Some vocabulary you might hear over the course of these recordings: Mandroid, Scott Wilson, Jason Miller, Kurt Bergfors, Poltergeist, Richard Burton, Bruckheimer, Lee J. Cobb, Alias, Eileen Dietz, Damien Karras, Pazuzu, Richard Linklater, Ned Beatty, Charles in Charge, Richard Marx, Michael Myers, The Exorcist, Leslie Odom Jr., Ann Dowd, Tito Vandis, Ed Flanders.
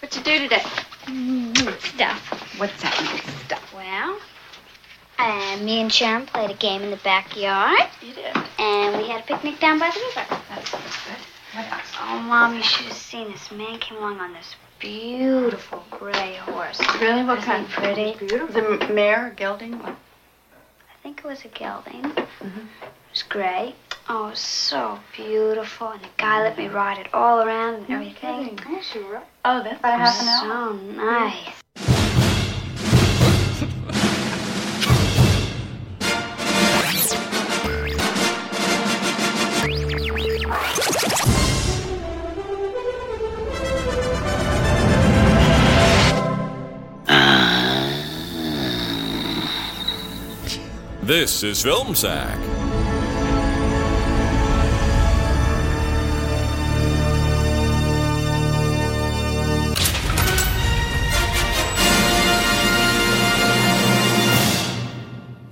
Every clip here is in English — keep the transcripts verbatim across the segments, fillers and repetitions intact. What you do today? Good stuff. What's that good stuff? Well, uh, me and Sharon played a game in the backyard. You did? And we had a picnic down by the river. That sounds good. Oh, Mom, you should have seen this man came along on this beautiful gray horse. Really? What Isn't kind? Of pretty. Beautiful. The mare, gelding? I think it was a gelding. Mm-hmm. It was gray. Oh, it was so beautiful. And the guy let me ride it all around and no everything. Kidding. Sure. Oh, that's by half an hour. So nice. This is Film Sack.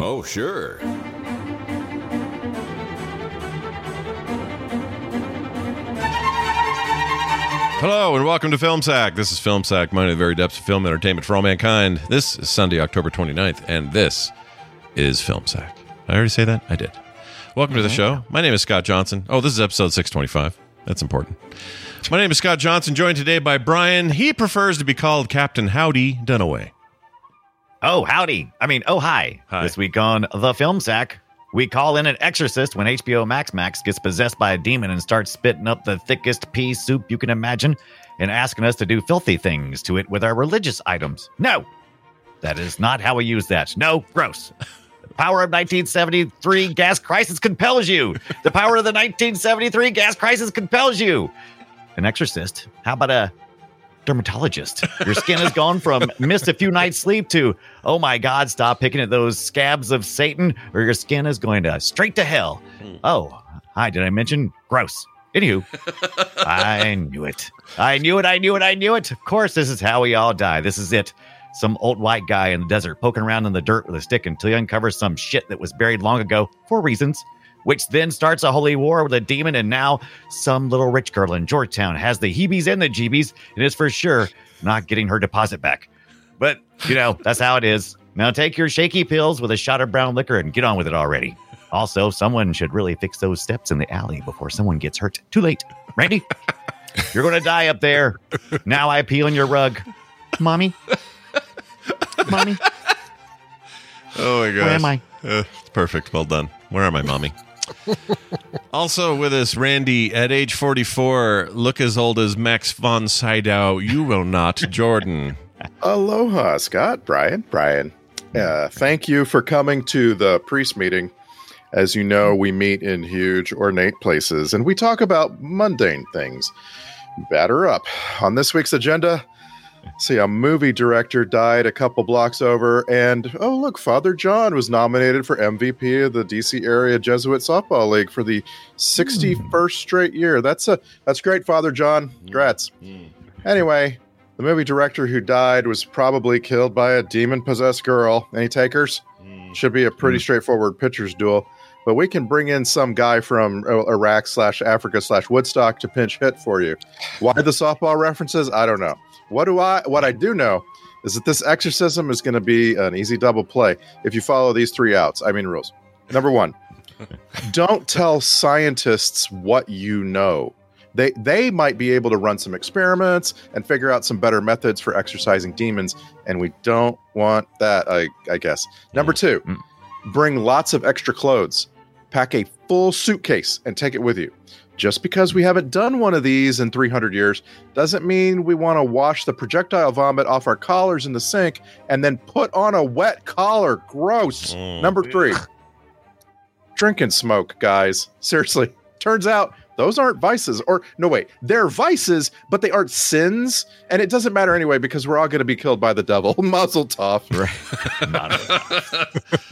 Oh, sure. Hello and welcome to Film Sack. This is Film Sack, mining the very depths of film entertainment for all mankind. This is Sunday, October twenty-ninth, and this is Film Sack. Did I already say that? I did. Welcome to the show. My name is Scott Johnson. Oh, this is episode six twenty-five. That's important. My name is Scott Johnson, joined today by Brian. He prefers to be called Captain Howdy Dunaway. Oh, howdy. I mean, oh, hi. hi. This week on The Film Sack, we call in an exorcist when H B O Max Max gets possessed by a demon and starts spitting up the thickest pea soup you can imagine and asking us to do filthy things to it with our religious items. No, that is not how we use that. No, gross. The power of nineteen seventy-three gas crisis compels you. The power of the nineteen seventy-three gas crisis compels you. An exorcist? How about a dermatologist? Your skin has gone from missed a few nights sleep to, oh my God, stop picking at those scabs of Satan or your skin is going to straight to hell. Oh, hi, did I mention gross? Anywho, I knew it. I knew it. I knew it. I knew it. Of course, this is how we all die. This is it. Some old white guy in the desert poking around in the dirt with a stick until he uncovers some shit that was buried long ago for reasons, which then starts a holy war with a demon. And now some little rich girl in Georgetown has the heebies and the jeebies and is for sure not getting her deposit back. But, you know, that's how it is. Now take your shaky pills with a shot of brown liquor and get on with it already. Also, someone should really fix those steps in the alley before someone gets hurt. Too late. Randy, you're going to die up there. Now I pee on your rug. Mommy. Mommy. Oh my gosh. Where am I? Uh, it's perfect. Well done. Where am I, Mommy? Also with us, Randy, at age forty-four, look as old as Max von Sydow. You will not, Jordan. Aloha, Scott, Brian, Brian. Uh, thank you for coming to the priest meeting. As you know, we meet in huge, ornate places, and we talk about mundane things. Batter up. On this week's agenda... See, a movie director died a couple blocks over, and oh, look, Father John was nominated for M V P of the D C area Jesuit softball league for the sixty-first straight year. That's a that's great, Father John. Congrats. Anyway, the movie director who died was probably killed by a demon-possessed girl. Any takers? Should be a pretty straightforward pitcher's duel, but we can bring in some guy from Iraq slash Africa slash Woodstock to pinch hit for you. Why the softball references? I don't know. What do I? What I do know is that this exorcism is going to be an easy double play if you follow these three outs. I mean rules. Number one, don't tell scientists what you know. They they might be able to run some experiments and figure out some better methods for exorcising demons, and we don't want that, I, I guess. Number two, bring lots of extra clothes. Pack a full suitcase and take it with you. Just because we haven't done one of these in three hundred years doesn't mean we want to wash the projectile vomit off our collars in the sink and then put on a wet collar. Gross. Mm. Number three, drink and smoke, guys. Seriously. Turns out those aren't vices, or no, wait, they're vices, but they aren't sins. And it doesn't matter anyway, because we're all going to be killed by the devil. Muzzle tough. Right. Not a,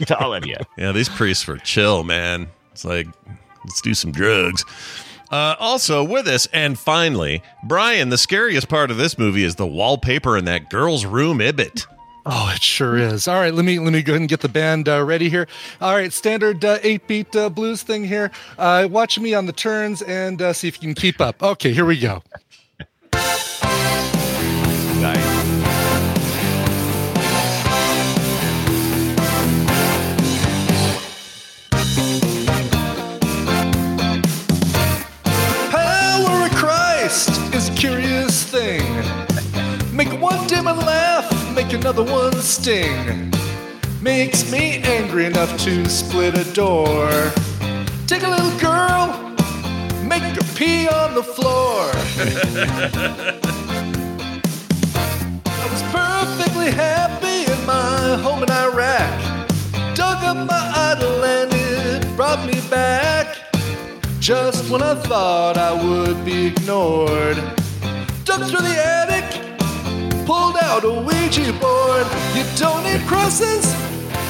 to all of you. Yeah. These priests were chill, man. It's like, let's do some drugs. Uh, also with us, and finally, Brian, the scariest part of this movie is the wallpaper in that girl's room Ibit. Oh, it sure is. All right, let me let me go ahead and get the band uh, ready here. All right, standard uh, eight-beat uh, blues thing here. Uh, watch me on the turns and uh, see if you can keep up. Okay, here we go. Nice. Power of Christ is a curious thing. Make one demon laugh. Make another one sting. Makes me angry enough to split a door. Take a little girl, make her pee on the floor. I was perfectly happy in my home in Iraq. Dug up my idol and it brought me back. Just when I thought I would be ignored, dug through the attic, pulled out a Ouija board. You don't need crosses,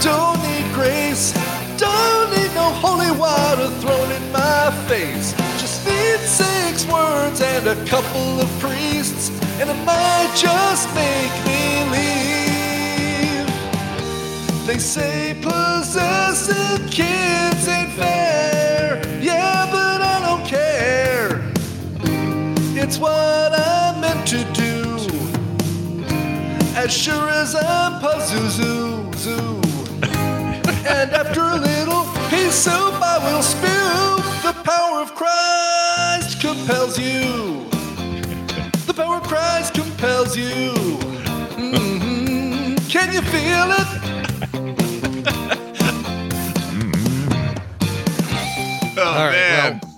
don't need grace, don't need no holy water thrown in my face. Just need six words and a couple of priests, and it might just make me leave. They say possessive kids ain't fair. Yeah, but I don't care. It's what I meant to do. As sure as I'm Pazuzu, zoo. And after a little pea soup, I will spew. The power of Christ compels you. The power of Christ compels you. Mm-hmm. Can you feel it? Oh, all right, man. Well,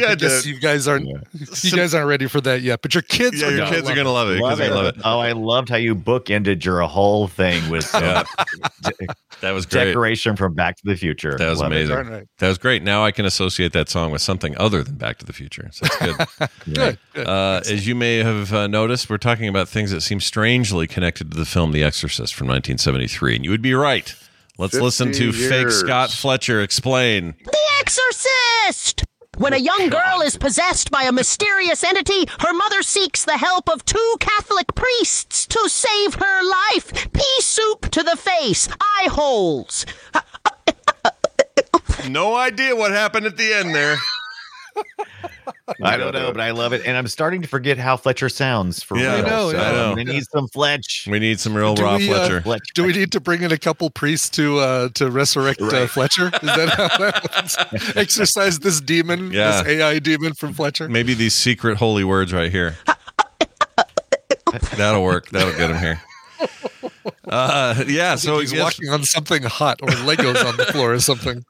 yeah, I guess you guys aren't you guys aren't ready for that yet, but your kids yeah, are your gonna kids love are gonna love it. Love it. Love it. Oh, I loved how you bookended your whole thing with uh, de- that was great. Decoration from Back to the Future. That was love amazing. Right. That was great. Now I can associate that song with something other than Back to the Future. So that's good. Yeah. Good, good. Uh, as you may have uh, noticed, we're talking about things that seem strangely connected to the film The Exorcist from nineteen seventy-three, and you would be right. Let's listen to years. Fake Scott Fletcher explain The Exorcist. When a young girl is possessed by a mysterious entity, her mother seeks the help of two Catholic priests to save her life. Pea soup to the face, eye holes. No idea what happened at the end there. I don't know, but I love it, and I'm starting to forget how Fletcher sounds. For yeah, real, I know, so I know. We need some Fletch. We need some real do raw we, Fletcher. Uh, Fletcher. Do we need to bring in a couple priests to uh, to resurrect right. uh, Fletcher? Is that how that exorcise this demon, yeah. this A I demon from Fletcher? Maybe these secret holy words right here. That'll work. That'll get him here. Uh, yeah, so he's yes. walking on something hot or Legos on the floor or something.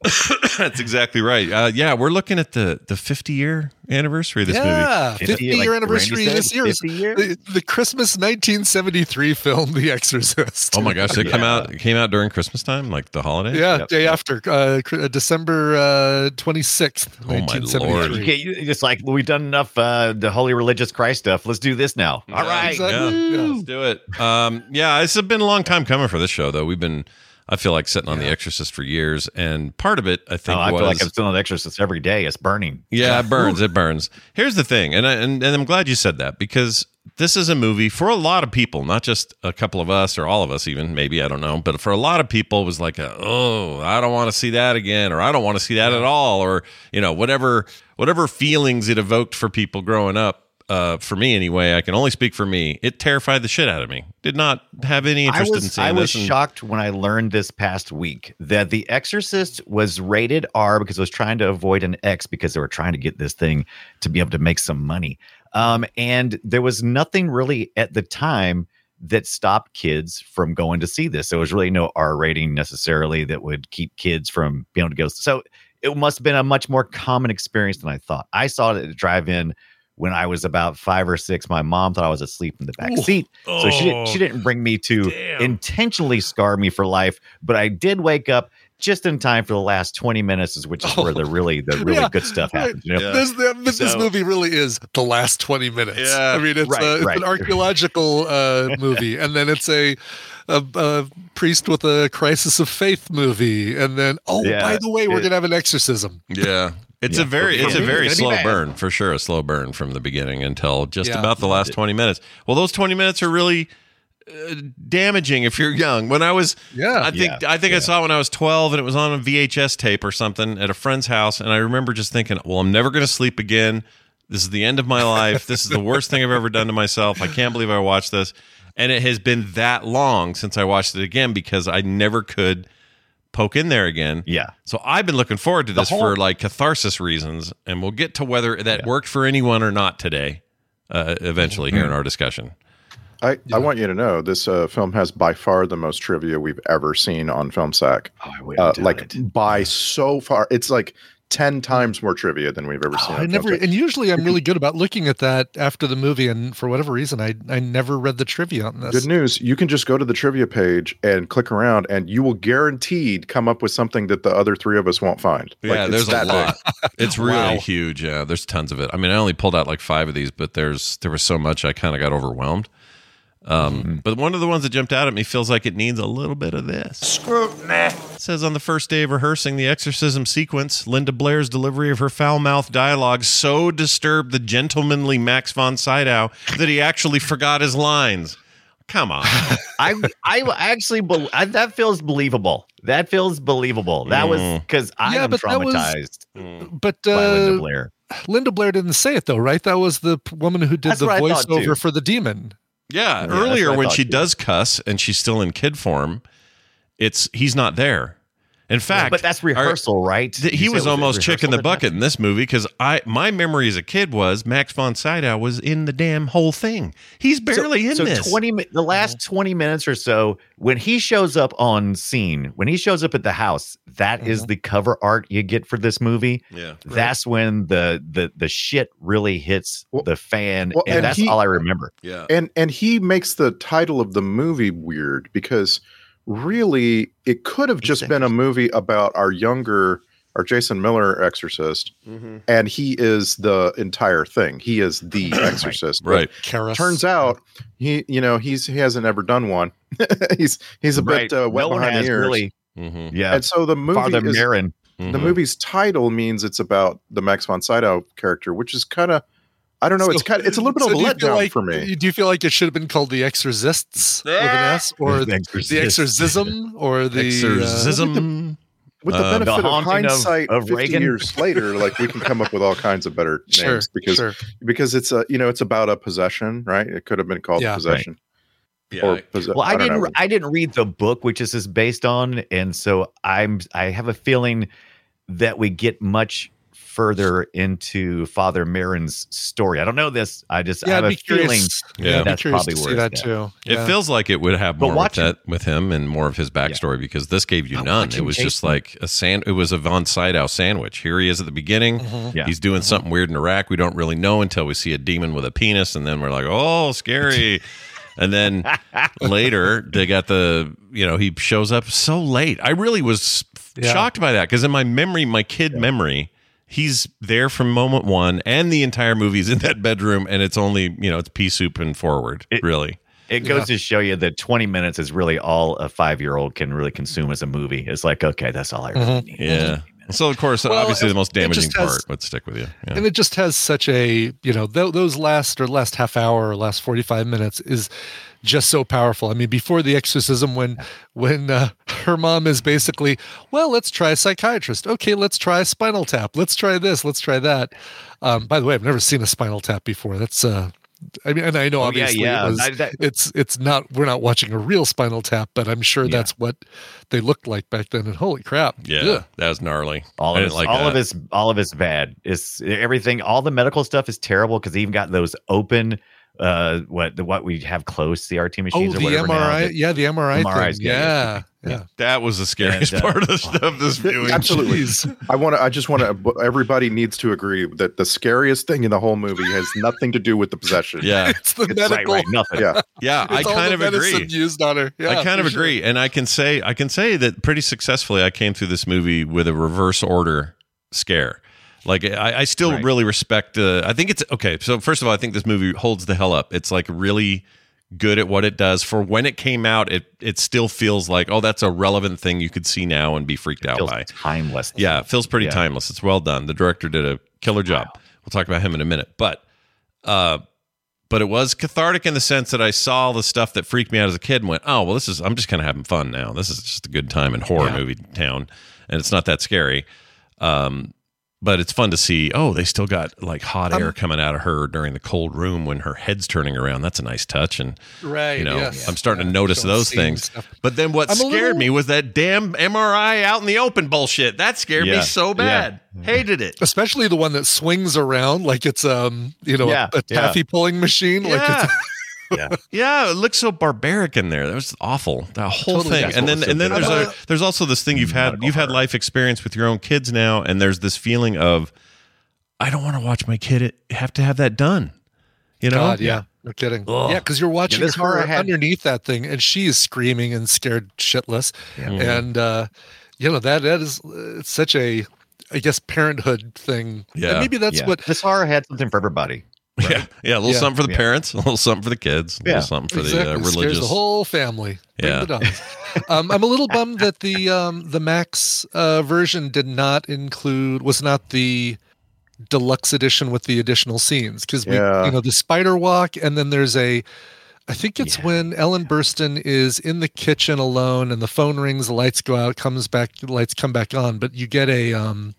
That's exactly right. Uh, yeah, we're looking at the the fifty year anniversary of this yeah, movie. Yeah, fifty year like anniversary said, this year. Year? The, the Christmas nineteen seventy-three film The Exorcist. Oh my gosh, it yeah. came out it came out during Christmas time, like the holiday. Yeah, yep. day after uh, December uh, twenty-sixth, oh nineteen seventy-three. My Lord. It's like well, we've done enough uh, the holy religious Christ stuff. Let's do this now. Yeah, all right, exactly. yeah. Yeah, let's do it. Um, yeah, it's been a long time coming for this show, though. We've been. I feel like sitting on yeah. The Exorcist for years, and part of it, I think, oh, I was, feel like I'm still on The Exorcist every day. It's burning. Yeah, it burns. It burns. Here's the thing, and, I, and and I'm glad you said that, because this is a movie for a lot of people, not just a couple of us or all of us, even maybe I don't know, but for a lot of people, it was like, a, oh, I don't want to see that again, or I don't want to see that at all, or you know, whatever whatever feelings it evoked for people growing up. uh, for me anyway, I can only speak for me, it terrified the shit out of me. Did not have any interest was, in seeing I this. I was and- shocked when I learned this past week that The Exorcist was rated R because it was trying to avoid an X because they were trying to get this thing to be able to make some money. Um, and there was nothing really at the time that stopped kids from going to see this. There was really no R rating necessarily that would keep kids from being able to go. So it must have been a much more common experience than I thought. I saw it at a drive-in when I was about five or six. My mom thought I was asleep in the back Ooh. seat. So oh, she, didn't, she didn't bring me to damn. intentionally scar me for life. But I did wake up just in time for the last twenty minutes, which is oh. where the really the really yeah. good stuff happens. You know? yeah. this, this, so, this movie really is the last twenty minutes. Yeah. I mean, it's, right, a, it's right. an archaeological uh, movie. And then it's a... A, a priest with a crisis of faith movie, and then oh yeah, by the way we're it, gonna have an exorcism. Yeah, it's yeah, a very it's a very slow burn for sure, a slow burn from the beginning until just yeah. about the last twenty minutes. Well, those twenty minutes are really uh, damaging if you're young. When I was yeah, I think yeah, I think yeah. I saw it when I was twelve, and it was on a V H S tape or something at a friend's house, and I remember just thinking, well, I'm never gonna sleep again. This is the end of my life. This is the worst thing I've ever done to myself. I can't believe I watched this. And it has been that long since I watched it again because I never could poke in there again. Yeah. So I've been looking forward to this whole- for like catharsis reasons. And we'll get to whether that yeah. worked for anyone or not today, uh, eventually mm-hmm. here in our discussion. I, yeah. I want you to know this uh, film has by far the most trivia we've ever seen on Film Sack. Oh, I wouldn't uh, like it. By so far. It's like ten times more trivia than we've ever seen. Oh, I never, and usually I'm really good about looking at that after the movie, and for whatever reason, I I never read the trivia on this. Good news, you can just go to the trivia page and click around, and you will guaranteed come up with something that the other three of us won't find. Yeah, like, there's a lot. It's really wow. huge. Yeah, there's tons of it. I mean, I only pulled out like five of these, but there's there was so much I kind of got overwhelmed. Um, mm-hmm. But one of the ones that jumped out at me feels like it needs a little bit of this. Scrutiny. It says on the first day of rehearsing the exorcism sequence, Linda Blair's delivery of her foul-mouthed dialogue so disturbed the gentlemanly Max von Sydow that he actually forgot his lines. Come on. I I actually, be- I, that feels believable. That feels believable. That mm. was because I yeah, am but traumatized was, but, uh, by Linda Blair. Linda Blair didn't say it though, right? That was the woman who did That's the voiceover for the demon. Yeah, yeah, earlier when she too. does cuss and she's still in kid form, it's he's not there. In fact, yeah, but that's rehearsal, our, right? Th- he was, was almost chick in the bucket that? in this movie because I my memory as a kid was Max von Sydow was in the damn whole thing. He's barely so, in so this. twenty the last twenty minutes or so when he shows up on scene, when he shows up at the house, that mm-hmm. is the cover art you get for this movie. Yeah, that's right. when the the the shit really hits well, the fan, well, and, and that's he, all I remember. Yeah, and and he makes the title of the movie weird because. Really, it could have just been a movie about our younger, our Jason Miller exorcist, mm-hmm. and he is the entire thing. He is the exorcist, right? right. Turns out he, you know, he's he hasn't ever done one. he's he's a right. bit uh, wet no behind the ears, really. Mm-hmm. yeah. And so the movie, is, mm-hmm. the movie's title means it's about the Max von Sydow character, which is kind of. I don't know. So, it's kind of, it's a little bit so of a letdown like, for me. Do you feel like it should have been called The Exorcists with an S, or the, exorcist. the Exorcism, or the Exorcism? Uh, with the, with the uh, benefit the of hindsight, of, of fifty years later, like we can come up with all kinds of better sure, names because sure. because it's a you know it's about a possession, right? It could have been called yeah, possession. Right. Yeah. Or possess- well, I, I didn't. Know. I didn't read the book, which this is based on, and so I'm. I have a feeling that we get much. Further into Father Marin's story. I don't know this. I just yeah, I have a curious. feeling yeah. that's probably worth that too. Yeah. It feels like it would have more with, that, with him and more of his backstory yeah. because this gave you I'm none. It was Jason. just like a sand. It was a von Sydow sandwich. Here he is at the beginning. Mm-hmm. Yeah. He's doing mm-hmm. something weird in Iraq. We don't really know until we see a demon with a penis, and then we're like, oh, scary. And then later they got the, you know, he shows up so late. I really was yeah. shocked by that because in my memory, my kid yeah. memory, he's there from moment one, and the entire movie's in that bedroom, and it's only, you know, it's pea soup and forward, it, really. It goes yeah. to show you that twenty minutes is really all a five-year-old can really consume as a movie. It's like, okay, that's all I really mm-hmm. need. Yeah. So, of course, well, obviously the most damaging has, part would stick with you. Yeah. And it just has such a, you know, th- those last or last half hour or last forty-five minutes is just so powerful. I mean, before the exorcism, when when uh, her mom is basically, well, let's try a psychiatrist. Okay, let's try a spinal tap. Let's try this. Let's try that. Um, by the way, I've never seen a spinal tap before. That's uh, I mean, and I know oh, obviously yeah, yeah. It was, I, that, it's it's not we're not watching a real spinal tap, but I'm sure yeah. that's what they looked like back then. And holy crap, yeah, yeah. that was gnarly. All of it's like all that. of it's all of it's bad. It's everything. All the medical stuff is terrible because they even got those open. Uh, what the what we have close C R T machines oh, or whatever. M R I, now. Yeah, the M R I thing. Yeah, yeah, yeah. That was the scariest and, uh, part of the stuff this viewing. Absolutely. Jeez. I want to. I just want to. Everybody needs to agree that the scariest thing in the whole movie has nothing to do with the possession. Yeah, it's the it's medical. Right, right, nothing. Yeah, yeah. I kind of agree. Used on her. Yeah, I kind of sure. agree, and I can say I can say that pretty successfully. I came through this movie with a reverse order scare. Like, I, I still right. really respect, uh, I think it's, okay, so first of all, I think this movie holds the hell up. It's, like, really good at what it does. For when it came out, it it still feels like, oh, that's a relevant thing you could see now and be freaked it out feels by. Timeless. Yeah, it feels pretty yeah. timeless. It's well done. The director did a killer job. Wow. We'll talk about him in a minute. But uh, but it was cathartic in the sense that I saw the stuff that freaked me out as a kid and went, oh, well, this is, I'm just kind of having fun now. This is just a good time in horror yeah. movie town, and it's not that scary. Um But it's fun to see, oh, they still got like hot air um, coming out of her during the cold room when her head's turning around. That's a nice touch. And, right, you know, yes, I'm starting yeah, to notice those things. Stuff. But then what I'm scared little... me was that damn M R I out in the open bullshit. That scared yeah. me so bad. Yeah. Hated it. Especially the one that swings around like it's, um, you know, yeah. a, a taffy yeah. pulling machine. Yeah. Like it's... Yeah. yeah, it looks so barbaric in there. That was awful. That whole totally thing. And then and then there's a there's also this thing you've had you've had life experience with your own kids now, and there's this feeling of I don't want to watch my kid have to have that done. You know? God, yeah. No kidding. Ugh. Yeah, because you're watching yeah, her had... underneath that thing, and she is screaming and scared shitless. Yeah. Mm-hmm. And uh, you know, that that is it's such a I guess parenthood thing. Yeah. And maybe that's yeah. what this horror had something for everybody. Right? Yeah, yeah, a little yeah. something for the yeah. parents, a little something for the kids, a little yeah. something for exactly. the uh, religious. Scares the whole family. Yeah. um, I'm a little bummed that the um, the Max uh, version did not include was not the deluxe edition with the additional scenes because we yeah. you know the spider walk and then there's a I think it's yeah. when Ellen Burstyn is in the kitchen alone and the phone rings, the lights go out, comes back, the lights come back on, but you get a. Um,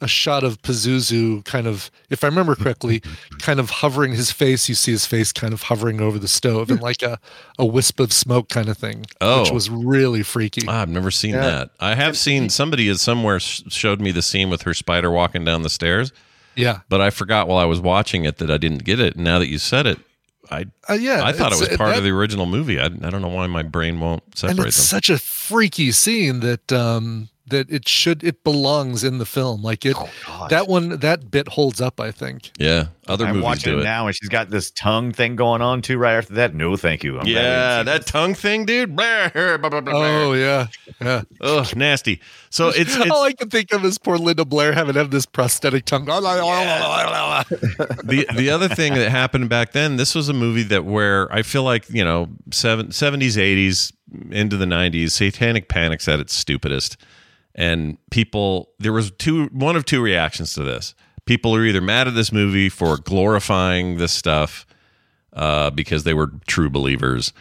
a shot of Pazuzu kind of, if I remember correctly, kind of hovering his face. You see his face kind of hovering over the stove and like a, a wisp of smoke kind of thing, oh. which was really freaky. Ah, I've never seen yeah. that. I have seen somebody is somewhere showed me the scene with her spider walking down the stairs. Yeah. But I forgot while I was watching it that I didn't get it. Now that you said it, I uh, yeah, I thought it was part that, of the original movie. I, I don't know why my brain won't separate them. And it's them. Such a freaky scene that... Um, that it should it belongs in the film like it oh, that one that bit holds up I think yeah other I'm movies watching do it now and she's got this tongue thing going on too right after that no thank you I'm yeah that this. Tongue thing dude blah, blah, blah, blah. Oh yeah yeah oh nasty so it's, it's all I can think of is poor Linda Blair having to have this prosthetic tongue yeah. the the other thing that happened back then this was a movie that where I feel like you know seventies eighties into the nineties satanic panic's at its stupidest. And people, there was two, one of two reactions to this. People are either mad at this movie for glorifying this stuff uh, because they were true believers.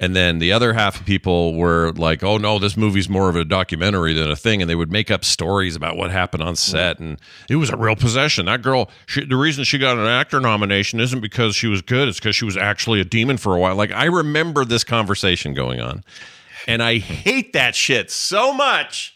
And then the other half of people were like, oh no, this movie's more of a documentary than a thing. And they would make up stories about what happened on set. And it was a real possession. That girl, she, the reason she got an actor nomination isn't because she was good. It's because she was actually a demon for a while. Like I remember this conversation going on. And I hate that shit so much.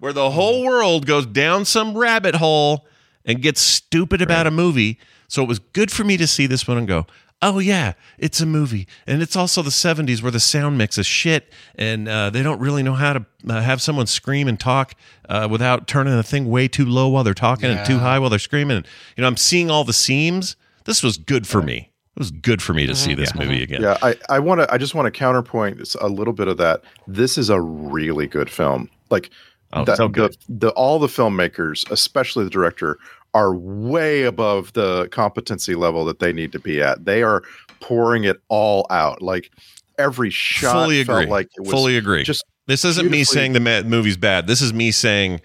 Where the whole world goes down some rabbit hole and gets stupid about right. a movie. So it was good for me to see this one and go, oh, yeah, it's a movie. And it's also the seventies where the sound mix is shit. And uh, they don't really know how to uh, have someone scream and talk uh, without turning the thing way too low while they're talking yeah. and too high while they're screaming. And, you know, I'm seeing all the seams. This was good for me. It was good for me to see this yeah. movie again. Yeah, I, I want to I just want to counterpoint a little bit of that. This is a really good film. Like. Oh, that, so good. The, the, all the filmmakers, especially the director, are way above the competency level that they need to be at. They are pouring it all out. Like every shot Fully felt agree. like it was Fully agree. Just this isn't me saying the movie's bad. This is me saying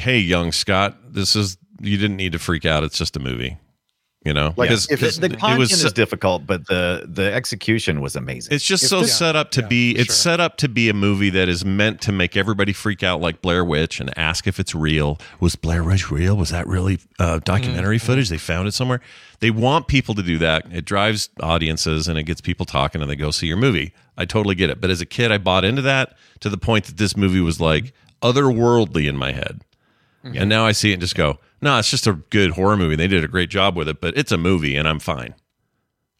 hey, young Scott, this is, you didn't need to freak out. It's just a movie. You know, like yeah. if it's, the content it was, is difficult, but the the execution was amazing. It's just if so this, set up to yeah, be. It's sure. set up to be a movie that is meant to make everybody freak out, like Blair Witch, and ask if it's real. Was Blair Witch real? Was that really uh, documentary mm-hmm. footage? They found it somewhere. They want people to do that. It drives audiences and it gets people talking, and they go see your movie. I totally get it. But as a kid, I bought into that to the point that this movie was like otherworldly in my head, mm-hmm. and now I see it and just go. No, it's just a good horror movie. They did a great job with it, but it's a movie, and I'm fine.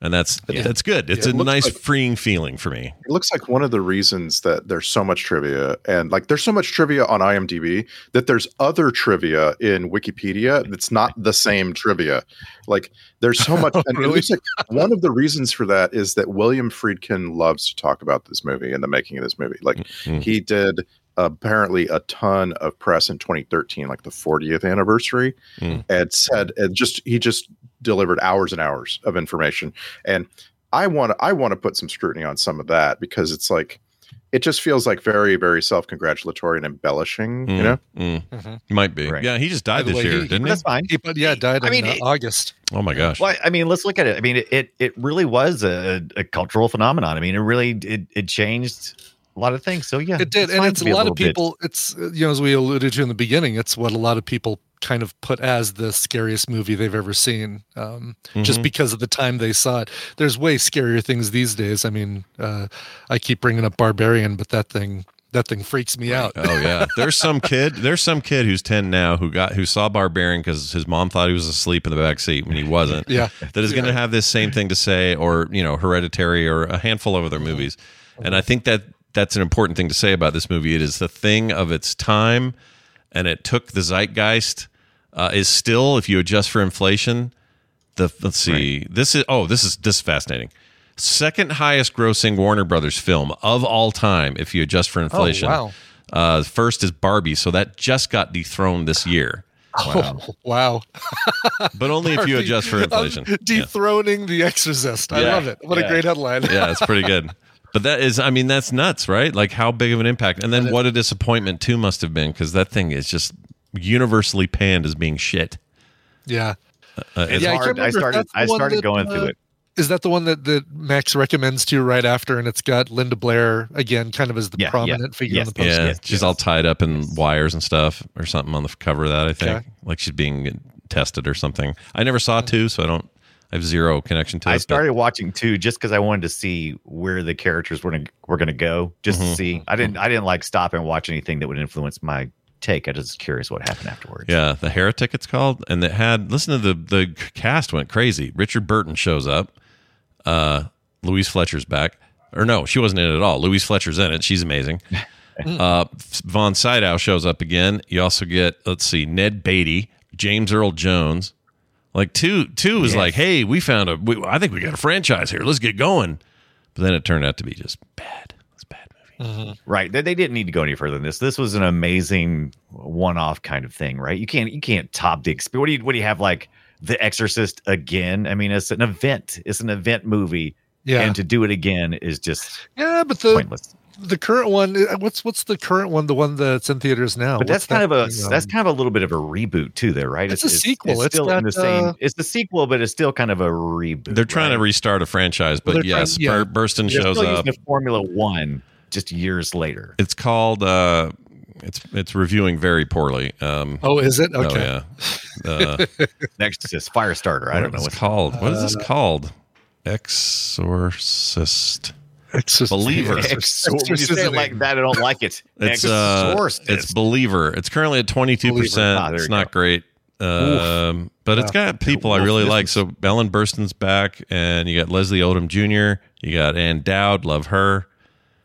And that's yeah. that's good. It's yeah, it a nice, like, freeing feeling for me. It looks like one of the reasons that there's so much trivia, and like there's so much trivia on I M D B that there's other trivia in Wikipedia that's not the same trivia. Like there's so much. And really? It looks like one of the reasons for that is that William Friedkin loves to talk about this movie and the making of this movie. Like mm-hmm. he did. Apparently a ton of press in twenty thirteen, like the fortieth anniversary, mm. and said and just he just delivered hours and hours of information. And I want to I want to put some scrutiny on some of that, because it's like it just feels like very, very self-congratulatory and embellishing, mm. you know? Mm. Mm-hmm. Might be. Right. Yeah, he just died this way, year, he, didn't that's he? That's fine. He, but yeah, died I in mean, uh, it, August. Oh my gosh. Well, I mean, let's look at it. I mean, it it really was a, a cultural phenomenon. I mean, it really it it changed a lot of things. So yeah, it did. And it's a lot of people, it's, you know, as we alluded to in the beginning, it's what a lot of people kind of put as the scariest movie they've ever seen. Um, mm-hmm. Just because of the time they saw it, there's way scarier things these days. I mean, uh, I keep bringing up Barbarian, but that thing, that thing freaks me out. Oh yeah. There's some kid, there's some kid who's ten now who got, who saw Barbarian because his mom thought he was asleep in the back seat when he wasn't. Yeah. That is yeah. going to have this same thing to say, or, you know, Hereditary or a handful of other movies. And I think that, that's an important thing to say about this movie. It is the thing of its time, and it took the zeitgeist. Uh, is still, if you adjust for inflation, the let's see. Right. This is oh, this is this is fascinating. Second highest grossing Warner Brothers film of all time, if you adjust for inflation. Oh, wow. Uh, first is Barbie, so that just got dethroned this year. Wow. Oh, wow. But only Barbie, if you adjust for inflation. I'm dethroning yeah. The Exorcist. I yeah. love it. What yeah. a great headline. Yeah, it's pretty good. But that is, I mean, that's nuts, right? Like how big of an impact. And then what a disappointment too must have been, because that thing is just universally panned as being shit. Yeah. Uh, it's yeah, hard. I, I started, I started that, going uh, through it. Is that the one that, that Max recommends to you right after? And it's got Linda Blair, again, kind of as the yeah, prominent yeah, figure yes, on the poster. Yeah, yes, she's yes. all tied up in wires and stuff or something on the cover of that, I think. Okay. Like she's being tested or something. I never saw two, so I don't. I have zero connection to it. I started but. watching two just because I wanted to see where the characters were gonna, were going to go, just mm-hmm. to see. I didn't I didn't like stop and watch anything that would influence my take. I was just curious what happened afterwards. Yeah, The Heretic it's called, and it had listen to the the cast went crazy. Richard Burton shows up. Uh, Louise Fletcher's back, or no, she wasn't in it at all. Louise Fletcher's in it. She's amazing. uh, Von Sydow shows up again. You also get let's see Ned Beatty, James Earl Jones. Like two, two was yes. like, hey, we found a. We, I think we got a franchise here. Let's get going. But then it turned out to be just bad. It's a bad movie, mm-hmm. right? They, they didn't need to go any further than this. This was an amazing one-off kind of thing, right? You can't, you can't top the experience. What do you, what do you have like The Exorcist again? I mean, it's an event. It's an event movie, yeah. And to do it again is just yeah, but the pointless. The current one, what's what's the current one? The one that's in theaters now. But that's what's kind that of a thing, um, that's kind of a little bit of a reboot too, there, right? It's, it's a sequel. It's, it's still it's in the same. Uh, it's the sequel, but it's still kind of a reboot. They're trying right? to restart a franchise, but well, yes, trying, yeah. Burstyn they're shows still up. Using the Formula One just years later. It's called. Uh, it's it's reviewing very poorly. Um, oh, is it? Okay. Oh, yeah. Uh, Next is Firestarter. I don't know what's called. Uh, what is this called? Exorcist. Exorcist. Believer. Exorcist. You say it like that, I don't like it. It's uh, it's Believer. It's currently at twenty-two percent. Ah, it's not go. great. Um, but yeah. It's got people I really like. So Ellen Burstyn's back, and you got Leslie Odom Junior You got Ann Dowd. Love her.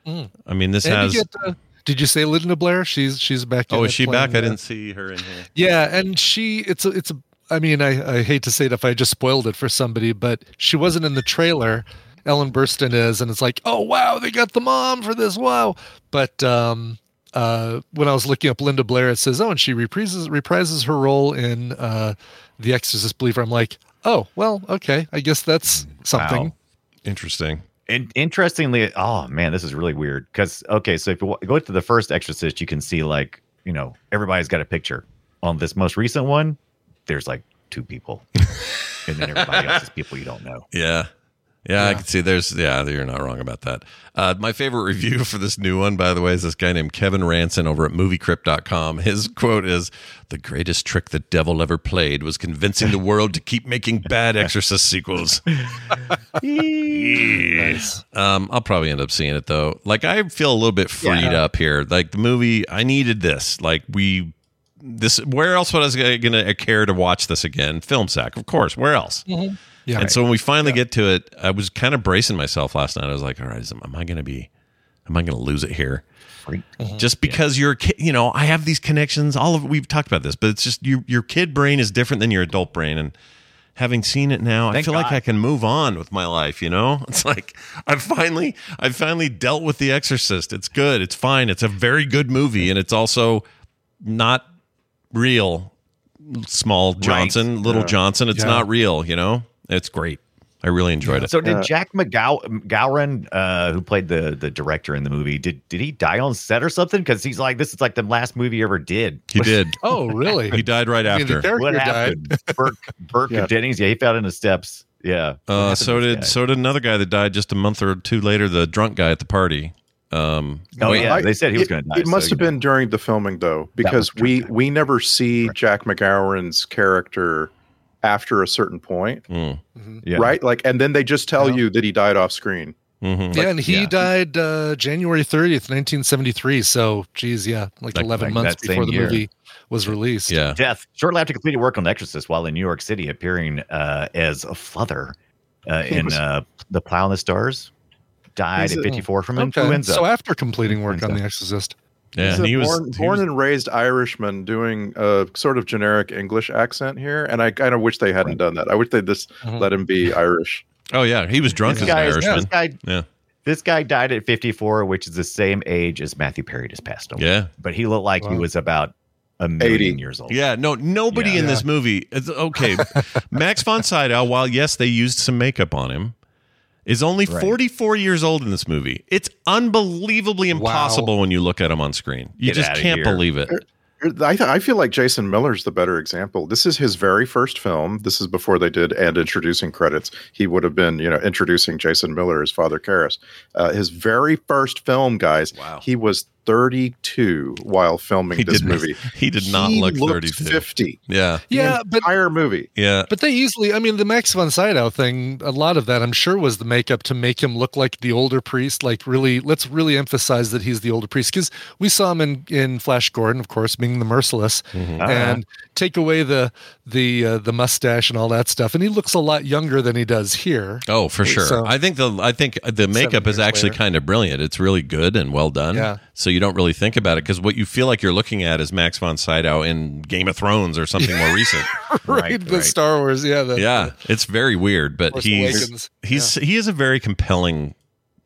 Mm. I mean, this and has... You get, uh, did you say Linda Blair? She's she's back. Oh, is she back? That. I didn't see her in here. Yeah, and she... It's a... It's a I mean, I, I hate to say it if I just spoiled it for somebody, but she wasn't in the trailer... Ellen Burstyn is, and it's like, oh wow, they got the mom for this, wow. But um, uh, when I was looking up Linda Blair, it says, oh, and she reprises reprises her role in uh, The Exorcist Believer. I'm like, oh well, okay, I guess that's something. Wow. Interesting. And interestingly, oh man, this is really weird because okay, so if you go to the first Exorcist, you can see like you know everybody's got a picture. on this most recent one, there's like two people, and then everybody else is people you don't know. Yeah. Yeah, yeah, I can see there's, yeah, you're not wrong about that. Uh, my favorite review for this new one, by the way, is this guy named Kevin Ranson over at movie crypt dot com. His quote is, "The greatest trick the devil ever played was convincing the world to keep making bad Exorcist sequels." Nice. um, I'll probably end up seeing it, though. Like, I feel a little bit freed yeah. up here. Like, the movie, I needed this. Like, we... This where else was I going to care to watch this again? Film Sack, of course. Where else? Mm-hmm. Yeah. And right. so when we finally yeah. get to it, I was kind of bracing myself last night. I was like, all right, am I going to be? Am I going to lose it here? Mm-hmm. Just because yeah. you're, you know, I have these connections. All of we've talked about this, but it's just your your kid brain is different than your adult brain. And having seen it now, Thank I feel God. like I can move on with my life. You know, it's like I've finally I've finally dealt with The Exorcist. It's good. It's fine. It's a very good movie, and it's also not. Real small Johnson, right. little yeah. Johnson. It's yeah. not real, you know? It's great. I really enjoyed yeah. it. So did uh, Jack McGow- McGowan, uh, who played the, the director in the movie, did did he die on set or something? Because he's like, this is like the last movie he ever did. He did. Oh, really? He died right after. Yeah, what happened? Died. Burke, Burke yeah. Jennings? Yeah, he fell in the steps. Yeah. Uh, so did guy? so did another guy that died just a month or two later, the drunk guy at the party. Um, oh wait, yeah, I, they said he was going to die. It must so, have know. been during the filming though, because we we never see right. Jack McGowan's character after a certain point, mm. mm-hmm. yeah. right? Like, and then they just tell yeah. you that he died off screen. Mm-hmm. Yeah, like, and he yeah. died uh, January thirtieth, nineteen seventy three. So, geez, yeah, like, like eleven like months before the year. movie was released. Yeah, death shortly after completing work on Exorcist while in New York City, appearing uh, as a father uh, in was, uh, The Plow and the Stars. Died at fifty-four from okay. influenza. So after completing work influenza. on The Exorcist. Yeah, he's a he was born, he born was, and raised Irishman doing a sort of generic English accent here, and I kind of wish they hadn't right. done that. I wish they just mm-hmm. let him be Irish. Oh yeah, he was drunk this as guy, an Irishman. This guy, yeah. this guy died at fifty-four, which is the same age as Matthew Perry just passed away. Yeah, but he looked like wow. he was about a million eighty years old. Yeah, no, nobody yeah. in yeah. this movie. It's, okay, Max von Sydow. While yes, they used some makeup on him. Is only right. forty-four years old in this movie. It's unbelievably impossible wow. when you look at him on screen. You Get just can't here. believe it. I, I feel like Jason Miller's the better example. This is his very first film. This is before they did and introducing credits. He would have been, you know, introducing Jason Miller as Father Karras. Uh, his very first film, guys. Wow. He was thirty-two while filming he this movie. He did not he look thirty-two. fifty. Yeah, yeah, the entire but, movie. Yeah, but they easily. I mean, the Max von Sydow thing. A lot of that, I'm sure, was the makeup to make him look like the older priest. Like, really, let's really emphasize that he's the older priest because we saw him in, in Flash Gordon, of course, being the merciless, mm-hmm. uh-huh. and take away the the uh, the mustache and all that stuff, and he looks a lot younger than he does here. Oh, for sure. So, I think the I think the makeup is actually kind of brilliant. It's really good and well done. Yeah. So you don't really think about it because what you feel like you're looking at is Max von Sydow in Game of Thrones or something more recent. right, right, the right. Star Wars, yeah. The, yeah, the, it's very weird, but Force he's he's yeah. he is a very compelling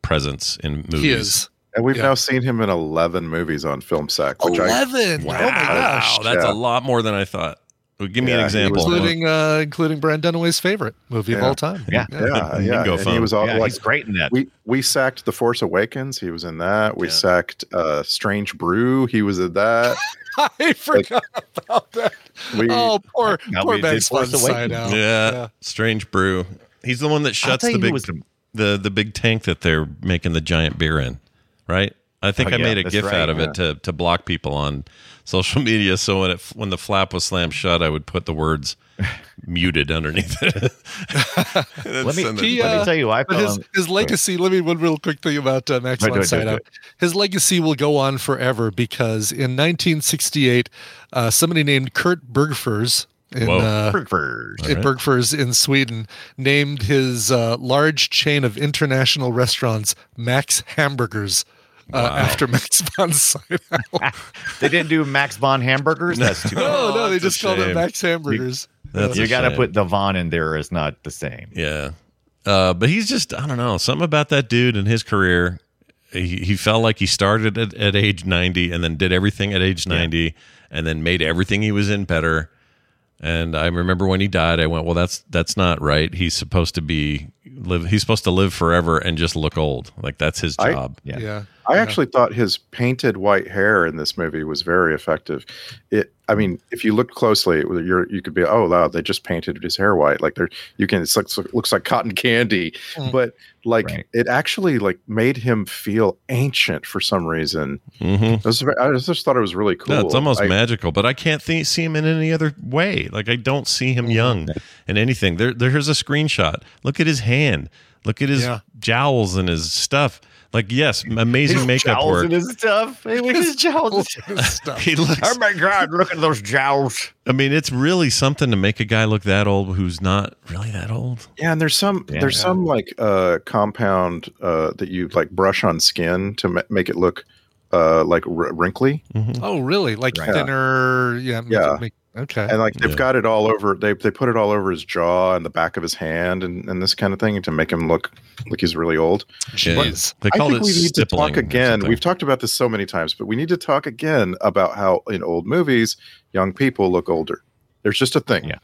presence in movies. He is. And we've yeah. now seen him in eleven movies on Film Sack. Which eleven! I, wow, oh my gosh. That's yeah. a lot more than I thought. Well, give me yeah, an example. Including uh, including Brian Dunaway's favorite movie yeah. of all time. Yeah, yeah, yeah. yeah. Go and he was all, yeah, like, he's great in that. We we sacked The Force Awakens. He was in that. We yeah. sacked uh, Strange Brew. He was in that. I forgot like, about that. We, oh, poor, poor Max von Sydow. Yeah. yeah, Strange Brew. He's the one that shuts the big the, the, the big tank that they're making the giant beer in. Right, I think oh, I yeah, made a GIF right, out of yeah. it to to block people on social media. So when it when the flap was slammed shut, I would put the words "muted" underneath it. let, me, he, it. Uh, let me tell you, I his, his legacy. Let me one real quick thing about uh, Max von Sydow. His legacy will go on forever because in nineteen sixty-eight, uh, somebody named Kurt Bergfors. In, uh, Bergfors. In right. Bergfors in Sweden, named his uh, large chain of international restaurants Max Hamburgers uh, wow. after Max von Sydow. They didn't do Max von Hamburgers? That's too no, no, they just called it Max Hamburgers. You, you got to put the von in there. It's not the same. Yeah. Uh, but he's just, I don't know, something about that dude and his career. He, he felt like he started at, at age ninety and then did everything at age ninety yeah. and then made everything he was in better. And I remember when he died, I went, well, that's that's not right. He's supposed to be live. He's supposed to live forever and just look old. Like, that's his job. I, yeah. yeah. I actually thought his painted white hair in this movie was very effective. It, I mean, if you look closely, it, you're, you could be, oh, wow, they just painted his hair white. Like, they're, you can, it looks, looks like cotton candy. Mm. But, like, right. it actually, like, made him feel ancient for some reason. Mm-hmm. I, was, I just thought it was really cool. Yeah, it's almost I, magical, but I can't th- see him in any other way. Like, I don't see him young in anything. There, there, here's a screenshot. Look at his hand. Look at his yeah. jowls and his stuff. Like, yes, amazing his makeup jowls work. And his stuff. Hey, look at his jowls and his stuff. He looks, oh my God, look at those jowls. I mean, it's really something to make a guy look that old who's not really that old. Yeah, and there's some Damn. there's some like uh, compound uh, that you like brush on skin to ma- make it look uh, like r- wrinkly. Mm-hmm. Oh, really? Like right. thinner? Yeah. yeah. Make- Okay. And like they've yeah. got it all over. They they put it all over his jaw and the back of his hand and, and this kind of thing to make him look like he's really old. Jeez. They call it stippling. I think we need to talk again. We've talked about this so many times, but we need to talk again about how in old movies, young people look older. There's just a thing. Yeah.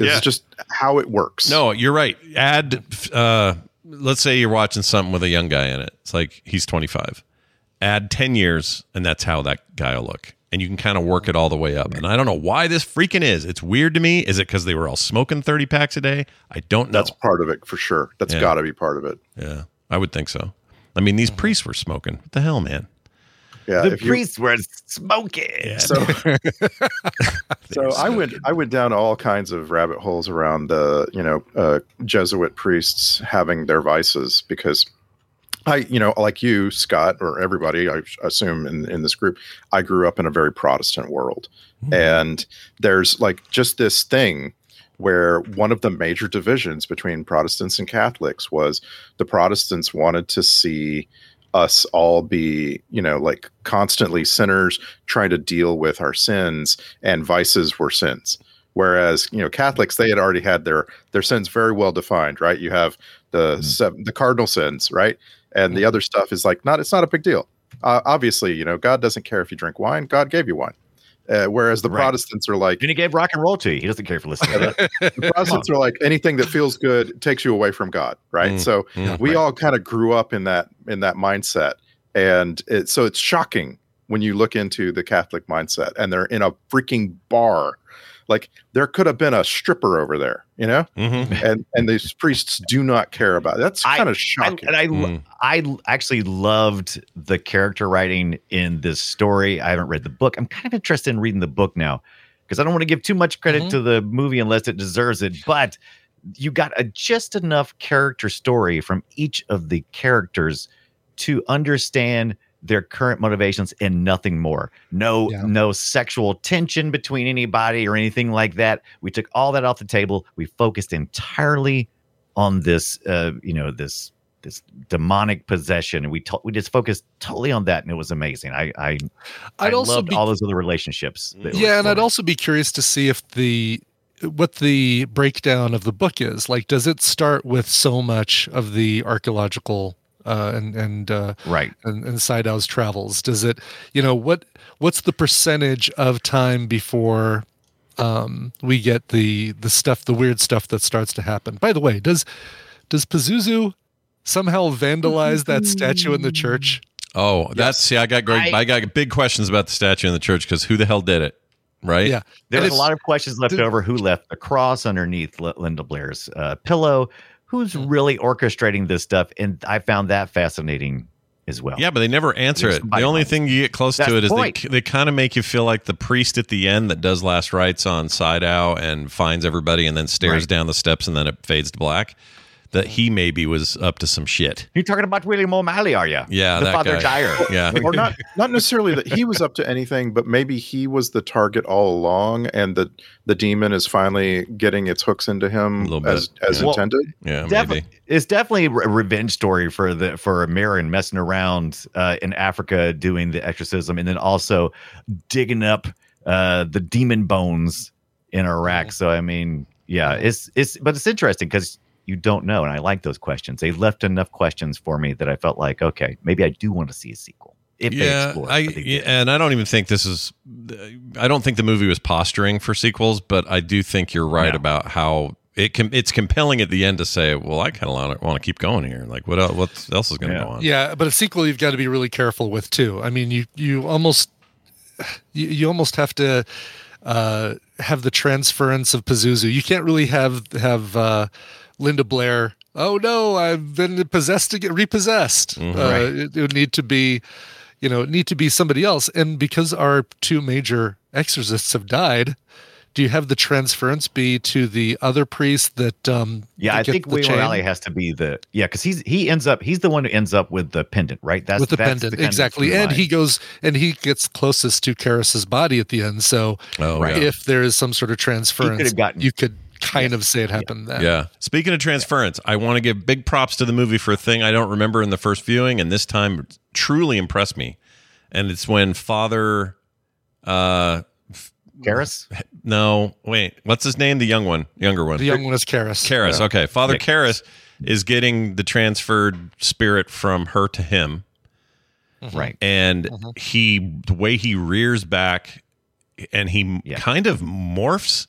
It's yeah. just how it works. No, you're right. Add, uh, let's say you're watching something with a young guy in it. It's like he's twenty-five. Add ten years, and that's how that guy will look. And you can kind of work it all the way up. And I don't know why this freaking is. It's weird to me. Is it because they were all smoking thirty packs a day? I don't know. That's part of it for sure. That's yeah. got to be part of it. Yeah, I would think so. I mean, these priests were smoking. What the hell, man? Yeah, the priests you, were smoking. So, so I would I went down all kinds of rabbit holes around the you know uh, Jesuit priests having their vices because. I, you know, like you, Scott, or everybody, I assume in, in this group, I grew up in a very Protestant world. Mm-hmm. And there's like just this thing where one of the major divisions between Protestants and Catholics was the Protestants wanted to see us all be, you know, like constantly sinners trying to deal with our sins, and vices were sins. Whereas, you know, Catholics, they had already had their their sins very well defined, right? You have the mm-hmm. seven, the cardinal sins, right? And mm-hmm. the other stuff is like, not, it's not a big deal. Uh, obviously, you know, God doesn't care if you drink wine. God gave you wine. Uh, whereas the right. Protestants are like, and he gave rock and roll to you. He doesn't care if you listen to that. The Protestants are like, anything that feels good takes you away from God, right? Mm-hmm. So mm-hmm. we right. all kind of grew up in that in that mindset, and it, so it's shocking when you look into the Catholic mindset, and they're in a freaking bar. Like there could have been a stripper over there, you know, mm-hmm. and and these priests do not care about it. That's kind of shocking. I, and I, mm. I actually loved the character writing in this story. I haven't read the book. I'm kind of interested in reading the book now because I don't want to give too much credit mm-hmm. to the movie unless it deserves it. But you got a just enough character story from each of the characters to understand their current motivations and nothing more. No, yeah. no sexual tension between anybody or anything like that. We took all that off the table. We focused entirely on this, uh, you know, this this demonic possession, and we to- we just focused totally on that, and it was amazing. I I, I'd I also loved be, all those other relationships. Yeah, and I'd also be curious to see if the what the breakdown of the book is like. Does it start with so much of the archaeological? Uh, and and uh, right and, and Sydow's travels? Does it, you know, what what's the percentage of time before um, we get the the stuff, the weird stuff that starts to happen? By the way, does does Pazuzu somehow vandalize that statue in the church? Oh, that's yes. see, I got great, I, I got big questions about the statue in the church because who the hell did it? Right? Yeah, there's a lot of questions left did, over. Who left the cross underneath Linda Blair's uh, pillow? Who's really orchestrating this stuff? And I found that fascinating as well. Yeah, but they never answer it. The only thing you get close to it is they they kind of make you feel like the priest at the end that does last rites on Sydow and finds everybody and then stares down the steps and then it fades to black. That he maybe was up to some shit. You're talking about William O'Malley, are you? Yeah, the that Father Dyer. Yeah, or not not necessarily that he was up to anything, but maybe he was the target all along, and the the demon is finally getting its hooks into him as as yeah. intended. Well, yeah, defi- maybe it's definitely a revenge story for the for Marin messing around uh, in Africa doing the exorcism, and then also digging up uh, the demon bones in Iraq. So I mean, yeah, it's it's but it's interesting because. You don't know, and I like those questions. They left enough questions for me that I felt like, okay, maybe I do want to see a sequel. If yeah, they I, yeah, and I don't even think this is. I don't think the movie was posturing for sequels, but I do think you're right no. about how it can, it's compelling at the end to say, well, I kind of want to keep going here. Like what else, what else is going to yeah. go on? Yeah. But a sequel, you've got to be really careful with too. I mean, you, you almost, you, you almost have to, uh, have the transference of Pazuzu. You can't really have, have, uh, Linda Blair. Oh no, I've been possessed to get repossessed. Mm-hmm. Uh, it, it would need to be, you know, it need to be somebody else. And because our two major exorcists have died, do you have the transference be to the other priest that? Um, yeah, I think William Alley has to be the yeah, because he's he ends up he's the one who ends up with the pendant, right? That's with the that's pendant the exactly, and line. he goes and he gets closest to Karis's body at the end. So, oh, right. if there is some sort of transference, could have gotten, you could kind yes. of say it happened yeah. then. Yeah. Speaking of transference, I want to give big props to the movie for a thing I don't remember in the first viewing, and this time truly impressed me, and it's when Father. Uh, Karras? No, wait. What's his name? The young one, younger one. The young one is Karras. Karras. Yeah. Okay, Father Karras is getting the transferred spirit from her to him, mm-hmm. right? And mm-hmm. he, the way he rears back, and he yeah. kind of morphs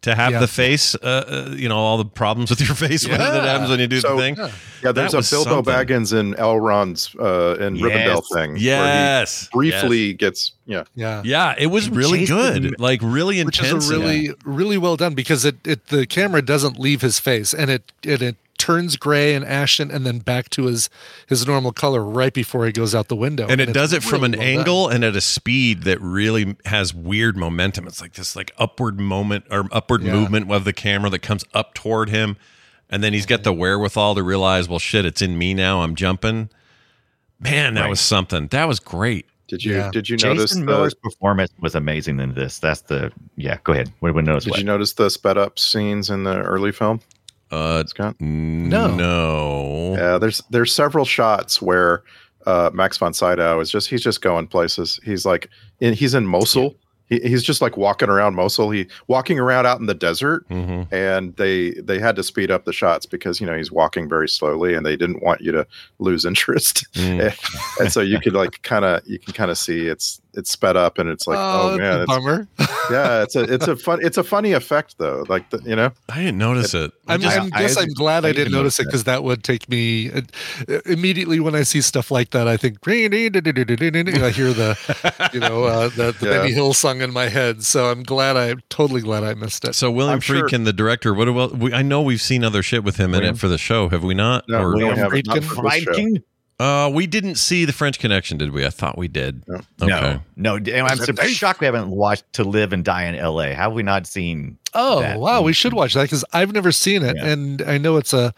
to have yeah. the face. Uh, you know, all the problems with your face yeah. that happens when you do so, the thing. Yeah, yeah there's that a Bilbo something. Baggins in Elrond's uh, in yes. Rivendell thing. Yes, where he briefly yes. gets. Yeah. Yeah. Yeah. It was really good. Like really intense. Which is really, yeah. really well done because it, it, the camera doesn't leave his face and it, it, it turns gray and ashen and then back to his, his normal color right before he goes out the window. And, and it does it really from an well angle done. And at a speed that really has weird momentum. It's like this like upward moment or upward yeah. movement of the camera that comes up toward him. And then he's got the wherewithal to realize, well, shit, it's in me now. I'm jumping. Man, that right. was something. That was great. Did you yeah. did you Jason notice Miller's the, performance was amazing in this? That's the yeah. Go ahead. What did we notice? Did what? you notice the sped up scenes in the early film? Uh, Scott? No, no. Yeah, there's there's several shots where uh, Max von Sydow is just he's just going places. He's like in, he's in Mosul. Yeah. He, he's just like walking around Mosul. He walking around out in the desert, mm-hmm. and they they had to speed up the shots because you know he's walking very slowly, and they didn't want you to lose interest. Mm. and, and so you could like kind of you can kind of see it's it's sped up, and it's like oh, oh man, it's a bummer. Yeah, it's a it's a fun it's a funny effect though. Like the, you know, I didn't notice it. it. I'm, just, I'm I, guess I, I'm glad I, I didn't notice it because that would take me uh, immediately when I see stuff like that. I think I hear the you know uh, the, the yeah. Benny Hill song in my head. So I'm glad I totally glad I missed it. So William I'm Friedkin, sure. the director. What about, we, I know we've seen other shit with him William. in it for the show. Have we not? No, or, William Friedkin. Not for this Friedkin? Show. Uh, we didn't see The French Connection, did we? I thought we did. No, okay. no, no I'm so shocked we haven't watched To Live and Die in L A. How have we not seen? Oh that? wow, we should watch that because I've never seen it, yeah. and I know it's a,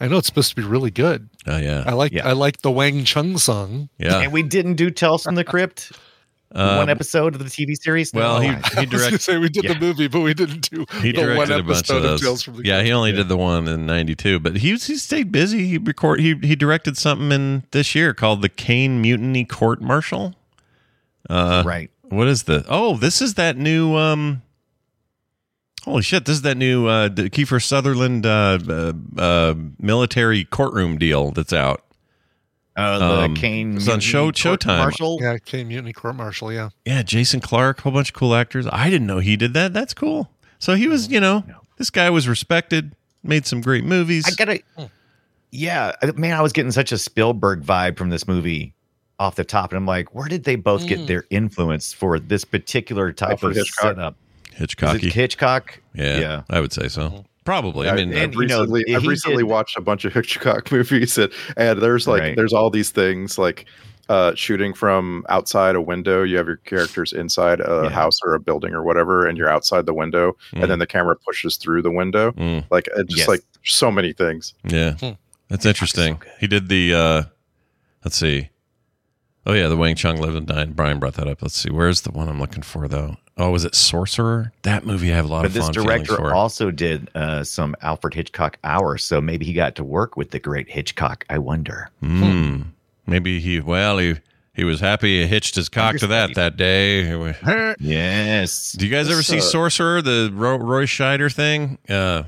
I know it's supposed to be really good. Oh uh, yeah, I like yeah. I like the Wang Chung song. Yeah, and we didn't do Tales from the Crypt. Uh, one episode of the T V series. No, well, he he directed. Say we did yeah. the movie, but we didn't do he the one episode a bunch of, those. of Tales from the. Yeah, Country. He only yeah. did the one in ninety-two, but he was, he stayed busy. He record he he directed something in this year called The Kane Mutiny Court Martial. Uh, right. What is the? Oh, this is that new. Um, holy shit! This is that new uh, Kiefer Sutherland uh, uh, uh, military courtroom deal that's out. Uh, the Kane um, it's on show, Showtime. Yeah, Kane Mutiny Court Martial, yeah. Yeah, Jason Clarke, a whole bunch of cool actors. I didn't know he did that. That's cool. So he was, you know, no. this guy was respected, made some great movies. I gotta, yeah, man, I was getting such a Spielberg vibe from this movie off the top. And I'm like, where did they both mm. get their influence for this particular type oh, of Hitchcock. setup? Hitchcocky. Is it Hitchcock? Yeah, yeah, I would say so. Mm-hmm. Probably. I mean, and, I've recently, you know, I've recently watched a bunch of Hitchcock movies, and, and there's like right. there's all these things like uh, shooting from outside a window. You have your characters inside a yeah. house or a building or whatever, and you're outside the window, mm. and then the camera pushes through the window. Mm. Like it just yes. like so many things. Yeah, hmm. that's interesting. So he did the. Uh, let's see. Oh yeah, the Wang Chung Live and Dine. Brian brought that up. Let's see. Where's the one I'm looking for though? Oh, was it Sorcerer? That movie I have a lot but of fun feelings for. But this director also did uh, some Alfred Hitchcock hours, so maybe he got to work with the great Hitchcock, I wonder. Mm. Hmm. Maybe he, well, he he was happy he hitched his cock to that that day. Yes. Do you guys this, ever see uh, Sorcerer, the Roy Scheider thing? Uh,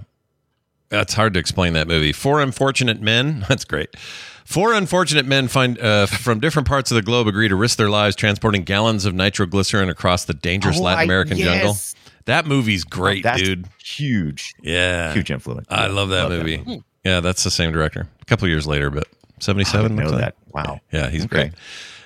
That's hard to explain that movie. Four unfortunate men. That's great. Four unfortunate men find uh, from different parts of the globe agree to risk their lives transporting gallons of nitroglycerin across the dangerous oh, Latin American I, yes. jungle. That movie's great, oh, that's dude. Huge. Yeah. Huge influence. I love that love movie. That. Yeah, that's the same director. A couple years later, but seventy-seven. I know that. Wow. Yeah, he's okay. great.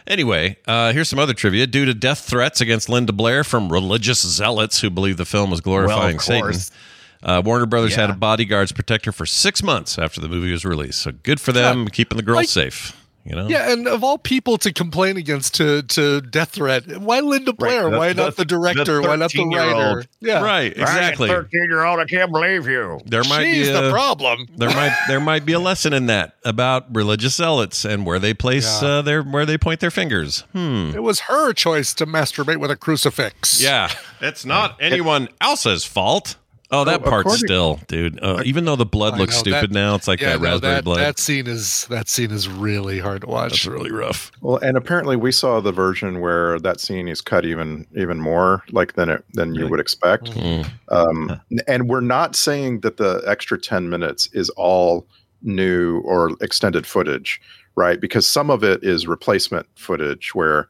Anyway, uh, here's some other trivia. Due to death threats against Linda Blair from religious zealots who believed the film was glorifying well, Satan, uh, Warner Brothers yeah. had a bodyguards protect her for six months after the movie was released. So good for them, uh, keeping the girls like, safe. You know? Yeah, and of all people to complain against to, to death threat, why Linda Blair? Right, the, why the, not the director? The why not the writer? Yeah, right, exactly. thirteen-year-old, I can't believe you. There might She's be a, the problem. There might there might be a lesson in that about religious zealots and where they place yeah. uh, their where they point their fingers. Hmm. It was her choice to masturbate with a crucifix. Yeah, it's not anyone else's fault. Oh, that oh, part still, dude. Uh, even though the blood I looks know, stupid that, now, it's like yeah, that no, raspberry that, blood. That scene is that scene is really hard to watch. That's really rough. Well, and apparently we saw the version where that scene is cut even even more like than it than you really? would expect. Mm. Um, and we're not saying that the extra ten minutes is all new or extended footage, right? Because some of it is replacement footage where.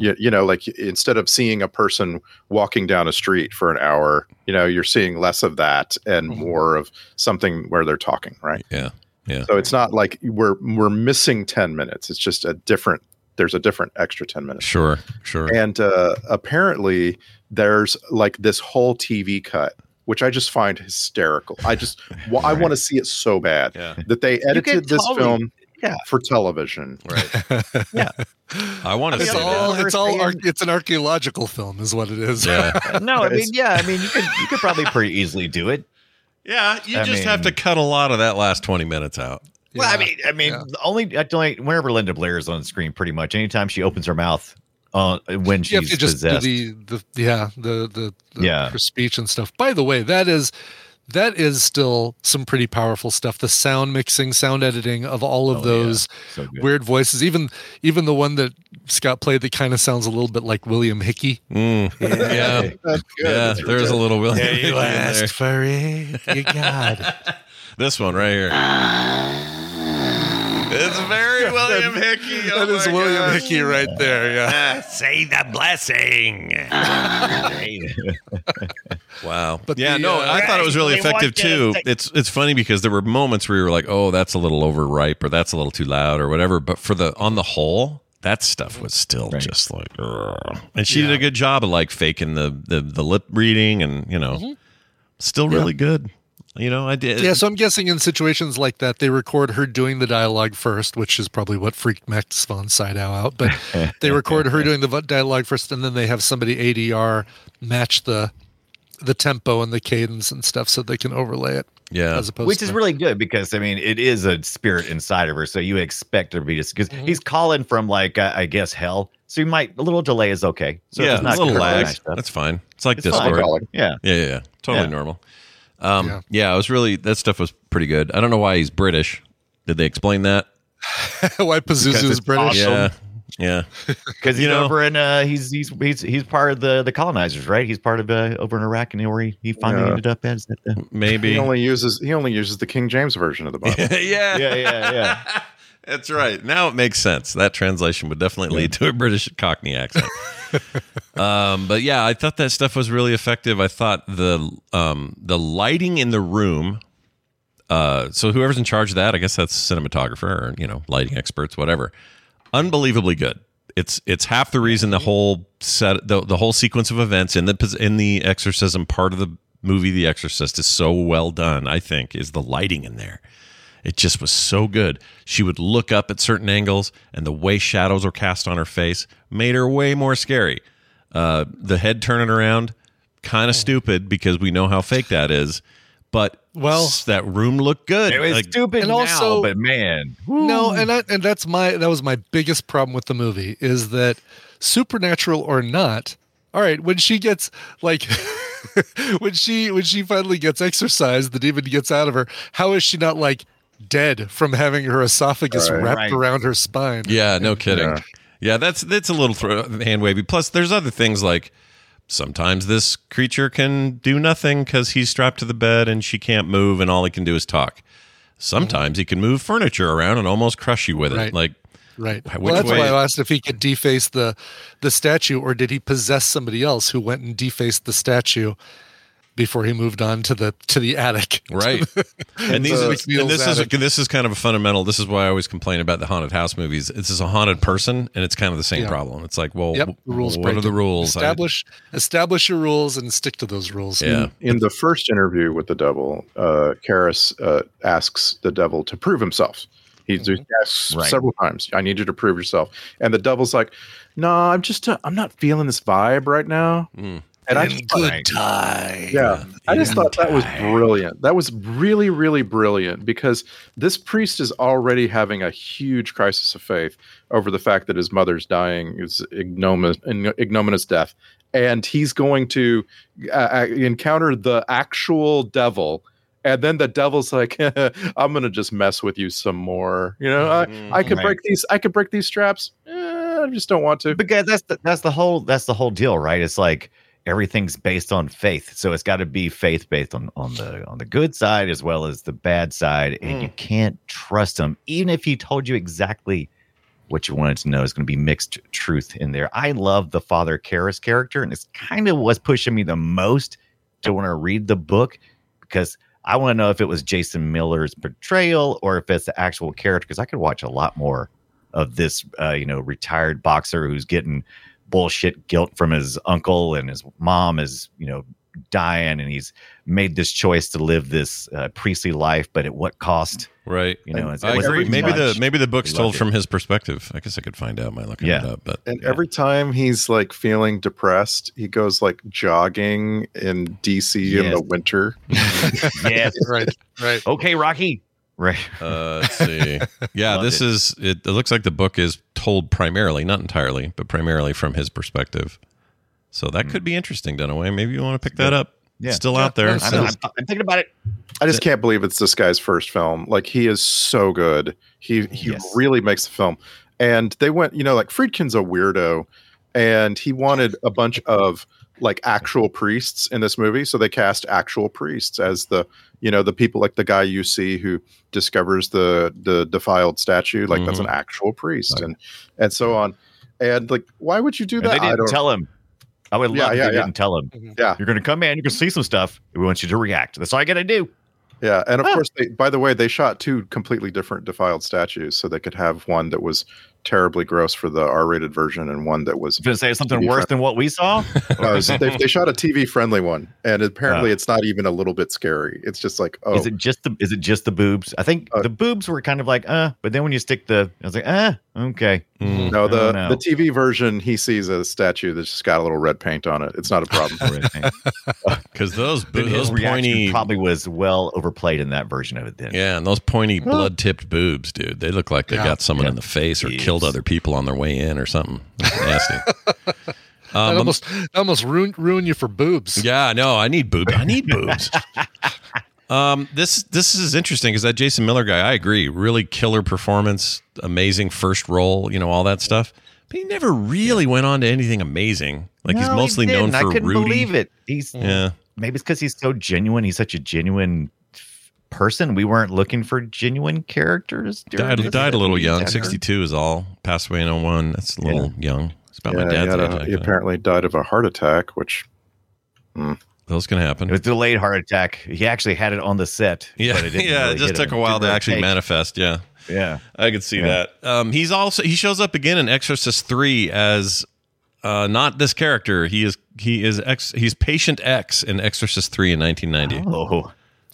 You, you know, like instead of seeing a person walking down a street for an hour, you know, you're seeing less of that and more of something where they're talking, right? Yeah, yeah. So it's not like we're we're missing ten minutes. It's just a different. There's a different extra ten minutes. Sure, sure. And uh, apparently, there's like this whole T V cut, which I just find hysterical. I just right. I want to see it so bad yeah. that they edited this film. Yeah. For television. Right. yeah. I want to I mean, see all, it. It's all ar- it's an archaeological film is what it is. Yeah. no, I mean, yeah, I mean you could you could probably pretty easily do it. Yeah, you I just mean, have to cut a lot of that last twenty minutes out. Well, yeah. I mean, I mean yeah. only, only whenever Linda Blair is on screen pretty much anytime she opens her mouth uh, when she's you have to just possessed. Do the, the yeah, the the, the yeah. her speech and stuff. By the way, that is That is still some pretty powerful stuff. The sound mixing, sound editing of all of oh, those yeah. so weird voices, even even the one that Scott played that kind of sounds a little bit like William Hickey. Mm. Yeah, yeah, yeah there's a little William Hickey. You asked for it, you got it. This one right here. It's very William Hickey. Oh that is William gosh. Hickey right there. Yeah. Uh, say the blessing. Wow. But yeah, the, no, uh, I thought it was really effective too. To- it's it's funny because there were moments where you were like, "Oh, that's a little overripe," or "That's a little too loud," or whatever. But for the on the whole, that stuff was still right. just like, ugh. And she yeah. did a good job of like faking the the, the lip reading, and you know, mm-hmm. still really yeah. good. You know, I did. Yeah, so I'm guessing in situations like that, they record her doing the dialogue first, which is probably what freaked Max von Sydow out. But they record her doing the dialogue first, and then they have somebody A D R match the the tempo and the cadence and stuff, so they can overlay it. Yeah, as opposed which to- is really good because I mean, it is a spirit inside of her, so you expect her to be just because mm-hmm. he's calling from like uh, I guess hell. So you might a little delay is okay. So yeah, it's not a little lag. That's fine. It's like Discord. Yeah. yeah, yeah, yeah, totally yeah. normal. Um, yeah. yeah, it was really, that stuff was pretty good. I don't know why he's British. Did they explain that? Why Pazuzu is British? Awesome. Yeah. Yeah. Because he's know, over in, uh, he's, he's, he's, he's part of the, the colonizers, right? He's part of, uh, over in Iraq and where he, he finally yeah. ended up as. Uh, Maybe. He only uses, he only uses the King James version of the Bible. yeah. Yeah. Yeah. Yeah. That's right. Now it makes sense. That translation would definitely lead to a British Cockney accent. um, but yeah, I thought that stuff was really effective. I thought the um, the lighting in the room. Uh, so whoever's in charge of that, I guess that's cinematographer or you know lighting experts, whatever. Unbelievably good. It's it's half the reason the whole set, the the whole sequence of events in the in the exorcism part of the movie, The Exorcist, is so well done. I think is the lighting in there. It just was so good. She would look up at certain angles, and the way shadows were cast on her face made her way more scary. Uh, the head turning around, kind of stupid because we know how fake that is. But well, that room looked good. It was like, stupid and now, also, but man, woo. no, and I, and that's my that was my biggest problem with the movie is that supernatural or not. All right, when she gets like. when she when she finally gets exorcised, the demon gets out of her. How is she not like? Dead from having her esophagus right, wrapped right. around her spine. Yeah, no kidding. Yeah, yeah that's that's a little throw, hand wavy. Plus, there's other things like sometimes this creature can do nothing because he's strapped to the bed and she can't move and all he can do is talk. Sometimes he can move furniture around and almost crush you with it. Right. Like, right. Which well, that's way? Why I asked if he could deface the, the statue, or did he possess somebody else who went and defaced the statue before he moved on to the to the attic? Right. And these the, are, and this attic. is this is kind of a fundamental. This is why I always complain about the haunted house movies. This is a haunted person, and it's kind of the same yeah. problem. It's like, well, yep. rules what are the rules? Establish I, establish your rules and stick to those rules. Yeah. In, in the first interview with the devil, uh, Karras uh, asks the devil to prove himself. He asks right. several times, I need you to prove yourself. And the devil's like, no, nah, I'm just, uh, I'm not feeling this vibe right now. Mm. And I just good time. Yeah. I just thought that was brilliant. That was really, really brilliant, because this priest is already having a huge crisis of faith over the fact that his mother's dying, his ignominious, ignominious death. And he's going to uh, encounter the actual devil. And then the devil's like, I'm going to just mess with you some more. You know, mm-hmm. I, I could right. break these. I could break these straps. Eh, I just don't want to. Because that's the, that's the whole that's the whole deal, right? It's like, everything's based on faith, so it's got to be faith based on, on the on the good side as well as the bad side, and mm. you can't trust him, even if he told you exactly what you wanted to know. Is going to be mixed truth in there. I love the Father Karras character, and it's kind of what's pushing me the most to want to read the book, because I want to know if it was Jason Miller's portrayal or if it's the actual character, because I could watch a lot more of this, uh, you know, retired boxer who's getting bullshit guilt from his uncle, and his mom is, you know, dying, and he's made this choice to live this uh, priestly life, but at what cost? Right. You know, it's, I agree. Maybe much. the maybe the book's told it. from his perspective. I guess I could find out by looking yeah. it up. But and yeah. every time he's like feeling depressed, he goes like jogging in D C yes. in the winter. yes. Right. Right. Okay, Rocky. Right. Uh, let's see. Yeah, this it. is. It, it looks like the book is told primarily, not entirely, but primarily from his perspective. So that mm. could be interesting, Dunaway. Maybe you want to pick that up. Yeah, it's still yeah. out there. I'm, I'm, I'm thinking about it. I just can't believe it's this guy's first film. Like, he is so good. He he yes. really makes the film. And they went, you know, like, Friedkin's a weirdo, and he wanted a bunch of like actual priests in this movie, so they cast actual priests as the, you know, the people, like the guy you see who discovers the the defiled statue, like mm-hmm. that's an actual priest, okay. and and so on. And like, why would you do that? And they didn't I don't... tell him. I would love yeah, yeah, if they yeah. didn't tell him. Mm-hmm. Yeah, you're gonna come in, you're gonna see some stuff, and we want you to react. That's all you gotta do. Yeah, and of oh. course, they, by the way, they shot two completely different defiled statues, so they could have one that was terribly gross for the R-rated version, and one that was. Going to say something T V worse friendly. Than what we saw. No, they, they shot a T V-friendly one, and apparently, uh, it's not even a little bit scary. It's just like, oh, is it just the is it just the boobs? I think uh, the boobs were kind of like, uh, but then when you stick the, I was like, uh, okay. Mm, no, the the T V version, he sees a statue that's just got a little red paint on it. It's not a problem for because those bo- those pointy probably was well overplayed in that version of it. Then yeah, and those pointy well, blood-tipped boobs, dude, they look like they yeah, got someone yeah. in the face or yeah. killed other people on their way in or something. That's nasty. Um, almost almost ruin ruin you for boobs. Yeah, no, I need boobs. I need boobs. Um, this this is interesting because that Jason Miller guy, I agree, really killer performance, amazing first role, you know, all that stuff. But he never really yeah. went on to anything amazing. Like no, he's mostly he known for I couldn't Rudy. Believe it. He's yeah. Maybe it's because he's so genuine. He's such a genuine person. We weren't looking for genuine characters. Died, died a little young. sixty-two is all. Passed away in oh one. That's a little yeah. young. It's about yeah, my dad's age. He, a, he apparently died of a heart attack, which. Hmm. That's going to happen. It was a delayed heart attack. He actually had it on the set. Yeah, but it, didn't yeah, really it just took him. a while to actually take. manifest. Yeah, yeah, I could see yeah. that. Um, he's also he shows up again in Exorcist three as uh, not this character. He is he is ex, he's Patient X in Exorcist three in nineteen ninety. Oh,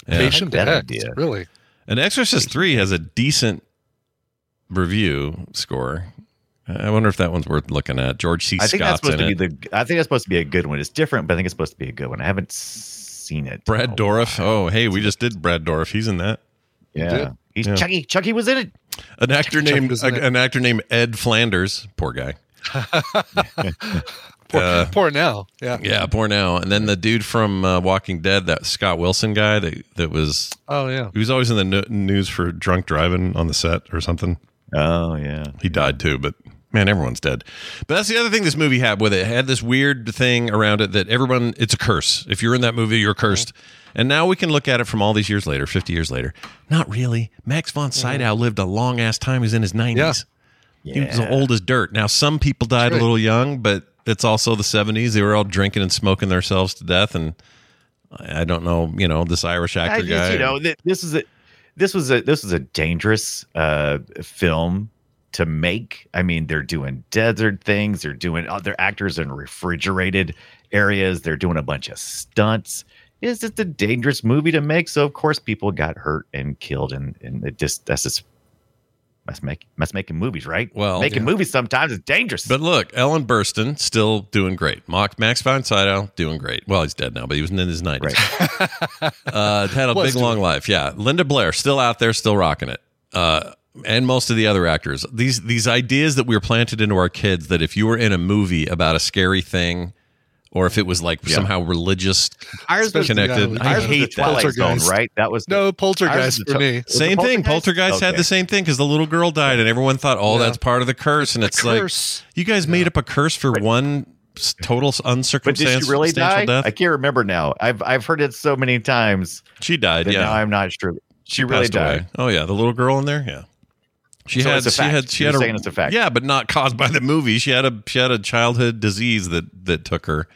yeah. Patient X, idea. Really? And Exorcist three has a decent review score. I wonder if that one's worth looking at. George C. I think Scott's that's supposed in to be it. The. I think that's supposed to be a good one. It's different, but I think it's supposed to be a good one. I haven't seen it. Brad Dourif. Oh, hey, we just did Brad Dourif. He's in that. Yeah, he's yeah. Chucky. Chucky was in it. An actor Chucky named Chucky a, an actor named Ed Flanders. Poor guy. poor, uh, poor now. Yeah. Yeah. Poor now. And then the dude from uh, Walking Dead, that Scott Wilson guy, that that was. Oh yeah. He was always in the no- news for drunk driving on the set or something. Oh yeah. He died too, but. man, everyone's dead. But that's the other thing this movie had with it. It had this weird thing around it that everyone, it's a curse. If you're in that movie, you're cursed. Mm-hmm. And now we can look at it from all these years later, fifty years later. Not really. Max von Sydow mm-hmm. lived a long ass time. He's in his nineties. Yeah. Yeah. He was as old as dirt. Now, some people died right. a little young, but it's also the seventies. They were all drinking and smoking themselves to death. And I don't know, you know, this Irish actor I, guy. You know, th- this is a, this was a, this was a dangerous uh, film to make. I mean, they're doing desert things. They're doing other actors in refrigerated areas. They're doing a bunch of stunts. It's just a dangerous movie to make. So of course, people got hurt and killed, and and it just that's just. That's making that's making movies, right? Well, making yeah. movies sometimes is dangerous. But look, Ellen Burstyn still doing great. Max von Sydow doing great. Well, he's dead now, but he was in his nineties. Right. uh, had a Let's big long it. life. Yeah, Linda Blair still out there, still rocking it. Uh, and most of the other actors. These these ideas that we were planted into our kids that if you were in a movie about a scary thing, or if it was like yeah. somehow religious ours connected. I hate that. Poltergeist, right? That was the, no Poltergeist for me. Same Poltergeist? thing. Poltergeist okay. had the same thing because the little girl died, and everyone thought, "Oh, yeah. that's part of the curse." And it's, it's curse. like you guys yeah. made up a curse for right. one total uncircumstantial but did she really die? death. I can't remember now. I've I've heard it so many times. She died. Yeah, now I'm not sure. She, she really died. Away. Oh yeah, the little girl in there. Yeah. She, so had, she had she You're had a, it's a fact. Yeah, but not caused by the movie. She had a she had a childhood disease that that took her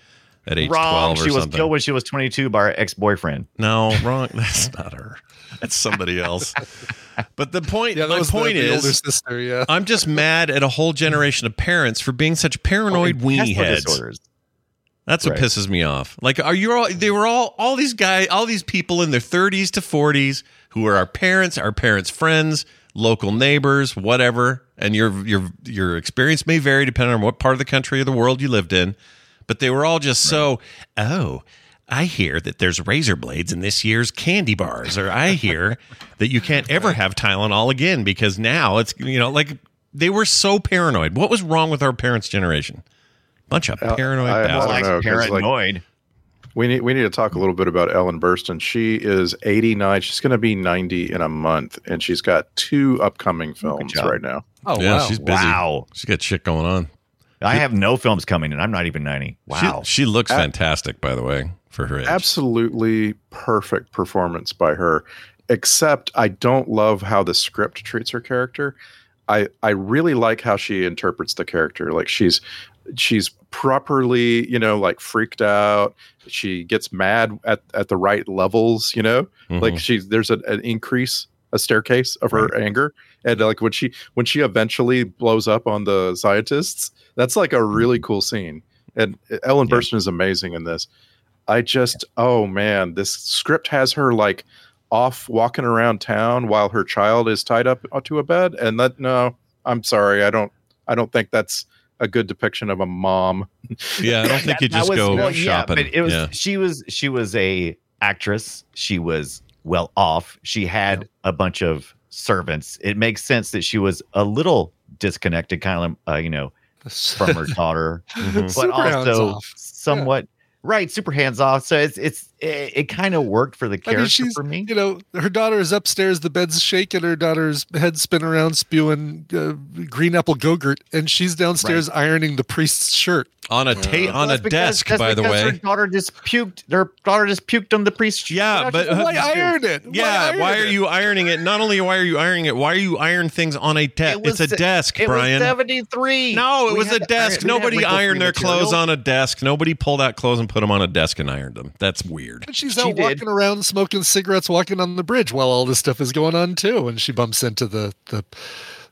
at age wrong. twelve or she something. She was killed when she was twenty-two by her ex-boyfriend. No, wrong. That's not her. That's somebody else. But the point, yeah, my point the, is, the sister, yeah. I'm just mad at a whole generation of parents for being such paranoid oh, weenie heads. Disorders. That's what right. pisses me off. Like, are you all? They were all all these guys, all these people in their thirties to forties who are our parents, our parents' friends, local neighbors, whatever, and your your your experience may vary depending on what part of the country or the world you lived in, but they were all just right. so, oh, I hear that there's razor blades in this year's candy bars, or I hear that you can't ever have Tylenol again because now it's, you know, like they were so paranoid. What was wrong with our parents' generation? Bunch of paranoid I, I know, paranoid. Like, we need we need to talk a little bit about Ellen Burstyn. She is eighty-nine. She's going to be ninety in a month, and she's got two upcoming films right now. Oh yeah, wow. She's busy. Wow. She's got shit going on. I have no films coming, and I'm not even ninety. Wow. She, she looks Ab- fantastic, by the way, for her age. Absolutely perfect performance by her, except I don't love how the script treats her character. I, I really like how she interprets the character. Like she's she's properly, you know, like freaked out. She gets mad at, at the right levels, you know, mm-hmm. like she's there's a, an increase, a staircase of her right. anger. And like when she when she eventually blows up on the scientists, that's like a really cool scene. And Ellen yeah. Burstyn is amazing in this. I just, yeah. oh, man, this script has her like off walking around town while her child is tied up to a bed. And that, no, I'm sorry. I don't I don't think that's a good depiction of a mom. Yeah, I don't think that, you just was, go well, shopping. Yeah, but it was yeah. she was she was a actress. She was well off. She had yeah. a bunch of servants. It makes sense that she was a little disconnected, kind of uh, you know, from her daughter, mm-hmm. but also somewhat yeah. right, super hands off. So it's it's it, it kind of worked for the character I mean, she's, for me. You know, her daughter is upstairs. The bed's shaking. Her daughter's head spin around, spewing uh, green apple go-gurt, and she's downstairs right. ironing the priest's shirt. On a ta- on a because, desk, by the way. Her daughter just puked. Her daughter just puked on the priest's. Yeah, but why iron it? Yeah, why, why are it? you ironing it? Not only why are you ironing it, why are you iron things on a desk? It it's a desk, it Brian. It was seventy-three. No, it we was a desk. Iron, Nobody ironed their material. clothes on a desk. Nobody pulled out clothes and put them on a desk and ironed them. That's weird. But she's out she walking did. around smoking cigarettes, walking on the bridge while all this stuff is going on too, and she bumps into the the.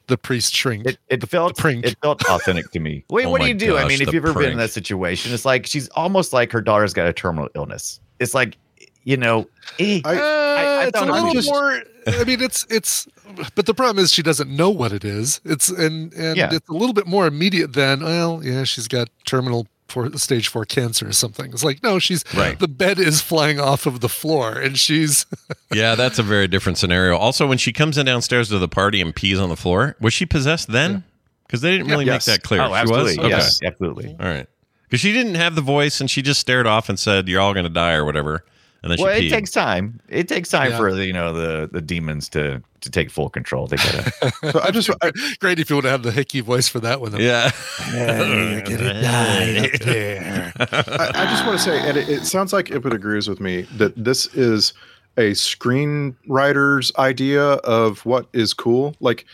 The priest shrink. It, it, the, felt, the it felt authentic to me. Wait, oh what do you do? Gosh, I mean, if you've ever prink. been in that situation, it's like she's almost like her daughter's got a terminal illness. It's like, you know, eh, I, I, I it's a little just, more. I mean, it's it's. But the problem is she doesn't know what it is. It's and and yeah. it's a little bit more immediate than well, yeah, she's got terminal. For stage four cancer or something. It's like, no, she's right. the bed is flying off of the floor and she's. Yeah, that's a very different scenario. Also, when she comes in downstairs to the party and pees on the floor, was she possessed then? Because they didn't yeah, really yes. make that clear. Oh, she absolutely. Was? Yes, okay. absolutely. All right. Because she didn't have the voice and she just stared off and said, you're all going to die or whatever. And then well, she peed. It takes time. It takes time yeah. for you know the, the demons to, to take full control. They gotta. So I just I, great if you want to have the hickey voice for that one. Yeah, hey, get it die up there. I, I just want to say, and it, it sounds like Iput agrees with me that this is a screenwriter's idea of what is cool. Like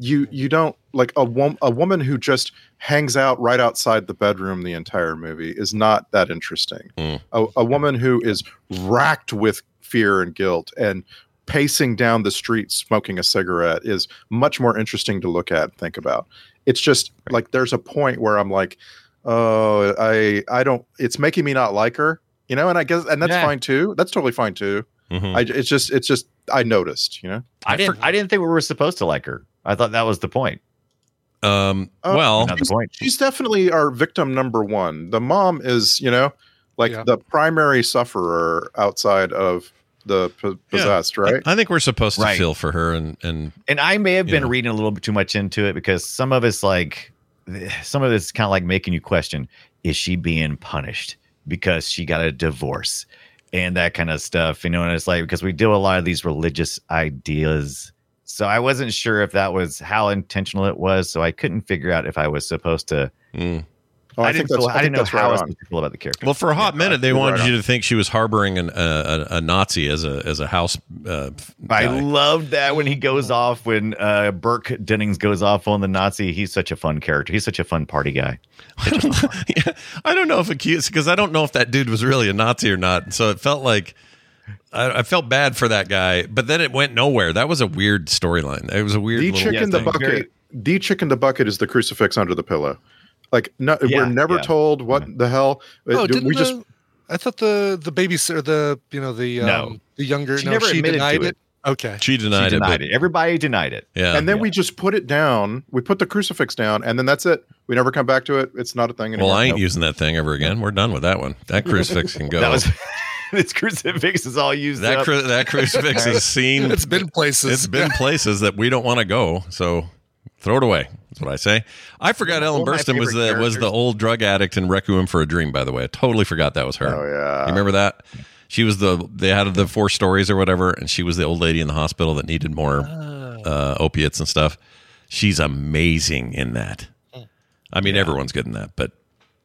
you you don't like a wom- a woman who just hangs out right outside the bedroom the entire movie is not that interesting. Mm. A, a woman who is racked with fear and guilt and pacing down the street smoking a cigarette is much more interesting to look at and think about. It's just like there's a point where I'm like, oh, I I don't. It's making me not like her, you know. And I guess and that's yeah. fine too. That's totally fine too. Mm-hmm. I, it's just it's just I noticed, you know. I didn't I didn't think we were supposed to like her. I thought that was the point. Um, uh, well, she's, she's definitely our victim number one. The mom is, you know, like yeah. the primary sufferer outside of the p- possessed, yeah. right? I, I think we're supposed to right. feel for her. And, and, and I may have been know. reading a little bit too much into it because some of it's like, some of it's kind of like making you question, is she being punished because she got a divorce and that kind of stuff, you know? And it's like, because we do a lot of these religious ideas. So I wasn't sure if that was how intentional it was. So I couldn't figure out if I was supposed to. Mm. Oh, I, I didn't, feel, I I didn't know how right I was feel about the character. Well, for a hot yeah, minute, they wanted right you to think she was harboring an, uh, a, a Nazi as a as a house. Uh, I loved that when he goes off, when uh, Burke Dennings goes off on the Nazi. He's such a fun character. He's such a fun party guy. I don't, fun party. Yeah, I don't know if it cute because I don't know if that dude was really a Nazi or not. So it felt like. I, I felt bad for that guy, but then it went nowhere. That was a weird storyline. It was a weird. The chick in the bucket. The chick in the bucket is the crucifix under the pillow. Like, no, yeah, we're never yeah. told what yeah. the hell. Oh, didn't we the, just? I thought the the babysitter, the you know the um, no. the younger. She no, never she admitted denied to it. it. Okay, she denied, she denied it, but, it. Everybody denied it. Yeah, and then yeah. we just put it down. We put the crucifix down, and then that's it. We never come back to it. It's not a thing anymore. Well, I ain't nope. using that thing ever again. We're done with that one. That crucifix can go. That was. This crucifix is all used that up. Cru- that crucifix is seen. It's been places. It's been places that we don't want to go. So throw it away. That's what I say. I forgot Ellen Burstyn was the characters. was the old drug addict in Requiem for a Dream. By the way, I totally forgot that was her. Oh yeah, you remember that? She was the they had the four stories or whatever, and she was the old lady in the hospital that needed more oh. uh, opiates and stuff. She's amazing in that. I mean, yeah. everyone's good in that, but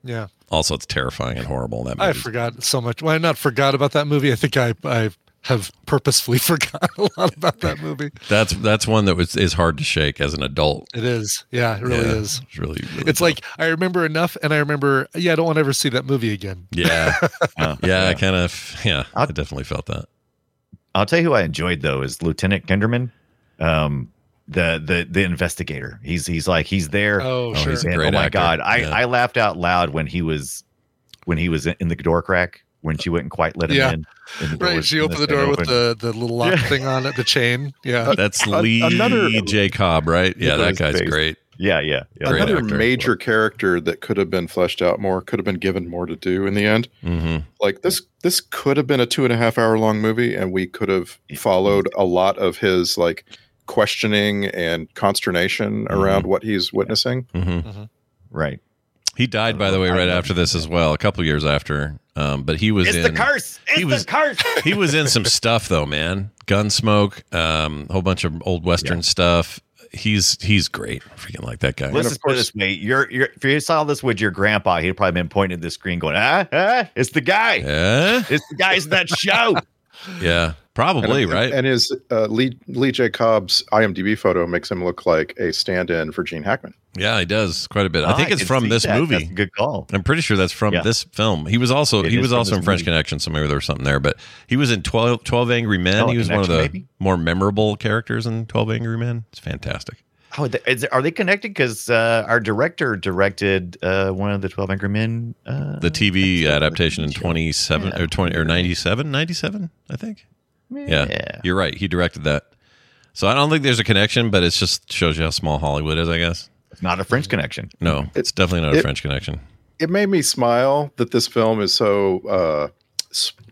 yeah. Also, it's terrifying and horrible. That movie. I forgot so much. Well, I not forgot about that movie. I think I I have purposefully forgotten a lot about that movie. That's that's one that was is hard to shake as an adult. It is. Yeah, it really yeah, is. It's really. really it's tough. Like I remember enough, and I remember. Yeah, I don't want to ever see that movie again. Yeah, yeah, yeah. I kind of. Yeah, I'll, I definitely felt that. I'll tell you who I enjoyed though is Lieutenant Kinderman. Um, The the the investigator. He's he's like he's there. Oh, sure. He's, and, oh my actor. God! I, yeah. I laughed out loud when he was when he was in the door crack when she wouldn't quite let him yeah. in. And right, was, she opened the door opened. with the, the little lock yeah. thing on it, the chain. Yeah, that's Lee another J. Cobb, right? Yeah, that guy's based. great. Yeah, yeah. yeah. Another actor. major character that could have been fleshed out more, could have been given more to do in the end. Mm-hmm. Like this, this could have been a two and a half hour long movie, and we could have followed a lot of his like. questioning and consternation around mm-hmm. what he's witnessing. Mm-hmm. Mm-hmm. Right. He died, by the way, right after this as well, a couple years after. Um, but he was it's in... It's the curse! It's he was, the curse! He was in some stuff, though, man. Gunsmoke, a um, whole bunch of old Western yeah. stuff. He's he's great. I freaking like that guy. Let's just put it this way. You're, you're, if you saw this with your grandpa, he'd probably been pointing at the screen going, ah, ah, it's the guy. Yeah. It's the guy's in that show. Yeah. Probably, and, right? And, and his uh, Lee, Lee J. Cobb's I M D B photo makes him look like a stand-in for Gene Hackman. Yeah, he does quite a bit. I think oh, I it's from this that. movie. That's a good call. I'm pretty sure that's from yeah. this film. He was also it he was also in French movie. Connection, so maybe there was something there. But he was in twelve, twelve Angry Men. Oh, he was one of the maybe? more memorable characters in twelve Angry Men. It's fantastic. Oh, is, are they connected? Because uh, our director directed uh, one of the twelve Angry Men. Uh, the T V adaptation in twenty-seven yeah. or twenty or ninety-seven, ninety-seven, I think. Yeah, yeah, you're right. He directed that. So I don't think there's a connection, but it just shows you how small Hollywood is, I guess. It's not a French Connection. No, it's definitely not a it, French Connection. It made me smile that this film is so, uh,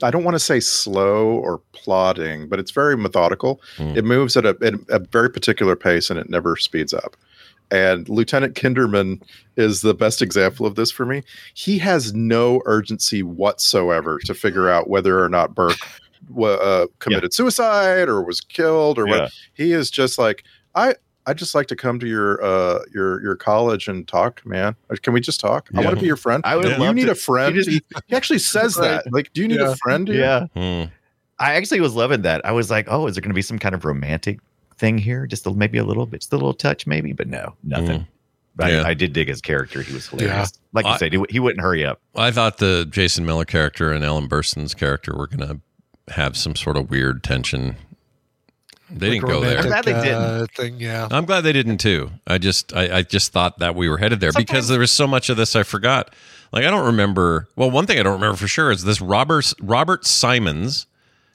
I don't want to say slow or plodding, but it's very methodical. Mm. It moves at a, at a very particular pace and it never speeds up. And Lieutenant Kinderman is the best example of this for me. He has no urgency whatsoever to figure out whether or not Burke uh, committed yeah. suicide or was killed or yeah. what. He is just like, I, I just like to come to your uh, your your college and talk, man. Can we just talk? Yeah. I want to be your friend. I would yeah. You need to. a friend. He, just, he actually says that. Like, do you need yeah. a friend? Here? Yeah. Mm. I actually was loving that. I was like, oh, is there going to be some kind of romantic thing here? Just a, maybe a little bit, just a little touch maybe, but no, nothing. Mm. But yeah. I, I did dig his character. He was hilarious. Yeah. Like I, you said, he, he wouldn't hurry up. I thought the Jason Miller character and Ellen Burstyn's character were going to have some sort of weird tension. They like didn't go there. I'm glad they didn't. Uh, thing, yeah. I'm glad they didn't too. I just, I, I just thought that we were headed there Sometimes. because there was so much of this I forgot. Like, I don't remember. Well, one thing I don't remember for sure is this Robert Robert Symonds.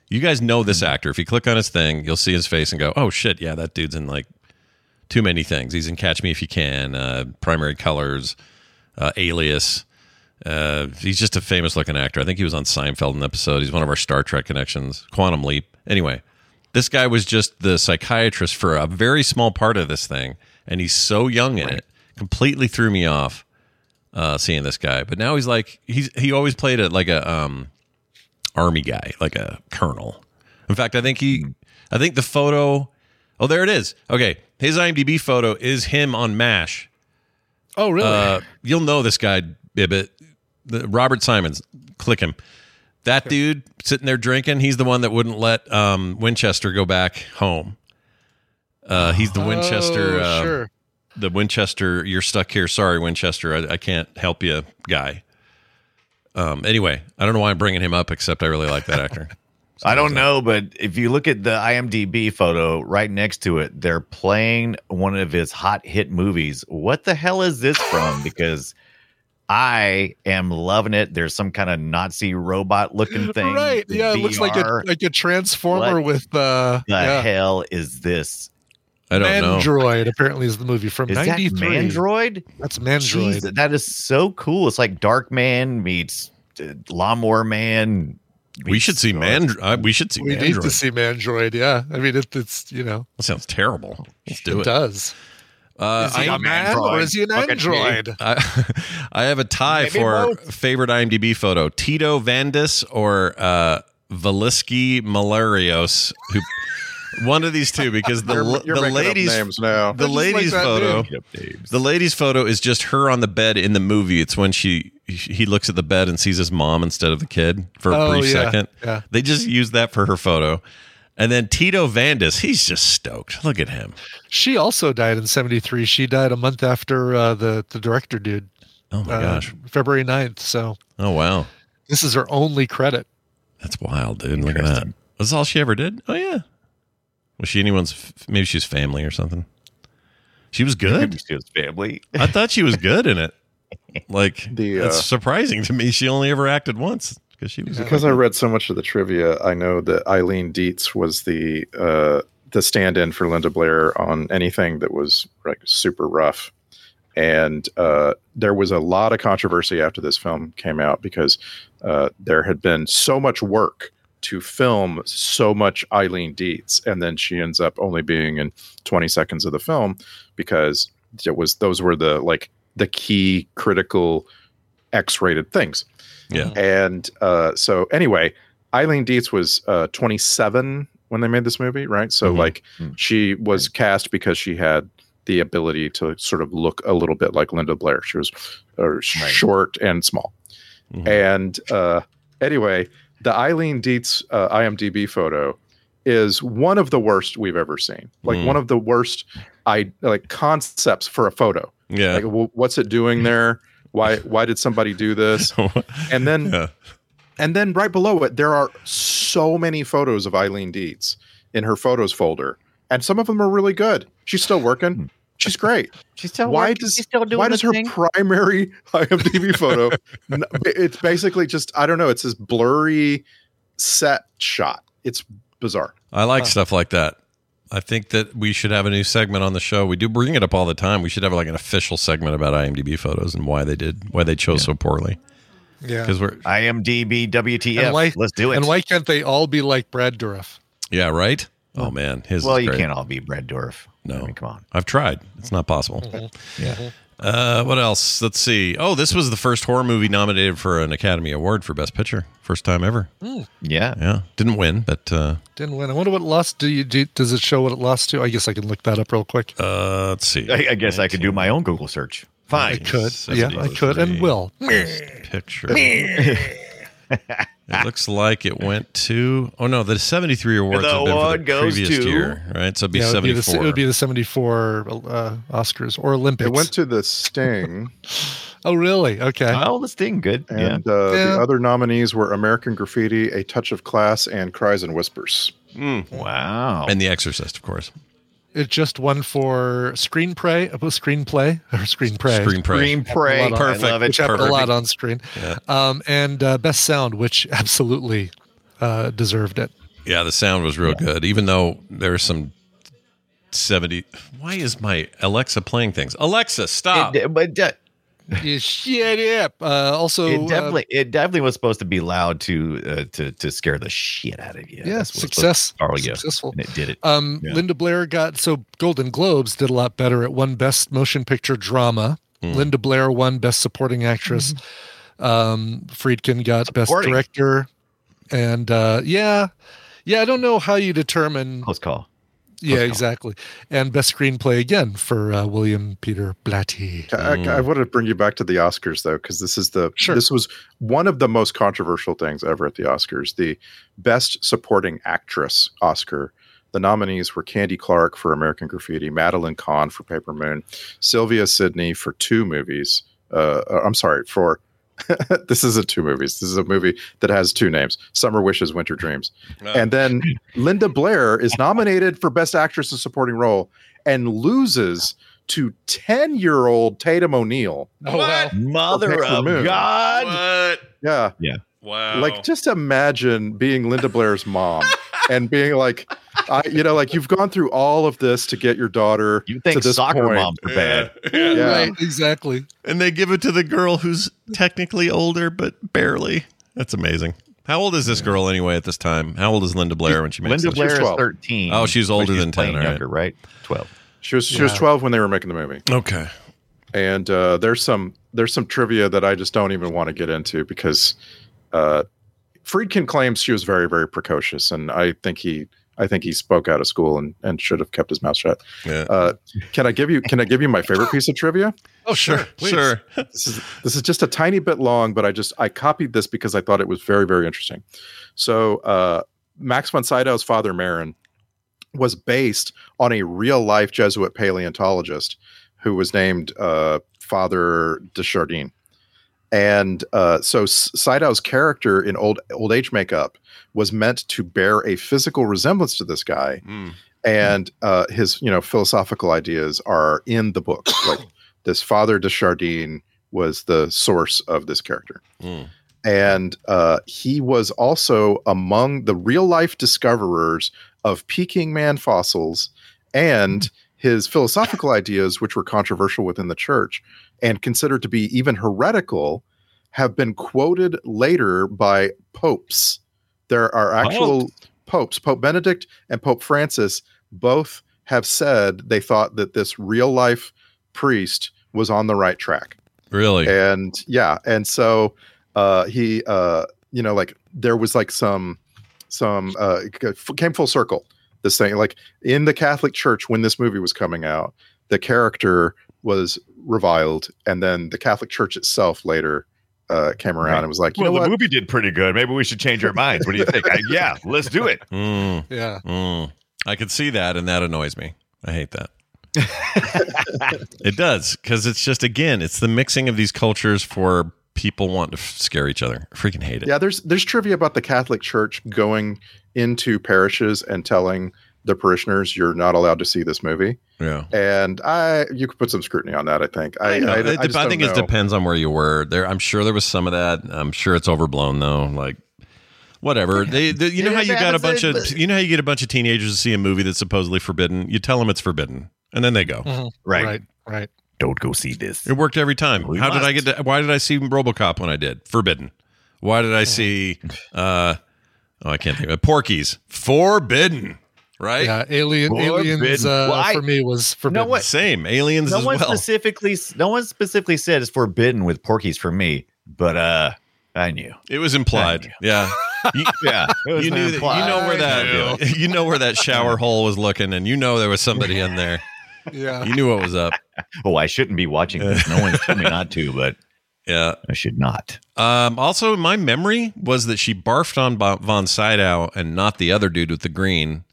You guys know this actor. If you click on his thing, you'll see his face and go, "Oh shit, yeah, that dude's in like too many things. He's in Catch Me If You Can, uh, Primary Colors, uh, Alias." Uh, he's just a famous looking actor. I think he was on Seinfeld in an episode. He's one of our Star Trek connections. Quantum Leap. Anyway. This guy was just the psychiatrist for a very small part of this thing, and he's so young in right. it. Completely threw me off uh, seeing this guy. But now he's like he's he always played a like a um, army guy, like a colonel. In fact, I think he I think the photo. Oh, there it is. Okay, his IMDb photo is him on MASH. Oh, really? Uh, you'll know this guy, Bibbit, the, Robert Symonds. Click him. That dude sitting there drinking, he's the one that wouldn't let um, Winchester go back home. Uh, he's the Winchester, oh, uh, sure. the Winchester, you're stuck here. Sorry, Winchester, I, I can't help you guy. Um, anyway, I don't know why I'm bringing him up, except I really like that actor. So I don't know, but if you look at the IMDb photo right next to it, they're playing one of his hot hit movies. What the hell is this from? Because... I am loving it. There's some kind of Nazi robot looking thing. Right. Yeah. V R. It looks like a, like a transformer what with uh, the yeah. hell is this? I don't Mandroid, know. Mandroid apparently is the movie from ninety-three. That Mandroid? That's Mandroid. Jeez, that is so cool. It's like Dark Man meets uh, Lawnmower Man. Meets we should see Mandroid. Uh, we should see we Mandroid. We need to see Mandroid. Yeah. I mean, it, it's, you know. That sounds terrible. Let's do it. It does. Uh, is he a man Android. or is he an android? I, I have a tie Maybe for both. Favorite IMDb photo: Tito Vandis or uh, Valisky Malarios. Who, one of these two, because the you're, you're the ladies names now. the ladies like photo the ladies photo is just her on the bed in the movie. It's when she he looks at the bed and sees his mom instead of the kid for a oh, brief yeah, second. Yeah. They just use that for her photo. And then Tito Vandis, he's just stoked. Look at him. She also died in seventy-three. She died a month after uh, the, the director dude. Oh, my uh, gosh. February ninth. So. Oh, wow. This is her only credit. That's wild, dude. Look at that. That's all she ever did? Oh, yeah. Was she anyone's? Maybe she's family or something. She was good. Maybe she was family. I thought she was good in it. Like, the, uh, that's surprising to me. She only ever acted once. Because she was because I read so much of the trivia, I know that Eileen Dietz was the uh, the stand-in for Linda Blair on anything that was like super rough, and uh, there was a lot of controversy after this film came out because uh, there had been so much work to film so much Eileen Dietz, and then she ends up only being in twenty seconds of the film because it was those were the like the key critical X-rated things. Yeah. And uh, so anyway, Eileen Dietz was uh, twenty-seven when they made this movie, right? So mm-hmm. like mm-hmm. she was cast because she had the ability to sort of look a little bit like Linda Blair. She was uh, right. short and small. Mm-hmm. And uh, anyway, the Eileen Dietz uh, IMDb photo is one of the worst we've ever seen. Like mm. one of the worst I like concepts for a photo. Yeah. Like w- what's it doing there? Why why did somebody do this? And then yeah. and then right below it, there are so many photos of Eileen Dietz in her photos folder. And some of them are really good. She's still working. She's great. She's still why working. Does, She's still doing why does her thing? Primary IMDb photo, it's basically just, I don't know, it's this blurry set shot. It's bizarre. I like huh. stuff like that. I think that we should have a new segment on the show. We do bring it up all the time. We should have like an official segment about IMDb photos and why they did, why they chose yeah. so poorly. Yeah. Because we're IMDb W T F. Why, let's do it. And why can't they all be like Brad Dourif? Yeah. Right. Oh man. His well, you great. Can't all be Brad Dourif. No. I mean, come on. I've tried. It's not possible. Mm-hmm. Yeah. Mm-hmm. Uh, what else? Let's see. Oh, this was the first horror movie nominated for an Academy Award for Best Picture. First time ever. Mm. Yeah. Yeah. Didn't win, but... Uh, Didn't win. I wonder what it lost. Do you, do, does it show what it lost to? I guess I can look that up real quick. Uh, let's see. I, I guess nineteen I could do my own Google search. Fine. I could. Yeah, I could and will. Best Picture. It looks like it went to... Oh, no, the seventy-three awards the have been for the goes previous to, year, right? So it'd be yeah, seventy-four. It would be the, it would be the seventy-four uh, Oscars or Olympics. It went to The Sting. Oh, really? Okay. Oh, The Sting, good. And yeah. Uh, yeah. the other nominees were American Graffiti, A Touch of Class, and Cries and Whispers. Mm. Wow. And The Exorcist, of course. It just won for screenplay, screenplay or screenplay, screenplay, screenplay. Perfect. I love it. Which happened a lot on screen, yeah. um, and uh, best sound, which absolutely uh, deserved it. Yeah, the sound was real yeah. good, even though there's some seventy. Why is my Alexa playing things? Alexa, stop! It, but uh, you shut up. Uh, also, it definitely, uh, it definitely was supposed to be loud to uh, to to scare the shit out of you. Yeah, success, successful, and it did it. Um, yeah. Linda Blair got so Golden Globes did a lot better. It won Best Motion Picture Drama. Mm. Linda Blair won Best Supporting Actress. Mm-hmm. Um, Friedkin got supporting. Best Director, and uh, yeah, yeah. I don't know how you determine close call. Yeah, exactly. And best screenplay again for uh, William Peter Blatty. I, I, I wanted to bring you back to the Oscars though, because this is the sure. this was one of the most controversial things ever at the Oscars. The Best Supporting Actress Oscar. The nominees were Candy Clark for American Graffiti, Madeline Kahn for Paper Moon, Sylvia Sidney for two movies. Uh, I'm sorry for. This isn't two movies. This is a movie that has two names: Summer Wishes, Winter Dreams. No. And then Linda Blair is nominated for Best Actress in Supporting Role and loses to ten-year-old Tatum O'Neal. Oh, what? Mother of Moon. God! What? Yeah, yeah. Wow. Like, just imagine being Linda Blair's mom and being like, I, you know, like you've gone through all of this to get your daughter. You think to this soccer point. Moms are bad? Yeah. Yeah. Yeah. Right, exactly. And they give it to the girl who's technically older, but barely. That's amazing. How old is this girl anyway at this time? How old is Linda Blair when she makes Linda this? Blair is thirteen. Oh, she's older she's than ten. All right. Younger, right? twelve. She was she yeah. was twelve when they were making the movie. Okay. And uh, there's some there's some trivia that I just don't even want to get into because uh, Friedkin claims she was very very precocious, and I think he. I think he spoke out of school and, and should have kept his mouth shut. Yeah. Uh, can I give you Can I give you my favorite piece of trivia? Oh, sure, please. Sure. This is this is just a tiny bit long, but I just I copied this because I thought it was very very interesting. So uh, Max von Sydow's father Marin was based on a real life Jesuit paleontologist who was named uh, Father de Chardin. And uh, so Sydow's character in old old age makeup was meant to bear a physical resemblance to this guy, mm. and uh, his you know philosophical ideas are in the book. Like this Father de Chardin was the source of this character, mm. and uh, he was also among the real life discoverers of Peking man fossils and his philosophical ideas, which were controversial within the church and considered to be even heretical, have been quoted later by popes. There are actual oh. popes, Pope Benedict and Pope Francis, both have said they thought that this real life priest was on the right track. Really? And yeah. And so uh, he, uh, you know, like there was like some, some uh, came full circle. This thing, like in the Catholic Church, when this movie was coming out, the character was reviled, and then the Catholic Church itself later uh, came around right. and was like, you "Well, know the what? movie did pretty good. Maybe we should change our minds. What do you think? I, yeah, let's do it." Mm, yeah, mm. I could see that, and that annoys me. I hate that. It does, because it's just again, it's the mixing of these cultures for people want to f- scare each other. I freaking hate it. Yeah, there's there's trivia about the Catholic Church going into parishes and telling the parishioners you're not allowed to see this movie. Yeah, and I you could put some scrutiny on that. I think I I, I, it, I, I think it know. depends on where you were. There, I'm sure there was some of that. I'm sure it's overblown though. Like whatever they, they you know yeah, how you got a bunch of you know how you get a bunch of teenagers to see a movie that's supposedly forbidden. You tell them it's forbidden, and then they go mm-hmm. right, right, right. Don't go see this. It worked every time. We how must. did I get? To, why did I see RoboCop when I did? Forbidden. Why did I see? Uh, Oh, I can't think of it. Porky's. Forbidden. right? Yeah, Alien, Forbidden. Aliens uh, well, I, for me was forbidden. No one, Same, Aliens no as one well. Specifically, no one specifically said it's forbidden with Porky's for me, but uh, I knew. It was implied, yeah. You, yeah, you knew that, you know where that you know where that shower hole was looking, and you know there was somebody in there. Yeah, you knew what was up. Oh, I shouldn't be watching this. No one's told me not to, but yeah, I should not. Um, also, my memory was that she barfed on von Sydow and not the other dude with the green.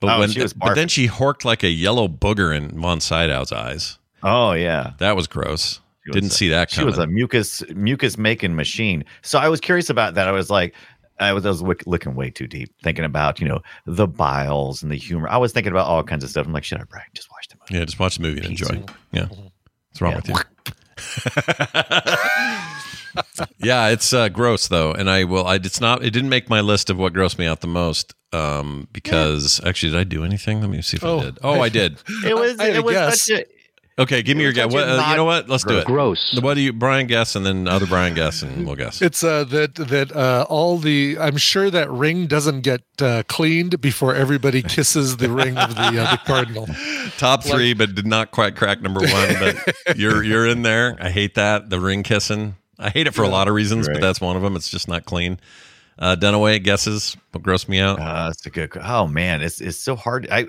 But oh, when she was but then she horked like a yellow booger in von Sydow's eyes. Oh yeah, that was gross. Was Didn't a, see that coming. She was a mucus mucus making machine. So I was curious about that. I was like. I was, I was looking way too deep, thinking about, you know, the biles and the humor. I was thinking about all kinds of stuff. I'm like, should I brag? Just watch the movie. Yeah, just watch the movie and enjoy. Yeah. What's wrong yeah. with you? Yeah, it's uh, gross, though. And I will, I, it's not, it didn't make my list of what grossed me out the most. Um, because yeah. actually, did I do anything? Let me see if oh, I did. Oh, I, I did. It was, I it was guess. such a. Okay, give me your guess. What, uh, you know what? Let's gross. do it. Gross. What do you, Brian, guess, and then other Brian guess, and we'll guess. It's uh, that that uh, all the. I'm sure that ring doesn't get uh, cleaned before everybody kisses the ring of the, uh, the cardinal. Top three, like, but did not quite crack number one. But you're you're in there. I hate that the ring kissing. I hate it for yeah, a lot of reasons, right. but that's one of them. It's just not clean. Uh, Dunaway guesses what grossed me out. Uh, that's a good. Oh man, it's it's so hard. I.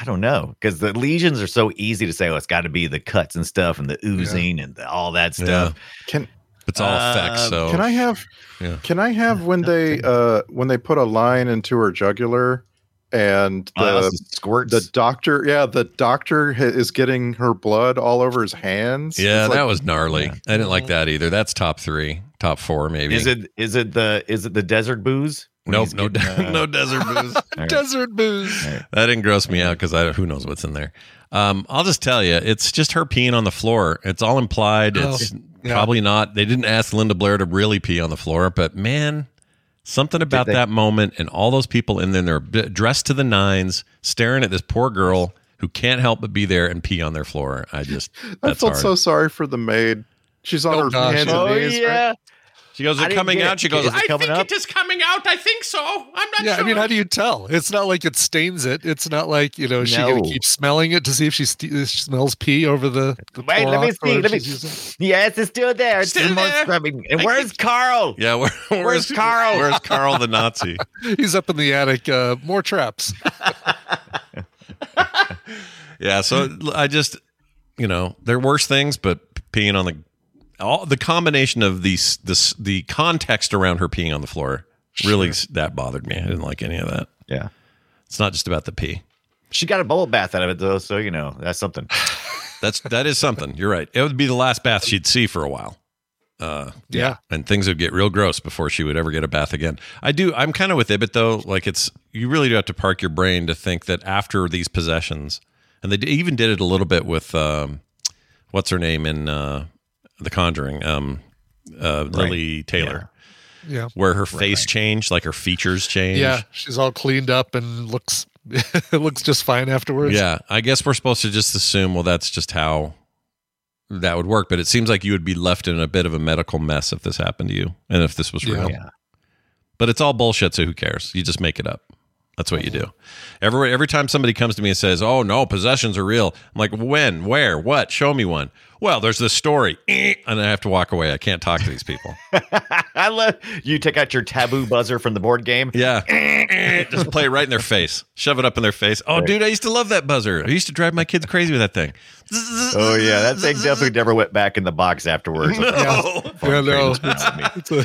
I don't know, because the lesions are so easy to say, oh, it's got to be the cuts and stuff and the oozing yeah. and the, all that stuff. Yeah. Can It's all uh, effects. So can I have yeah. can I have when they uh, when they put a line into her jugular and the, uh, squirts. the doctor? Yeah, the doctor ha- is getting her blood all over his hands. Yeah, it's that like, was gnarly. Yeah. I didn't like that either. That's top three, top four, maybe. Is it is it the is it the desert booze? Nope, no, getting, uh, no desert booze. Desert booze. Right. That didn't gross me out because I who knows what's in there. Um, I'll just tell you, it's just her peeing on the floor. It's all implied. Oh, it's yeah. probably not. They didn't ask Linda Blair to really pee on the floor, but man, something about they, that moment and all those people in there, they're dressed to the nines, staring at this poor girl who can't help but be there and pee on their floor. I just I felt hard. so sorry for the maid. She's on oh, her gosh. hands and knees. Oh, yeah. Right? She goes, they're coming out. It. She goes, is it coming I think up? It is coming out. I think so. I'm not yeah, sure. I mean, how do you tell? It's not like it stains it. It's not like, you know, no. she's going to keep smelling it to see if she, st- she smells pee over the, the Wait, let me see. Let me see. Yes, it's still there. It's still there. Scrubbing. And I where's think... Carl? Yeah, where, where's, where's Carl? Where's Carl the Nazi? He's up in the attic. Uh, more traps. Yeah, so I just, you know, there are worse things, but peeing on the All the combination of these, this, the context around her peeing on the floor, really sure. that bothered me. I didn't like any of that. Yeah, it's not just about the pee. She got a bubble bath out of it though, so you know that's something. That's that is something. You're right. It would be the last bath she'd see for a while. Uh, yeah. yeah, and things would get real gross before she would ever get a bath again. I do. I'm kind of with Ibbot though. Like it's you really do have to park your brain to think that after these possessions, and they even did it a little bit with um, what's her name in. Uh, The Conjuring, um, uh, right. Lily Taylor, yeah, yeah. where her face right, right. changed, like her features changed. Yeah, she's all cleaned up and looks it looks just fine afterwards. Yeah, I guess we're supposed to just assume, well, that's just how that would work. But it seems like you would be left in a bit of a medical mess if this happened to you, and if this was real. Yeah. But it's all bullshit, so who cares? You just make it up. That's what you do. Every every time somebody comes to me and says, oh, no, possessions are real. I'm like, when, where, what? Show me one. Well, there's this story. And I have to walk away. I can't talk to these people. I love you take out your taboo buzzer from the board game. Yeah. Just play it right in their face. Shove it up in their face. Oh, right. dude, I used to love that buzzer. I used to drive my kids crazy with that thing. Oh, yeah. That thing definitely never went back in the box afterwards. No. Yeah. Yeah, no. It's a,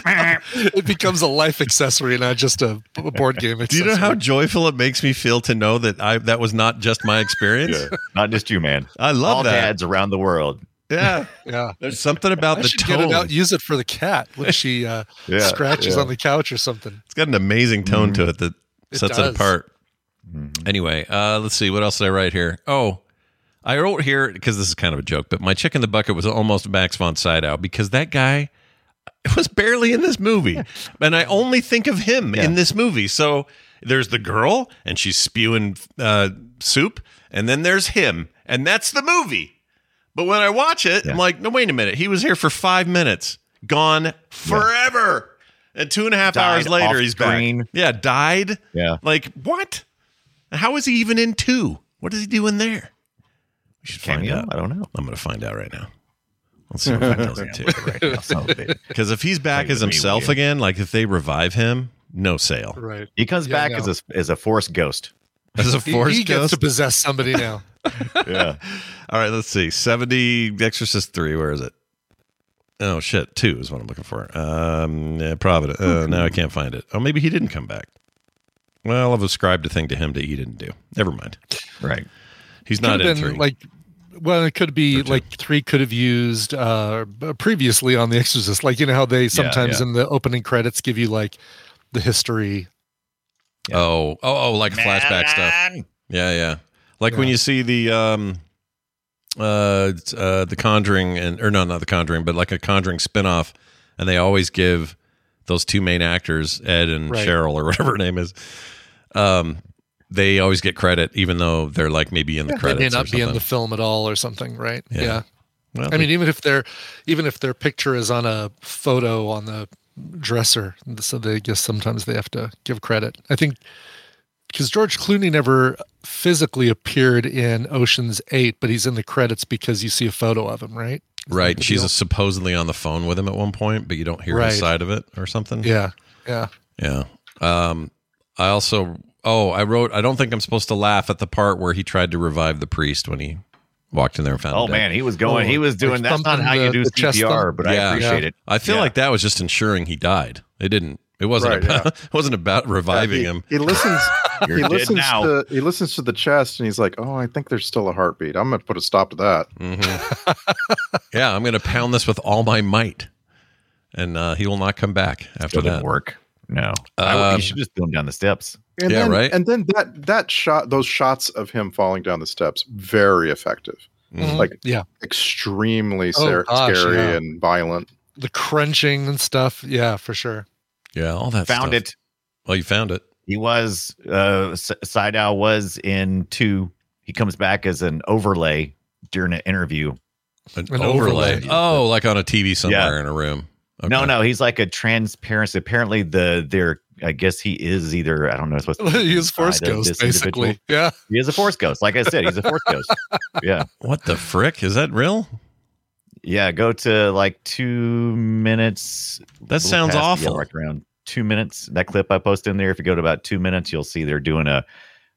it becomes a life accessory, not just a board game accessory. Do you know how joyful it makes me feel to know that I that was not just my experience, yeah. not just you, man. I love all that. Dads around the world. Yeah, yeah. There's something about I the tone. Get it out, use it for the cat when she uh, yeah. scratches yeah. on the couch or something. It's got an amazing tone mm. to it that it sets does. it apart. Mm. Anyway, uh, let's see what else did I write here. Oh, I wrote here because this is kind of a joke, but my chick in the bucket was almost Max von Sydow because that guy was barely in this movie, and I only think of him yeah. in this movie. So. There's the girl, and she's spewing uh, soup, and then there's him, and that's the movie. But when I watch it, yeah. I'm like, no, wait a minute. He was here for five minutes, gone forever. Yeah. And two and a half died hours later, he's screen. back. Yeah, died. Yeah. Like, what? And how is he even in two? What is he doing there? We should Can find out. I don't know. I'm going to find out right now. Let's see if that tells it too. Right, because if he's back as himself again, like if they revive him, no sale. Right. He comes yeah, back no. as a as a forced ghost. As a forced he, he gets ghost to possess somebody now. Yeah. All right. Let's see. seventy Exorcist three. Where is it? Oh shit. Two is what I'm looking for. Um, yeah, Providence. Uh, now I can't find it. Oh, maybe he didn't come back. Well, I've ascribed a thing to him that he didn't do. Never mind. Right. He's not in three. Like, well, it could be like three could have used uh, previously on The Exorcist. Like, you know how they sometimes yeah, yeah. in the opening credits give you like the history. Yeah. Oh, oh, oh, like Man. flashback stuff. Yeah, yeah. Like yeah. when you see the um, uh, uh, the Conjuring, and or no, not the Conjuring, but like a Conjuring spinoff, and they always give those two main actors, Ed and right. Cheryl or whatever her name is. Um. They always get credit, even though they're like maybe in the yeah, credits. They may not be in the film at all, or something, right? Yeah. yeah. Well, I mean, even if they're, even if their picture is on a photo on the dresser, so they I guess sometimes they have to give credit. I think because George Clooney never physically appeared in Ocean's Eight, but he's in the credits because you see a photo of him, right? Isn't right. She's deal? supposedly on the phone with him at one point, but you don't hear right. his side of it or something. Yeah. Yeah. Yeah. Um, I also. Oh, I wrote, I don't think I'm supposed to laugh at the part where he tried to revive the priest when he walked in there and found Oh, him man, he was going, oh, he was doing, that's not how the, you do C P R, but yeah, I appreciate yeah. it. I feel yeah. like that was just ensuring he died. It didn't, it wasn't, right, about, yeah. it wasn't about reviving yeah, he, him. He listens, he, listens to, he listens to the chest and he's like, oh, I think there's still a heartbeat. I'm going to put a stop to that. Mm-hmm. Yeah, I'm going to pound this with all my might. And uh, he will not come back after that. Didn't work. No, um, you should just throw him down the steps. And yeah, then, right. And then that that shot, those shots of him falling down the steps, very effective. Mm-hmm. Like, yeah, extremely oh, ser- gosh, scary yeah. and violent. The crunching and stuff, yeah, for sure. Yeah, all that. Found stuff. it. Well, you found it. He was uh, Sydow was in two. He comes back as an overlay during an interview. An, an overlay. overlay. Oh, like on a T V somewhere yeah. in a room. Okay. No, no, he's like a transparency. Apparently, the their I guess he is either I don't know. Supposed to he is force ghost, basically. Individual. Yeah, he is a force ghost. Like I said, he's a force ghost. Yeah. What the frick is that real? Yeah, go to like two minutes. That sounds awful. Like around two minutes. That clip I posted in there. If you go to about two minutes, you'll see they're doing a,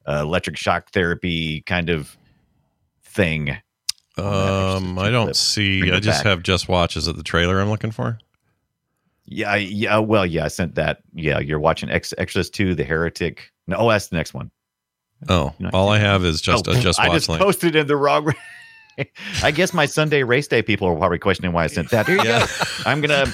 a electric shock therapy kind of thing. Um, I don't clip. see. Bring I just back. have just watch. Is it the trailer I'm looking for? Yeah, yeah, well, yeah, I sent that. Yeah, you're watching Ex- Exorcist two, The Heretic. No, oh, that's the next one. Oh, you know, all I have is just oh, a just watch I just link. posted in the wrong. I guess my Sunday race day people are probably questioning why I sent that. Here you yeah. go. I'm gonna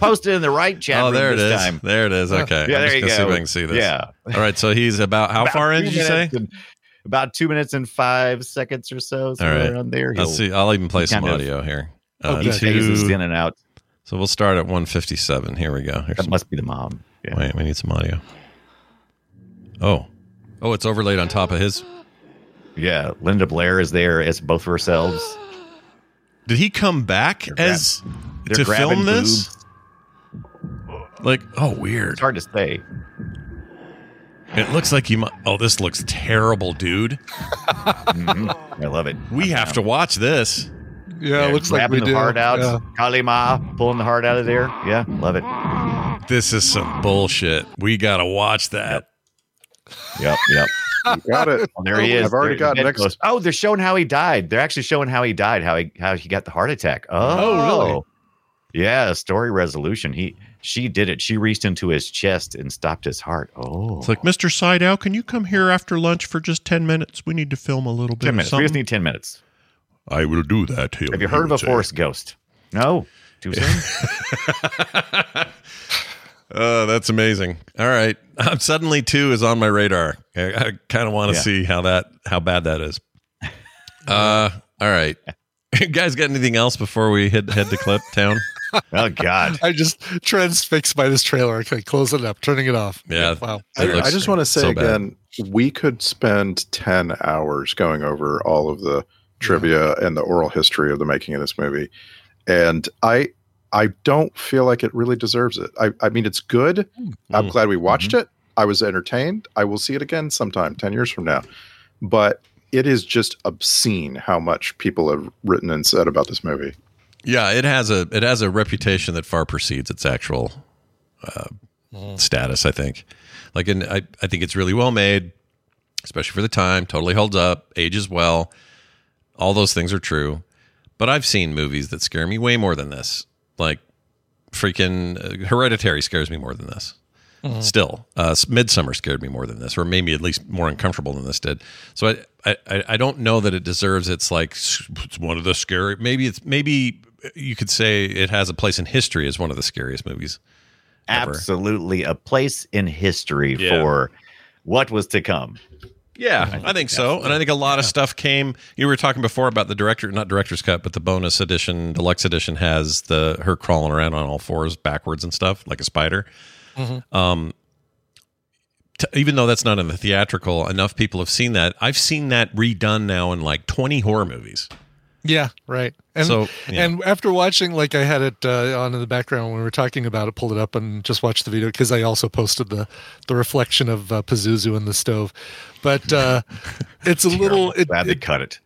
post it in the right chat. Oh, there room it this is. Time. There it is. Okay. Yeah, I'm there just you go. See if I can see this. Yeah. All right. So he's about how about far in? Did you say? And, about two minutes and five seconds or so. All right. Around there. Let's see. I'll even play some audio of, here. Uh, okay. Two, in and out. So we'll start at one fifty-seven. Here we go. Here's that some, must be the mom. Yeah. Wait, we need some audio. Oh. Oh, it's overlaid on top of his. Yeah, Linda Blair is there as both of herselves. Did he come back they're as grab, to film this? Boobs. Like, oh, weird. It's hard to say. It looks like you might. Oh, this looks terrible, dude. Mm-hmm. I love it. We I'm have down. to watch this. Yeah, yeah, it looks like we do. Grabbing the heart out. Yeah. Kalima, pulling the heart out of there. Yeah, love it. This is some bullshit. We got to watch that. Yep, yep. You got it. Well, there he is. I've already got next. Oh, they're showing how he died. They're actually showing how he died, how he how he got the heart attack. Oh, oh really? Yeah, story resolution. He She did it. She reached into his chest and stopped his heart. Oh. It's like, Mister Sydow, can you come here after lunch for just ten minutes? We need to film a little bit. ten minutes. We just need ten minutes. I will do that. He'll, Have you heard of a forest ghost? No. Too soon? Oh, that's amazing. All right. Um, suddenly two is on my radar. I, I kind of want to yeah. see how that, how bad that is. Uh, all right. You guys got anything else before we head, head to clip town? Oh, God. I just transfixed by this trailer. Okay, close it up. Turning it off. Yeah. Wow. I, I just want to say so again, bad. we could spend ten hours going over all of the trivia and the oral history of the making of this movie, and I I don't feel like it really deserves it. I, I mean, it's good. I'm glad we watched mm-hmm. it. I was entertained. I will see it again sometime ten years from now. But it is just obscene how much people have written and said about this movie. Yeah, it has a it has a reputation that far precedes its actual uh, mm. status, I think. Like, and I, I think it's really well made, especially for the time, totally holds up, ages well. All those things are true. But I've seen movies that scare me way more than this. Like, freaking uh, Hereditary scares me more than this. Mm-hmm. Still, uh, Midsommar scared me more than this, or maybe at least more uncomfortable than this did. So I, I, I don't know that it deserves. It's like it's one of the scary. Maybe it's maybe you could say it has a place in history as one of the scariest movies. Ever. Absolutely, a place in history yeah. for what was to come. Yeah, I think, I think so, and I think a lot yeah. of stuff came. You were talking before about the director, not director's cut, but the bonus edition, deluxe edition has the her crawling around on all fours backwards and stuff like a spider. Mm-hmm. Um, t- even though that's not in the theatrical, enough people have seen that. I've seen that redone now in like twenty horror movies. Yeah, right. And so, yeah. and after watching, like I had it uh, on in the background when we were talking about it, pulled it up and just watched the video because I also posted the the reflection of uh, Pazuzu in the stove. But uh, it's a little. It, glad they it, cut it.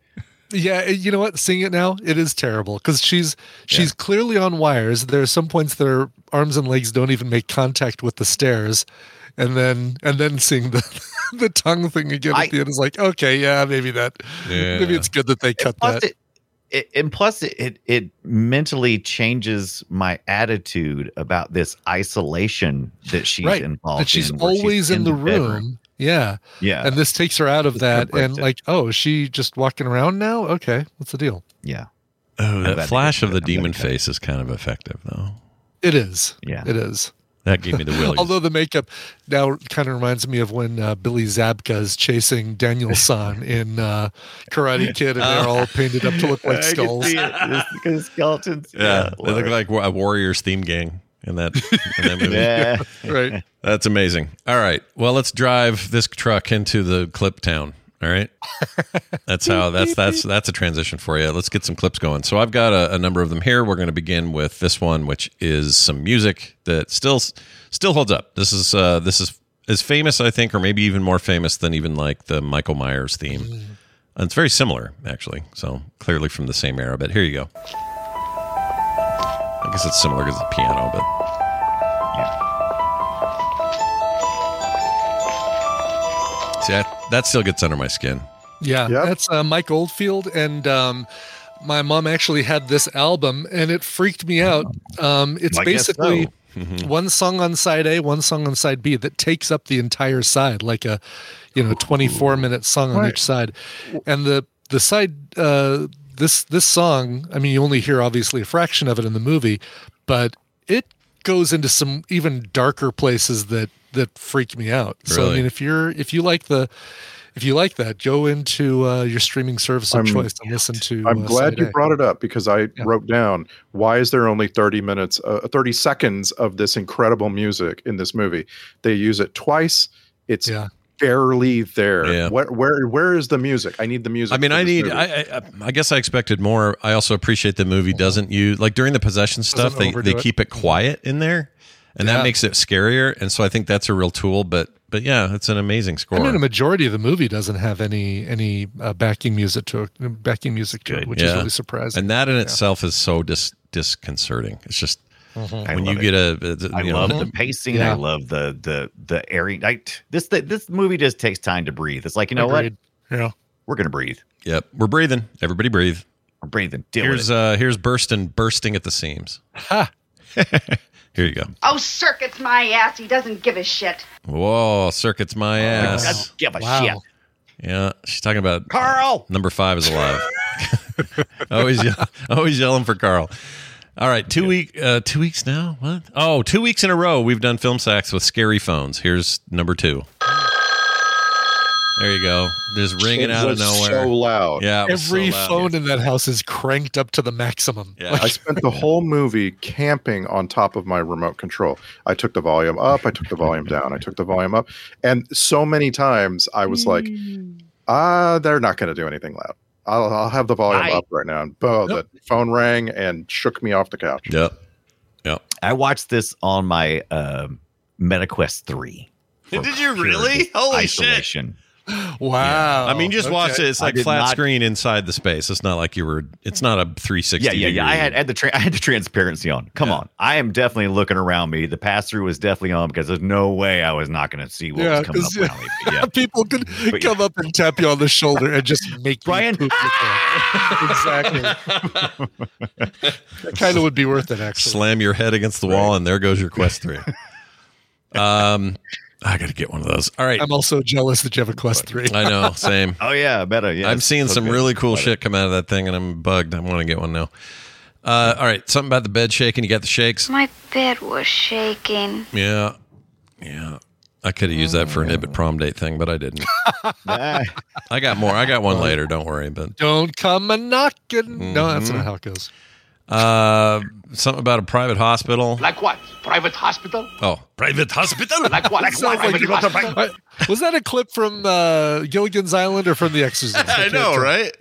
Yeah, you know what? Seeing it now, it is terrible because she's she's yeah. clearly on wires. There are some points that her arms and legs don't even make contact with the stairs, and then and then seeing the the tongue thing again I, at the end is like, okay, yeah, maybe that, yeah. maybe it's good that they cut that. It, it, and plus, it, it it mentally changes my attitude about this isolation that she's right. involved that she's in. Always she's always in, in the, the room. Bedroom. Yeah. Yeah. And this takes her out of that and like, oh, is she just walking around now? Okay. What's the deal? Yeah. Oh, that flash of the demon face is kind of effective though. It is. Yeah. It is. That gave me the willies. Although the makeup now kind of reminds me of when uh, Billy Zabka is chasing Daniel-san in uh, Karate Kid, and they're all painted up to look like skulls. I can see it. Skeletons. Yeah. yeah they look like a Warriors theme gang. In that, in that movie. Yeah. Right. That's amazing. All right. Well, let's drive this truck into the clip town. All right. That's how that's that's that's a transition for you. Let's get some clips going. So I've got a, a number of them here. We're going to begin with this one, which is some music that still still holds up. This is uh, this is as famous, I think, or maybe even more famous than even like the Michael Myers theme. Mm. And it's very similar, actually. So clearly from the same era. But here you go. I guess it's similar because it's piano, but yeah. See, I, that still gets under my skin. Yeah, yep. That's uh, Mike Oldfield, and um, my mom actually had this album, and it freaked me out. Um, it's I basically so. mm-hmm. one song on side A, one song on side B that takes up the entire side, like a you know twenty-four minute song on right. each side, and the the side. Uh, This this song, I mean, you only hear obviously a fraction of it in the movie, but it goes into some even darker places that, that freak me out. Really? So I mean, if you're if you like the if you like that, go into uh, your streaming service of I'm, choice and listen to. I'm uh, glad you brought it up because I yeah. wrote down why is there only thirty minutes, uh, thirty seconds of this incredible music in this movie? They use it twice. It's. Yeah. Barely there. Yeah. Where, where where is the music? I need the music. I mean, I need. I, I I guess I expected more. I also appreciate the movie doesn't use like during the possession stuff. They they it. keep it quiet in there, and yeah. that makes it scarier. And so I think that's a real tool. But but yeah, it's an amazing score. I mean, a majority of the movie doesn't have any any uh, backing music to backing music to it, which yeah. is really surprising. And that in yeah. itself is so dis disconcerting. It's just. Mm-hmm. When you get it. a, the, I you love know, the pacing. Yeah. I love the the the airy. I, this the, this movie just takes time to breathe. It's like you know Agreed. what, yeah, we're gonna breathe. Yep, we're breathing. Everybody breathe. We're breathing. Deal here's with uh, here's Burstyn bursting at the seams. Ha! Here you go. Oh, Circuit's my ass. He doesn't give a shit. Whoa, Circuit's my oh, ass. Doesn't give a wow. shit. Yeah, she's talking about Carl. Number five is alive. always, yell, always yelling for Carl. All right, two week, uh, two weeks now. What? Oh, two weeks in a row we've done Film Sacks with scary phones. Here's number two. There you go. Just ringing out of nowhere. So loud. Yeah. Every so loud. phone in that house is cranked up to the maximum. Yeah. Like, I spent the whole movie camping on top of my remote control. I took the volume up. I took the volume down. I took the volume up, and so many times I was like, "Ah, they're not going to do anything loud." I'll, I'll have the volume I, up right now. And boom, nope. the phone rang and shook me off the couch. Yep. Yep. I watched this on my um, MetaQuest three. Did you really? Holy isolation. Shit. Wow. Yeah. I mean, just okay. watch it. It's like flat not... screen inside the space. It's not like you were, it's not a three sixty. Yeah, yeah, yeah. I had, had the tra- I had the transparency on. Come yeah. on. I am definitely looking around me. The pass through was definitely on because there's no way I was not going to see what yeah, was coming up around me. Yeah. People could but, come yeah. up and tap you on the shoulder and just make Brian. You exactly. That kind of would be worth it, actually. Slam your head against the right. wall, and there goes your Quest three. Um, I gotta get one of those. All right. I'm also jealous that you have a Quest three. I know, same. Oh yeah, better. Yeah, I'm seeing some good. really cool better. shit come out of that thing, and I'm bugged. I want to get one now. Uh, all right, something about the bed shaking. You got the shakes. My bed was shaking. Yeah, yeah. I could have used that for an Ibit prom date thing, but I didn't. I got more. I got one later. Don't worry. But don't come a knocking. Mm-hmm. No, that's not how it goes. Uh, something about a private hospital. Like what? Private hospital? Oh, private hospital? Like what? Like what? Like what? Pri- Was that a clip from uh, Gilligan's Island or from The Exorcist? I, I know, right?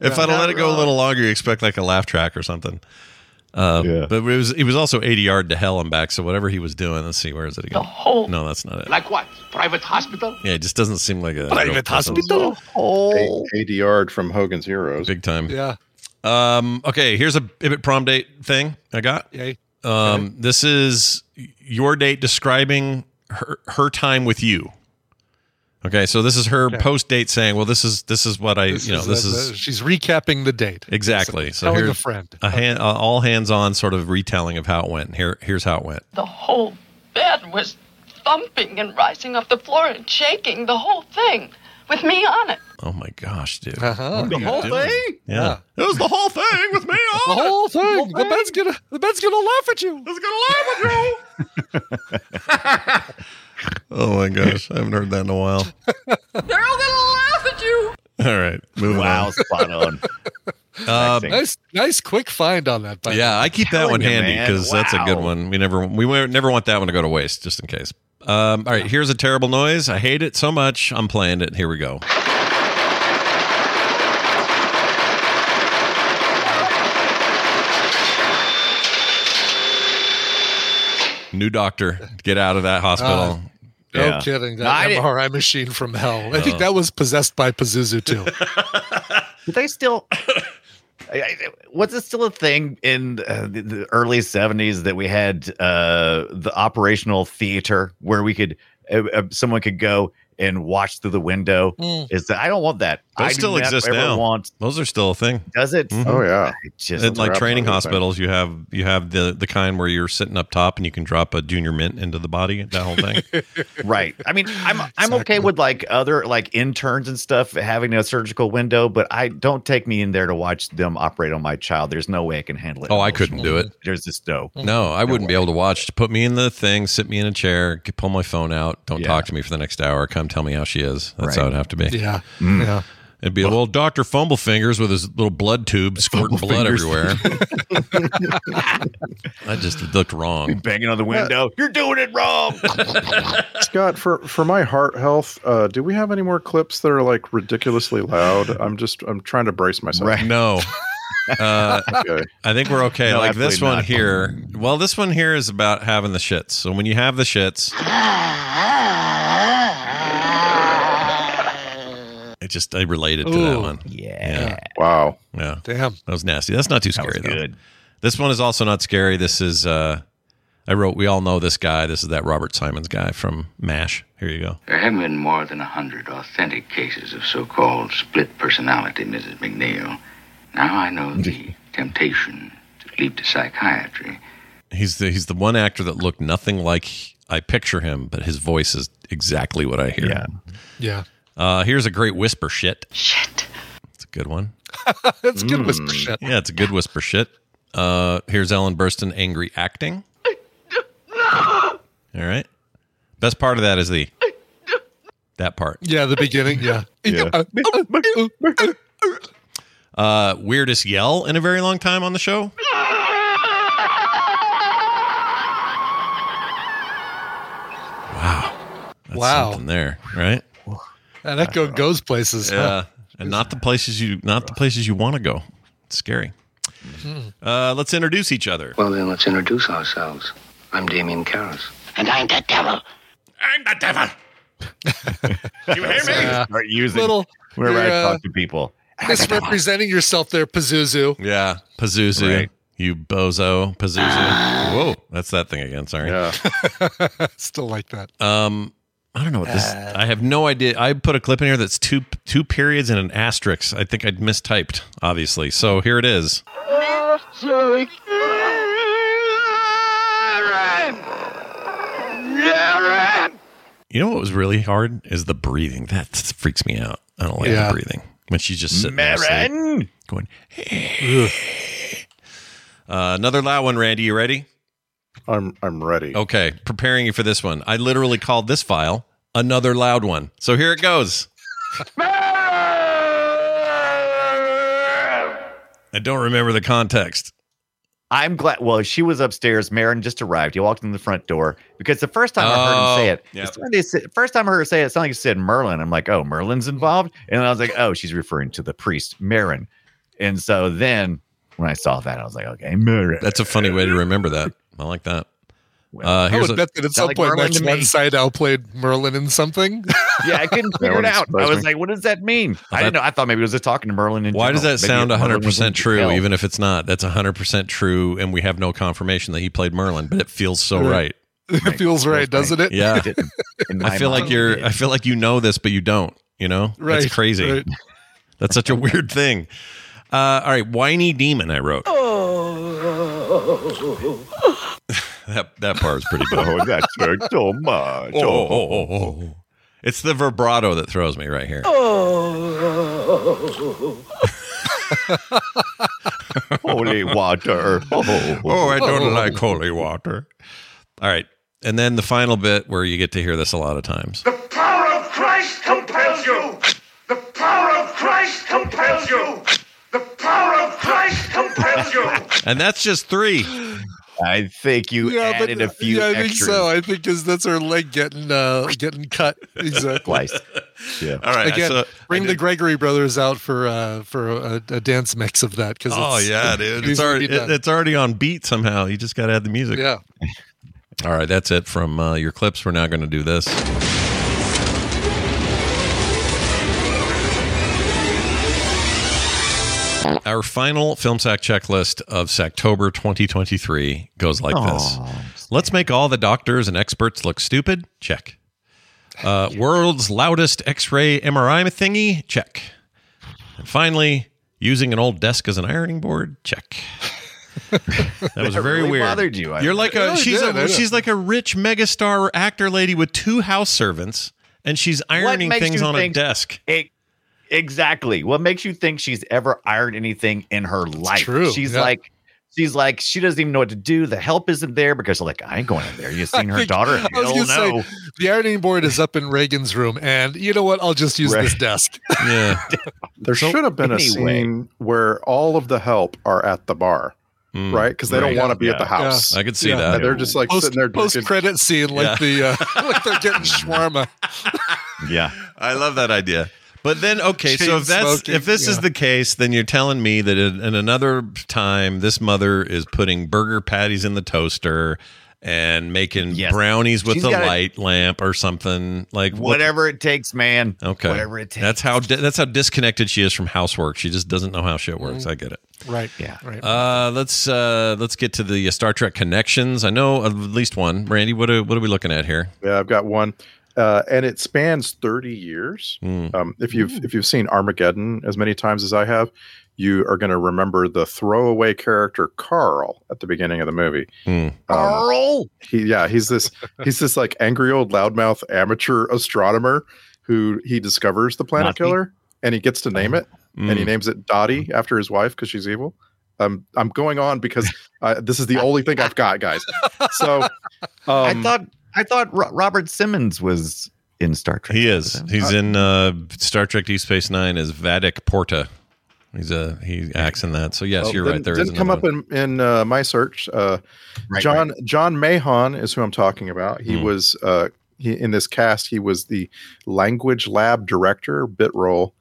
If I'd let it go wrong. a little longer, you expect like a laugh track or something. Uh, yeah. But it was it was also eighty yard to hell and back. So whatever he was doing, let's see, where is it again? The whole, no, that's not it. Like what? Private hospital? Yeah, it just doesn't seem like a private hospital. Oh, eighty yard from Hogan's Heroes, big time. Yeah. Um, okay, here's a Ibit prom date thing I got. Yay. Um, okay. This is your date describing her, her time with you. Okay, so this is her okay. post date saying, "Well, this is this is what I, this you know, is this a, is." She's recapping the date. Exactly. So, so here's a friend, a hand, okay. uh, all hands on sort of retelling of how it went. Here, here's how it went. The whole bed was thumping and rising off the floor and shaking. The whole thing. With me on it. Oh my gosh, dude! Uh-huh. The whole doing? thing. Yeah. yeah, it was the whole thing with me on the whole it. Thing. The, whole the thing. bed's gonna, the bed's gonna laugh at you. It's gonna laugh at you. Oh my gosh, I haven't heard that in a while. They're all gonna laugh at you. All right, moving wow, on. Wow, spot on. Um, nice, nice, quick find on that. By yeah, me. I keep that Telling one you, handy because wow. that's a good one. We never, we never want that one to go to waste, just in case. Um, all right, here's a terrible noise. I hate it so much. I'm playing it. Here we go. New doctor. Get out of that hospital. Uh, no yeah. kidding. That no, M R I machine from hell. I think that was possessed by Pazuzu, too. Did they still... Was it still a thing in uh, the, the early seventies that we had uh, the operational theater where we could uh, uh, someone could go and watch through the window? Mm. Is that I don't want that. Those I still exist now. Want. Those are still a thing. Does it? Mm-hmm. Oh yeah. It just it, like training hospitals, thing. you have you have the the kind where you're sitting up top and you can drop a junior mint into the body. That whole thing. Right. I mean, I'm I'm exactly. okay with like other like interns and stuff having a surgical window, but I don't take me in there to watch them operate on my child. There's no way I can handle it. Oh, I couldn't do it. There's this no. No, no I wouldn't way. be able to watch. Put me in the thing. Sit me in a chair. Pull my phone out. Don't yeah. talk to me for the next hour. Come tell me how she is. That's right. how it'd have to be. Yeah. Mm. Yeah. It'd be a little Doctor Fumble Fingers with his little blood tube squirting Fumble blood fingers. everywhere. I just looked wrong. You're banging on the window. Uh, You're doing it wrong. Scott, for, for my heart health, uh, do we have any more clips that are like ridiculously loud? I'm just, I'm trying to brace myself. Right. No. Uh, okay. I think we're okay. No, like this one not. here. Well, this one here is about having the shits. So when you have the shits. It just I related Ooh, to that one. Yeah. yeah. Wow. Yeah. Damn. That was nasty. That's not too scary though. Good. This one is also not scary. This is uh, I wrote. We all know this guy. This is that Robert Symonds guy from MASH. Here you go. There have been more than a hundred authentic cases of so-called split personality, Missus McNeil. Now I know the temptation to leap to psychiatry. He's the he's the one actor that looked nothing like I picture him, but his voice is exactly what I hear. Yeah. Yeah. Uh, here's a great whisper shit. Shit. It's a good one. It's good mm. whisper shit. Yeah, it's a good whisper shit. Uh, here's Ellen Burstyn, angry acting. All right. Best part of that is the that part. Yeah, the beginning. Yeah. yeah. Uh, weirdest yell in a very long time on the show. Wow. That's wow. Something there, right? That echo goes places. Yeah, huh? And not the places you not the places you want to go. It's scary. Mm-hmm. Uh, let's introduce each other. Well, then let's introduce ourselves. I'm Damien Karras. And I'm the devil. I'm the devil. You hear me? Uh, Start using little, whenever I uh, talk to people. Misrepresenting yourself there, Pazuzu. Yeah, Pazuzu. Right. You bozo, Pazuzu. Ah. Whoa, that's that thing again. Sorry. Yeah. Still like that. Um, I don't know what this. Uh, I have no idea. I put a clip in here that's two two periods and an asterisk. I think I mistyped, obviously. So here it is. Sorry. You know what was really hard is the breathing. That freaks me out. I don't like yeah. the breathing when she's just sitting there asleep, going. Hey. Uh, another loud one, Randy. You ready? I'm I'm ready. Okay, preparing you for this one. I literally called this file another loud one. So here it goes. I don't remember the context. I'm glad. Well, she was upstairs. Marin just arrived. He walked in the front door because the first time oh, I heard him say it, yep. it's when they, first time I heard her say it, it sounded like he said Merlin. I'm like, oh, Merlin's involved. And I was like, oh, she's referring to the priest, Marin. And so then when I saw that, I was like, okay, Marin. That's a funny way to remember that. I like that. Uh, here's I would a, bet that at some like point Max von Sydow played Merlin in something. Yeah, I couldn't figure it out. I was like, what does that mean? I, I didn't know. I thought maybe it was just talking to Merlin. In why general. Does that maybe sound one hundred percent true, even if it's not? That's one hundred percent true, and we have no confirmation that he played Merlin, but it feels so right. It right. feels right, right, doesn't it? Yeah. It I feel mind, like you're. I feel like you know this, but you don't. You know? Right, that's crazy. Right. That's such a weird thing. Uh, all right, whiny demon, I wrote. Oh. That that part is pretty bad. Oh, that's so much. Oh, oh, oh, oh, oh. It's the vibrato that throws me right here. Oh. Holy water. Oh. oh, I don't like holy water. All right. And then the final bit where you get to hear this a lot of times. The power of Christ compels you. The power of Christ compels you. The power of Christ compels you. And that's just three. I think you yeah, added but, a few yeah, I extras. think so. I think cause that's her leg getting uh, getting cut. Exactly. Twice. Yeah. All right. Again, so, bring the Gregory Brothers out for uh, for a, a dance mix of that. Cause oh, it's, yeah, dude. It's, it's, already, it, it's already on beat somehow. You just got to add the music. Yeah. All right. That's it from uh, your clips. We're now going to do this. Our final Film Sack checklist of Sacktober twenty twenty-three goes like Aww, this. Let's make all the doctors and experts look stupid. Check. Uh, world's loudest X-ray M R I thingy. Check. And finally, using an old desk as an ironing board. Check. That was that very really weird. Bothered you? I You're like a, really she's, did, a she's like a rich megastar actor lady with two house servants, and she's ironing things on a desk. It- Exactly. What makes you think she's ever ironed anything in her life? True. She's yeah. like, she's like, she doesn't even know what to do. The help isn't there because, like, I ain't going in there. You've seen her think, daughter. I was gonna say, the ironing board is up in Reagan's room, and you know what? I'll just use right. this desk. Yeah. There so, should have been anyway. a scene where all of the help are at the bar. Mm, right, because they right. don't want to be yeah. at the house. Yeah. I could see yeah. that. And they're just like post, sitting there. Post credit scene, like yeah. the uh, like they're getting shawarma. Yeah, I love that idea. But then, okay, She's so if that's smoking, if this yeah. is the case, then you're telling me that in, in another time, this mother is putting burger patties in the toaster and making yes. brownies with She's a light a, lamp or something like whatever what? it takes, man. Okay, whatever it takes. That's how that's how disconnected she is from housework. She just doesn't know how shit works. Mm. I get it. Right. Yeah. Right. Uh, let's uh, let's get to the Star Trek connections. I know at least one. Randy, what are, what are we looking at here? Yeah, I've got one. Uh, and it spans thirty years. Mm. Um, if you've if you've seen Armageddon as many times as I have, you are going to remember the throwaway character Carl at the beginning of the movie. Mm. Um, Carl, he, yeah, he's this he's this like angry old loudmouth amateur astronomer who he discovers the planet Nazi. killer and he gets to name it, mm. and he names it Dottie after his wife because she's evil. Um, I'm going on because uh, this is the only thing I've got, guys. So um, I thought. I thought Robert Symonds was in Star Trek. He is. He's in uh, Star Trek Deep Space Nine as Vadic Porta. He's a he acts in that. So yes, well, you're didn't, right. There didn't come up one. in in uh, my search. Uh, right, John right. John Mahon is who I'm talking about. He mm. was uh, he, in this cast. He was the language lab director, bit role.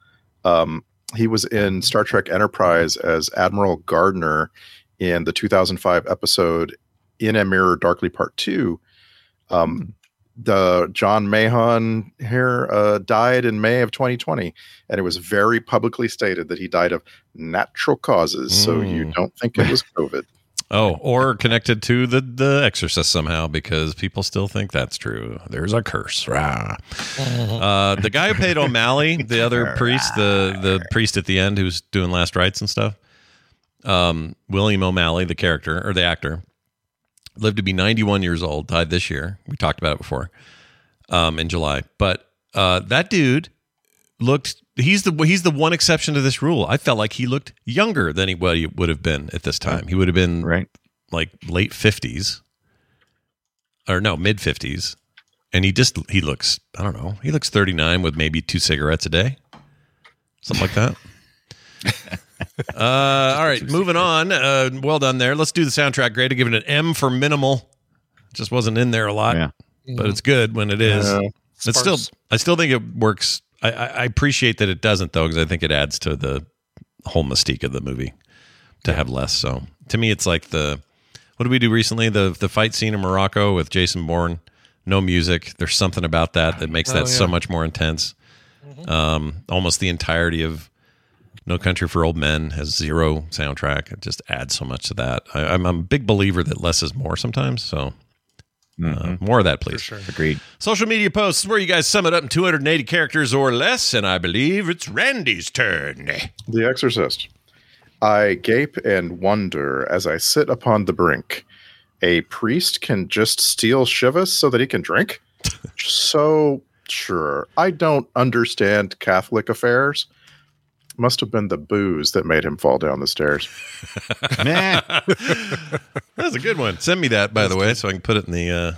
Um, he was in Star Trek Enterprise as Admiral Gardner in the two thousand five episode In a Mirror Darkly Part Two. Um, the John Mahon here uh, died in May of twenty twenty, and it was very publicly stated that he died of natural causes. Mm. So you don't think it was COVID. Oh, or connected to the, the Exorcist somehow, because people still think that's true. There's a curse. Rah. Uh, the guy who played O'Malley, the other priest, the, the priest at the end who's doing last rites and stuff, um, William O'Malley, the character or the actor, lived to be ninety-one years old, died this year. We talked about it before, um, in July. But uh, that dude looked... He's the he's the one exception to this rule. I felt like he looked younger than he would have been at this time. He would have been right. like late fifties, or no, mid fifties, and he just he looks I don't know he looks thirty-nine with maybe two cigarettes a day, something like that. uh, all right, moving on. Uh, well done there. Let's do the soundtrack. Great. I give it an M for minimal. Just wasn't in there a lot, yeah. but it's good when it is. Uh, it's still I still think it works. I, I appreciate that it doesn't, though, because I think it adds to the whole mystique of the movie to yeah. have less. So to me, it's like the, what did we do recently? The the fight scene in Morocco with Jason Bourne, no music. There's something about that that makes oh, that yeah. so much more intense. Mm-hmm. Um, almost the entirety of No Country for Old Men has zero soundtrack. It just adds so much to that. I, I'm, I'm a big believer that less is more sometimes, so... Mm-hmm. Uh, more of that, please. Sure. Agreed. Social media posts where you guys sum it up in two hundred eighty characters or less, and I believe it's Randy's turn. The Exorcist. I gape and wonder as I sit upon the brink. A priest can just steal Chivas so that he can drink? So sure. I don't understand Catholic affairs. Must have been the booze that made him fall down the stairs. Man, that's a good one. Send me that, by that's the way, good. So I can put it in the.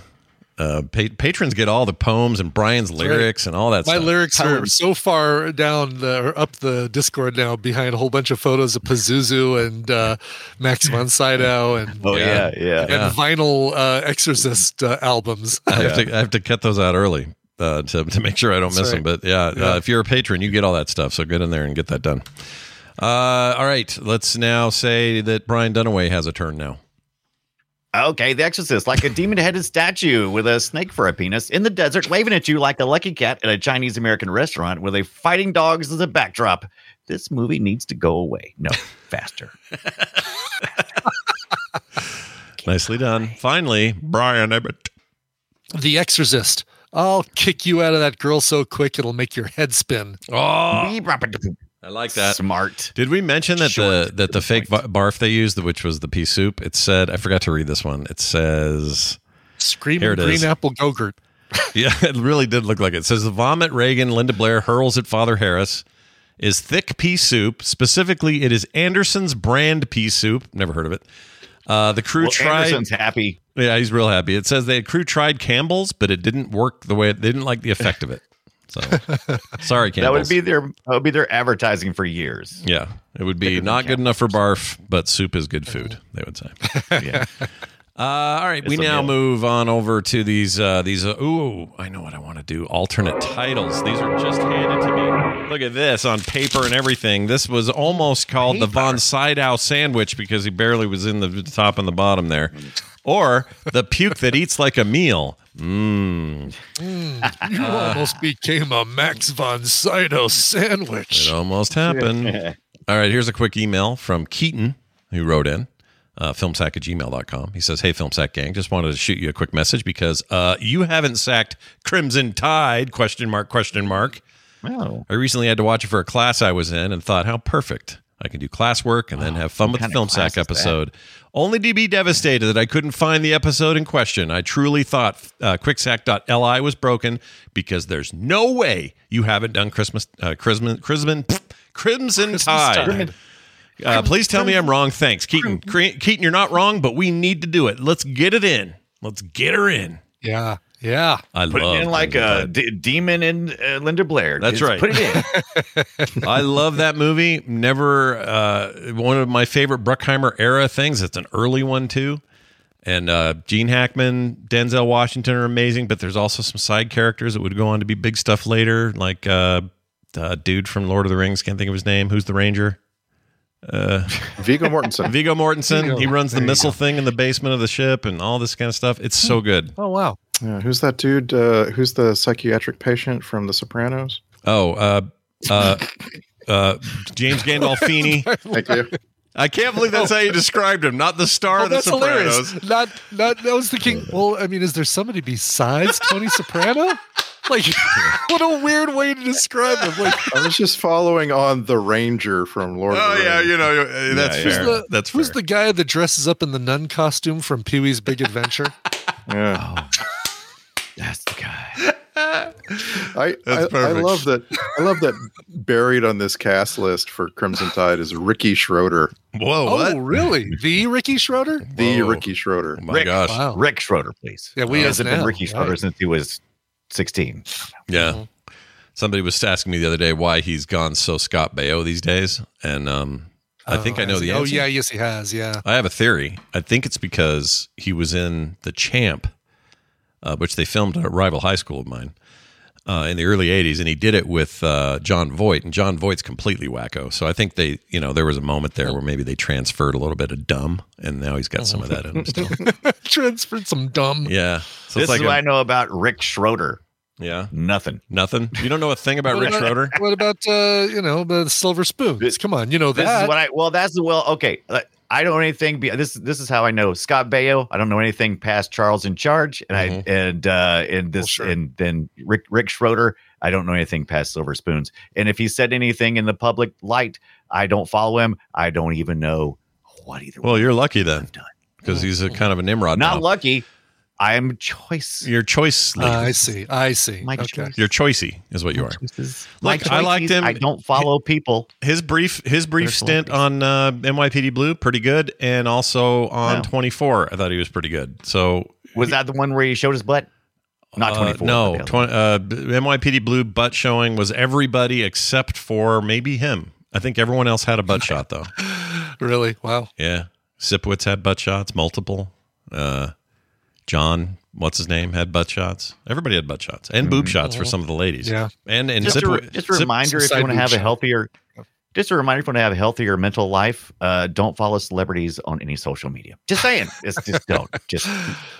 Uh, uh, pa- patrons get all the poems and Brian's that's lyrics right. and all that. My stuff. lyrics How are we- so far down the or up the Discord now, behind a whole bunch of photos of Pazuzu and uh, Max von Sydow and oh yeah, yeah, yeah and yeah. vinyl uh, Exorcist uh, albums. I have, yeah. to, I have to cut those out early. Uh, to, to make sure I don't That's miss right. them. But yeah, yeah. Uh, if you're a patron, you get all that stuff. So get in there and get that done. Uh, all right. Let's now say that Brian Dunaway has a turn now. Okay. The Exorcist, like a demon-headed statue with a snake for a penis in the desert, waving at you like a lucky cat at a Chinese-American restaurant with a fighting dogs as a backdrop. This movie needs to go away. No, faster. Nicely done. Finally, Brian Abbott. The Exorcist. I'll kick you out of that girl so quick it'll make your head spin. Oh, I like that. Smart. Did we mention that Short the that the fake point. barf they used, which was the pea soup? It said, I forgot to read this one. It says, "Screaming it green is. apple go-gurt." Yeah, it really did look like it. It says the vomit Reagan Linda Blair hurls at Father Harris is thick pea soup. Specifically, it is Anderson's brand pea soup. Never heard of it. Uh, the crew well, tried. Anderson's happy. Yeah, he's real happy. It says the crew tried Campbell's, but it didn't work the way it, they didn't like the effect of it. So sorry, Campbell's. That would be their that would be their advertising for years. Yeah, it would be not good enough for barf, but soup is good food. They would say. Yeah. Uh, all right, it's we now meal. move on over to these uh, these. Uh, ooh, I know what I want to do. Alternate titles. These are just handed to me. Look at this on paper and everything. This was almost called paper. the Von Sydow sandwich because he barely was in the top and the bottom there. Or the puke that eats like a meal. Mmm. Mm, you uh, almost became a Max von Sydow sandwich. It almost happened. All right, here's a quick email from Keaton, who wrote in, uh, filmsack at gmail dot com. He says, "Hey, Filmsack gang, just wanted to shoot you a quick message because uh, you haven't sacked Crimson Tide, question mark, question mark. Oh. I recently had to watch it for a class I was in and thought, how perfect. I can do classwork and then oh, have fun with the Film Sack episode. That? Only to be devastated that I couldn't find the episode in question. I truly thought uh, quicksack dot L I was broken because there's no way you haven't done Christmas, uh, Christmas, Crimson, Crimson Tide. Uh, please tell me I'm wrong. Thanks, Keaton. Keaton, you're not wrong, but we need to do it. Let's get it in. Let's get her in. Yeah. Yeah, I put love it in like Linda a d- demon in uh, Linda Blair. That's Just right. Put it in. I love that movie. Never uh, one of my favorite Bruckheimer era things. It's an early one too, and uh, Gene Hackman, Denzel Washington are amazing. But there's also some side characters that would go on to be big stuff later, like uh, uh, dude from Lord of the Rings. Can't think of his name. Who's the ranger? Uh, Viggo Mortensen. Viggo Mortensen. Viggo. He runs there the missile go. thing in the basement of the ship and all this kind of stuff. It's so good. Oh wow. Yeah, who's that dude? Uh, who's the psychiatric patient from The Sopranos? Oh, uh, uh, uh, James Gandolfini. Thank you. I can't believe that's how you described him. Not the star oh, of The that's Sopranos. Hilarious. Not, not, that was the king. Well, I mean, is there somebody besides Tony Soprano? Like, what a weird way to describe him. Like, I was just following on the Ranger from Lord oh, of the Rings. Oh, yeah, you know, that's yeah, fair. Who's, the, that's who's fair. the guy that dresses up in the nun costume from Pee-wee's Big Adventure? Yeah. Oh, that's the guy. I, I, I love that. I love that. Buried on this cast list for Crimson Tide is Ricky Schroder. Whoa! Oh, what? Really? The Ricky Schroder? Whoa. The Ricky Schroder. Oh my Rick, gosh! Wow. Rick Schroder, please. Yeah, we oh, hasn't now. been Ricky Schroder right. since he was sixteen. Yeah. Mm-hmm. Somebody was asking me the other day why he's gone so Scott Baio these days, and um, I oh, think I know the answer. Oh yeah, yes he has. Yeah. I have a theory. I think it's because he was in The Champ. Uh, which they filmed at a rival high school of mine uh, in the early eighties, and he did it with uh, John Voight, and John Voight's completely wacko. So I think they, you know, there was a moment there where maybe they transferred a little bit of dumb, and now he's got some of that in him still. Transferred some dumb. Yeah. So this it's like is what a, I know about Rick Schroder. Yeah. Nothing. Nothing? You don't know a thing about Rick Schroder? What about, uh, you know, the Silver Spoons? Come on, you know this that. Is what I, well, that's the, well, okay. Uh, I don't know anything. Be, this this is how I know Scott Baio. I don't know anything past Charles in Charge, and mm-hmm. I and uh, and this well, sure. and then Rick Rick Schroder. I don't know anything past Silver Spoons. And if he said anything in the public light, I don't follow him. I don't even know what either. Well, you're lucky then, because he's a kind of a Nimrod. Not now. lucky. I am choice. You're choice. Uh, I see. I see. My okay. choice. You're choicey is what you are. Like I liked him. I don't follow people. His brief, his brief There's stint on uh, N Y P D Blue, pretty good, and also on no. twenty-four, I thought he was pretty good. So was that the one where he showed his butt? Not twenty-four. Uh, no, tw- uh, N Y P D Blue butt showing was everybody except for maybe him. I think everyone else had a butt shot though. Really? Wow. Yeah. Sipowicz had butt shots, multiple. Uh, John, what's his name, had butt shots. Everybody had butt shots and boob mm-hmm. shots for some of the ladies. Yeah, and and just, zip, a, just a reminder zip, if you want to have shot. a healthier, just a reminder if you want to have a healthier mental life, uh, don't follow celebrities on any social media. Just saying, it's just don't. Just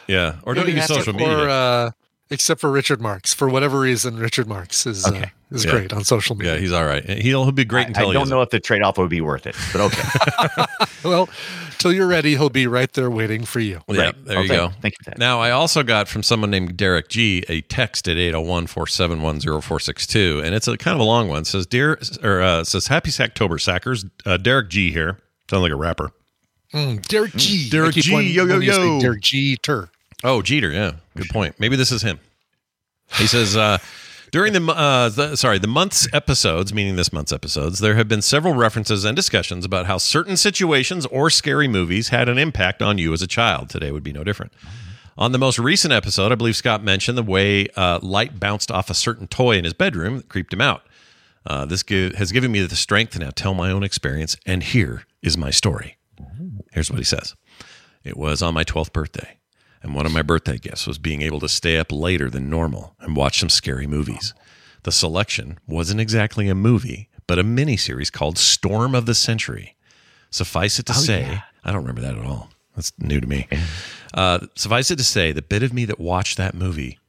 yeah, or don't use social media. Or, uh, except for Richard Marx, for whatever reason, Richard Marx is okay. uh, is yeah. great on social media. Yeah, he's all right. He'll he'll be great I, until I don't he know if the trade off would be worth it, but okay. Well, till you're ready, he'll be right there waiting for you. Yeah, right. there I'll you go. You. Thank you. Now, I also got from someone named Derek G a text at eight oh one, four seven one, oh four six two, and it's a kind of a long one. It says dear or uh, says Happy Sacktober Sackers. Uh, Derek G here. Sounds like a rapper. Mm, Derek G. Mm. Derek G. One, yo yo yo. Derek G. Tur. Oh, Jeter. Yeah. Good point. Maybe this is him. He says, uh, during the, uh, the, sorry, the month's episodes, meaning this month's episodes, there have been several references and discussions about how certain situations or scary movies had an impact on you as a child. Today would be no different. On the most recent episode, I believe Scott mentioned the way uh, light bounced off a certain toy in his bedroom that creeped him out. Uh, this give, has given me the strength to now tell my own experience, and here is my story. Here's what he says. It was on my twelfth birthday. And one of my birthday gifts was being able to stay up later than normal and watch some scary movies. The selection wasn't exactly a movie, but a miniseries called Storm of the Century. Suffice it to oh, say, yeah. I don't remember that at all. That's new to me. Uh, suffice it to say, the bit of me that watched that movie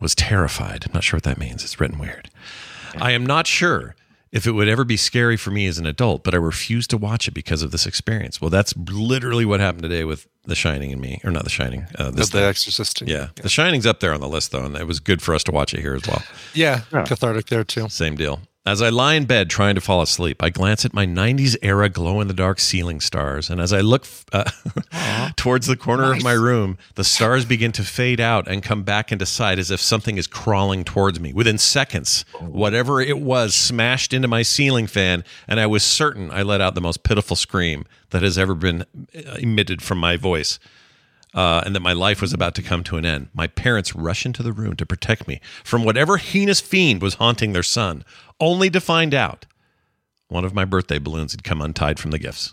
was terrified. I'm not sure what that means. It's written weird. Yeah. I am not sure if it would ever be scary for me as an adult, but I refused to watch it because of this experience. Well, that's literally what happened today with The Shining and me, or not The Shining. Uh, this the Exorcist. Yeah. yeah. The Shining's up there on the list, though, and it was good for us to watch it here as well. Yeah, yeah. Cathartic there, too. Same deal. As I lie in bed trying to fall asleep, I glance at my nineties-era glow-in-the-dark ceiling stars, and as I look uh, towards the corner nice. of my room, the stars begin to fade out and come back into sight as if something is crawling towards me. Within seconds, whatever it was smashed into my ceiling fan, and I was certain I let out the most pitiful scream that has ever been emitted from my voice. Uh, and that my life was about to come to an end. My parents rush into the room to protect me from whatever heinous fiend was haunting their son, only to find out one of my birthday balloons had come untied from the gifts.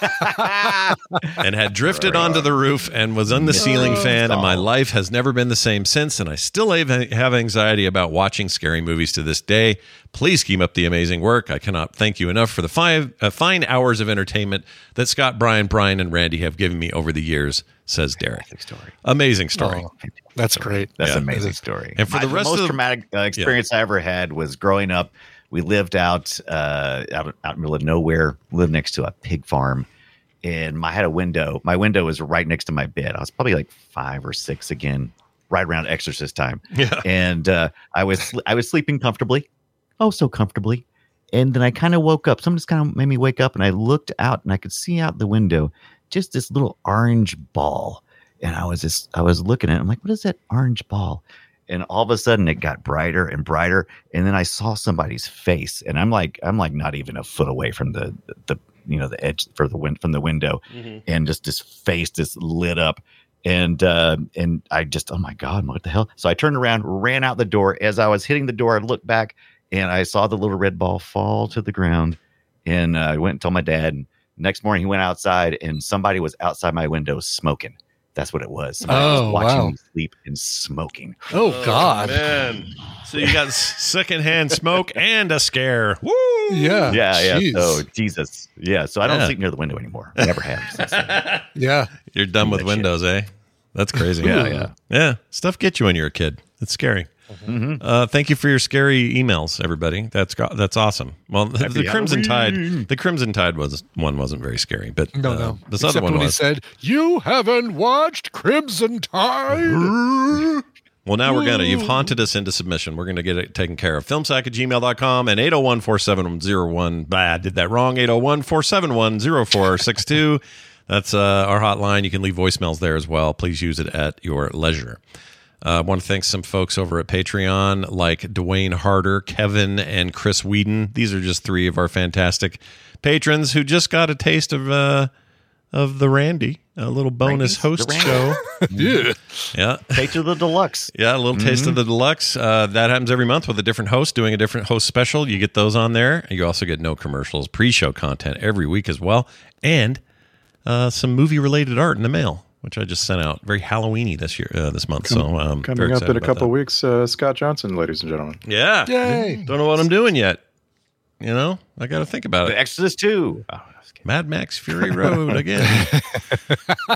and had drifted right onto the roof and was on the no. ceiling fan, and my life has never been the same since, and I still have anxiety about watching scary movies to this day. Please keep up the amazing work. I cannot thank you enough for the five uh, fine hours of entertainment that Scott, Brian, Brian, and Randy have given me over the years, says Derek. Amazing story. Amazing story. Oh, that's great. That's yeah. an amazing story. And for my, the rest the most of the traumatic uh, experience yeah. I ever had was growing up. We lived out, uh, out out in the middle of nowhere, lived next to a pig farm, and I had a window. My window was right next to my bed. I was probably like five or six again, right around Exorcist time. Yeah. And uh, I was I was sleeping comfortably, oh so comfortably, and then I kind of woke up. Something just kind of made me wake up, and I looked out, and I could see out the window just this little orange ball, and I was just I was looking at it. I'm like, what is that orange ball? And all of a sudden, it got brighter and brighter. And then I saw somebody's face, and I'm like, I'm like not even a foot away from the the, the you know the edge for the wind from the window, mm-hmm. and just this face just lit up, and uh, and I just oh my God, what the hell? So I turned around, ran out the door. As I was hitting the door, I looked back, and I saw the little red ball fall to the ground. And uh, I went and told my dad. And next morning, he went outside, and somebody was outside my window smoking. That's what it was. Somebody oh, was watching wow. me sleep and smoking. Oh, oh God. Man. So you got secondhand smoke and a scare. Woo! Yeah. Yeah, yeah. Oh, Jesus. Yeah. So I don't yeah. sleep near the window anymore. I never have. yeah. You're done with windows, shit. eh? That's crazy. yeah, yeah. Yeah. Stuff gets you when you're a kid. It's scary. Mm-hmm. Uh, thank you for your scary emails, everybody. That's that's awesome. Well, the, the Crimson Tide, the Crimson Tide was one wasn't very scary, but no, uh, no. This Except other one when was. He said, "You haven't watched Crimson Tide." Well, now we're gonna. You've haunted us into submission. We're gonna get it taken care of. Filmsack at gmail dot com and eight oh one, four seven one oh one. Bah, I did that wrong. eight oh one, four seven one, oh four six two. That's uh, our hotline. You can leave voicemails there as well. Please use it at your leisure. I uh, want to thank some folks over at Patreon, like Dwayne Harder, Kevin, and Chris Whedon. These are just three of our fantastic patrons who just got a taste of uh, of the Randy, a little bonus Randy's host show. yeah. yeah. Taste of the deluxe. Yeah, a little mm-hmm. taste of the deluxe. Uh, that happens every month with a different host, doing a different host special. You get those on there. You also get no commercials, pre-show content every week as well, and uh, some movie-related art in the mail, which I just sent out. Very Halloween-y this year, uh, this month. Come, so um, coming up in a couple of weeks, uh, Scott Johnson, ladies and gentlemen. Yeah, yay! Don't know what I'm doing yet. You know, I got to think about it. The Exorcist two, oh, Mad Max Fury Road again. uh,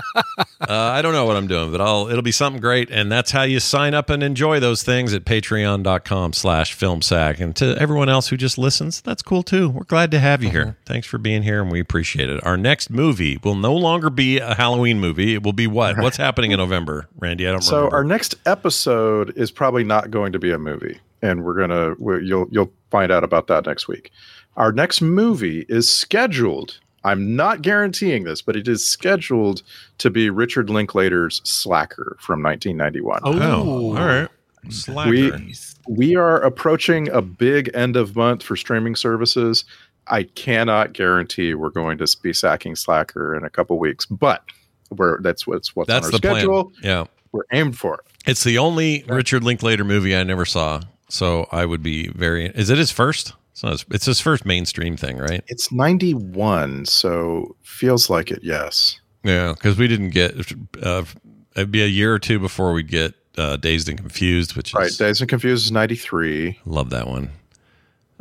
I don't know what I'm doing, but I'll. It'll be something great, and that's how you sign up and enjoy those things at patreon dot com slash filmsack. And to everyone else who just listens, that's cool too. We're glad to have you mm-hmm. here. Thanks for being here, and we appreciate it. Our next movie will no longer be a Halloween movie. It will be what? Right. What's happening in November, Randy? I don't. So remember. Our next episode is probably not going to be a movie, and we're gonna. We're, you'll you'll find out about that next week. Our next movie is scheduled. I'm not guaranteeing this, but it is scheduled to be Richard Linklater's Slacker from nineteen ninety-one. Oh, oh. All right. Slacker. We, we are approaching a big end of month for streaming services. I cannot guarantee we're going to be sacking Slacker in a couple weeks, but we're, that's what's, what's that's on our the schedule. Plan. Yeah. We're aimed for it. It's the only right. Richard Linklater movie I never saw, so I would be very... Is it his first? It's, not, it's his first mainstream thing, right? It's ninety-one, so feels like it, yes. Yeah, because we didn't get... Uh, it'd be a year or two before we'd get uh, Dazed and Confused, which is... Right, Dazed and Confused is ninety-three. Love that one.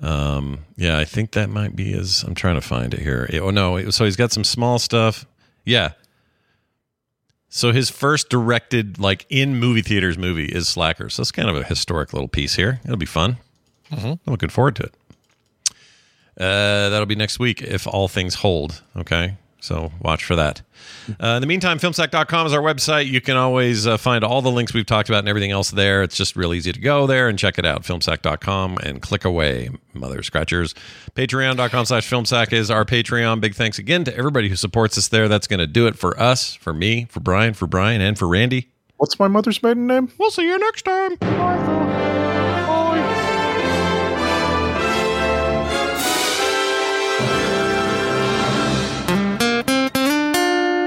Um, yeah, I think that might be his... I'm trying to find it here. It, oh, no, it, so he's got some small stuff. Yeah. So his first directed, like, in movie theaters movie is Slacker. So it's kind of a historic little piece here. It'll be fun. Mm-hmm. I'm looking forward to it. Uh, that'll be next week if all things hold. Okay, so watch for that. Uh, in the meantime, filmsack dot com is our website. You can always uh, find all the links we've talked about and everything else there. It's just real easy to go there and check it out. Filmsack dot com and click away, mother scratchers. Patreon dot com slash filmsack is our Patreon. Big thanks again to everybody who supports us there. That's going to do it for us, for me, for Brian, for Brian, and for Randy. What's my mother's maiden name? We'll see you next time. Bye.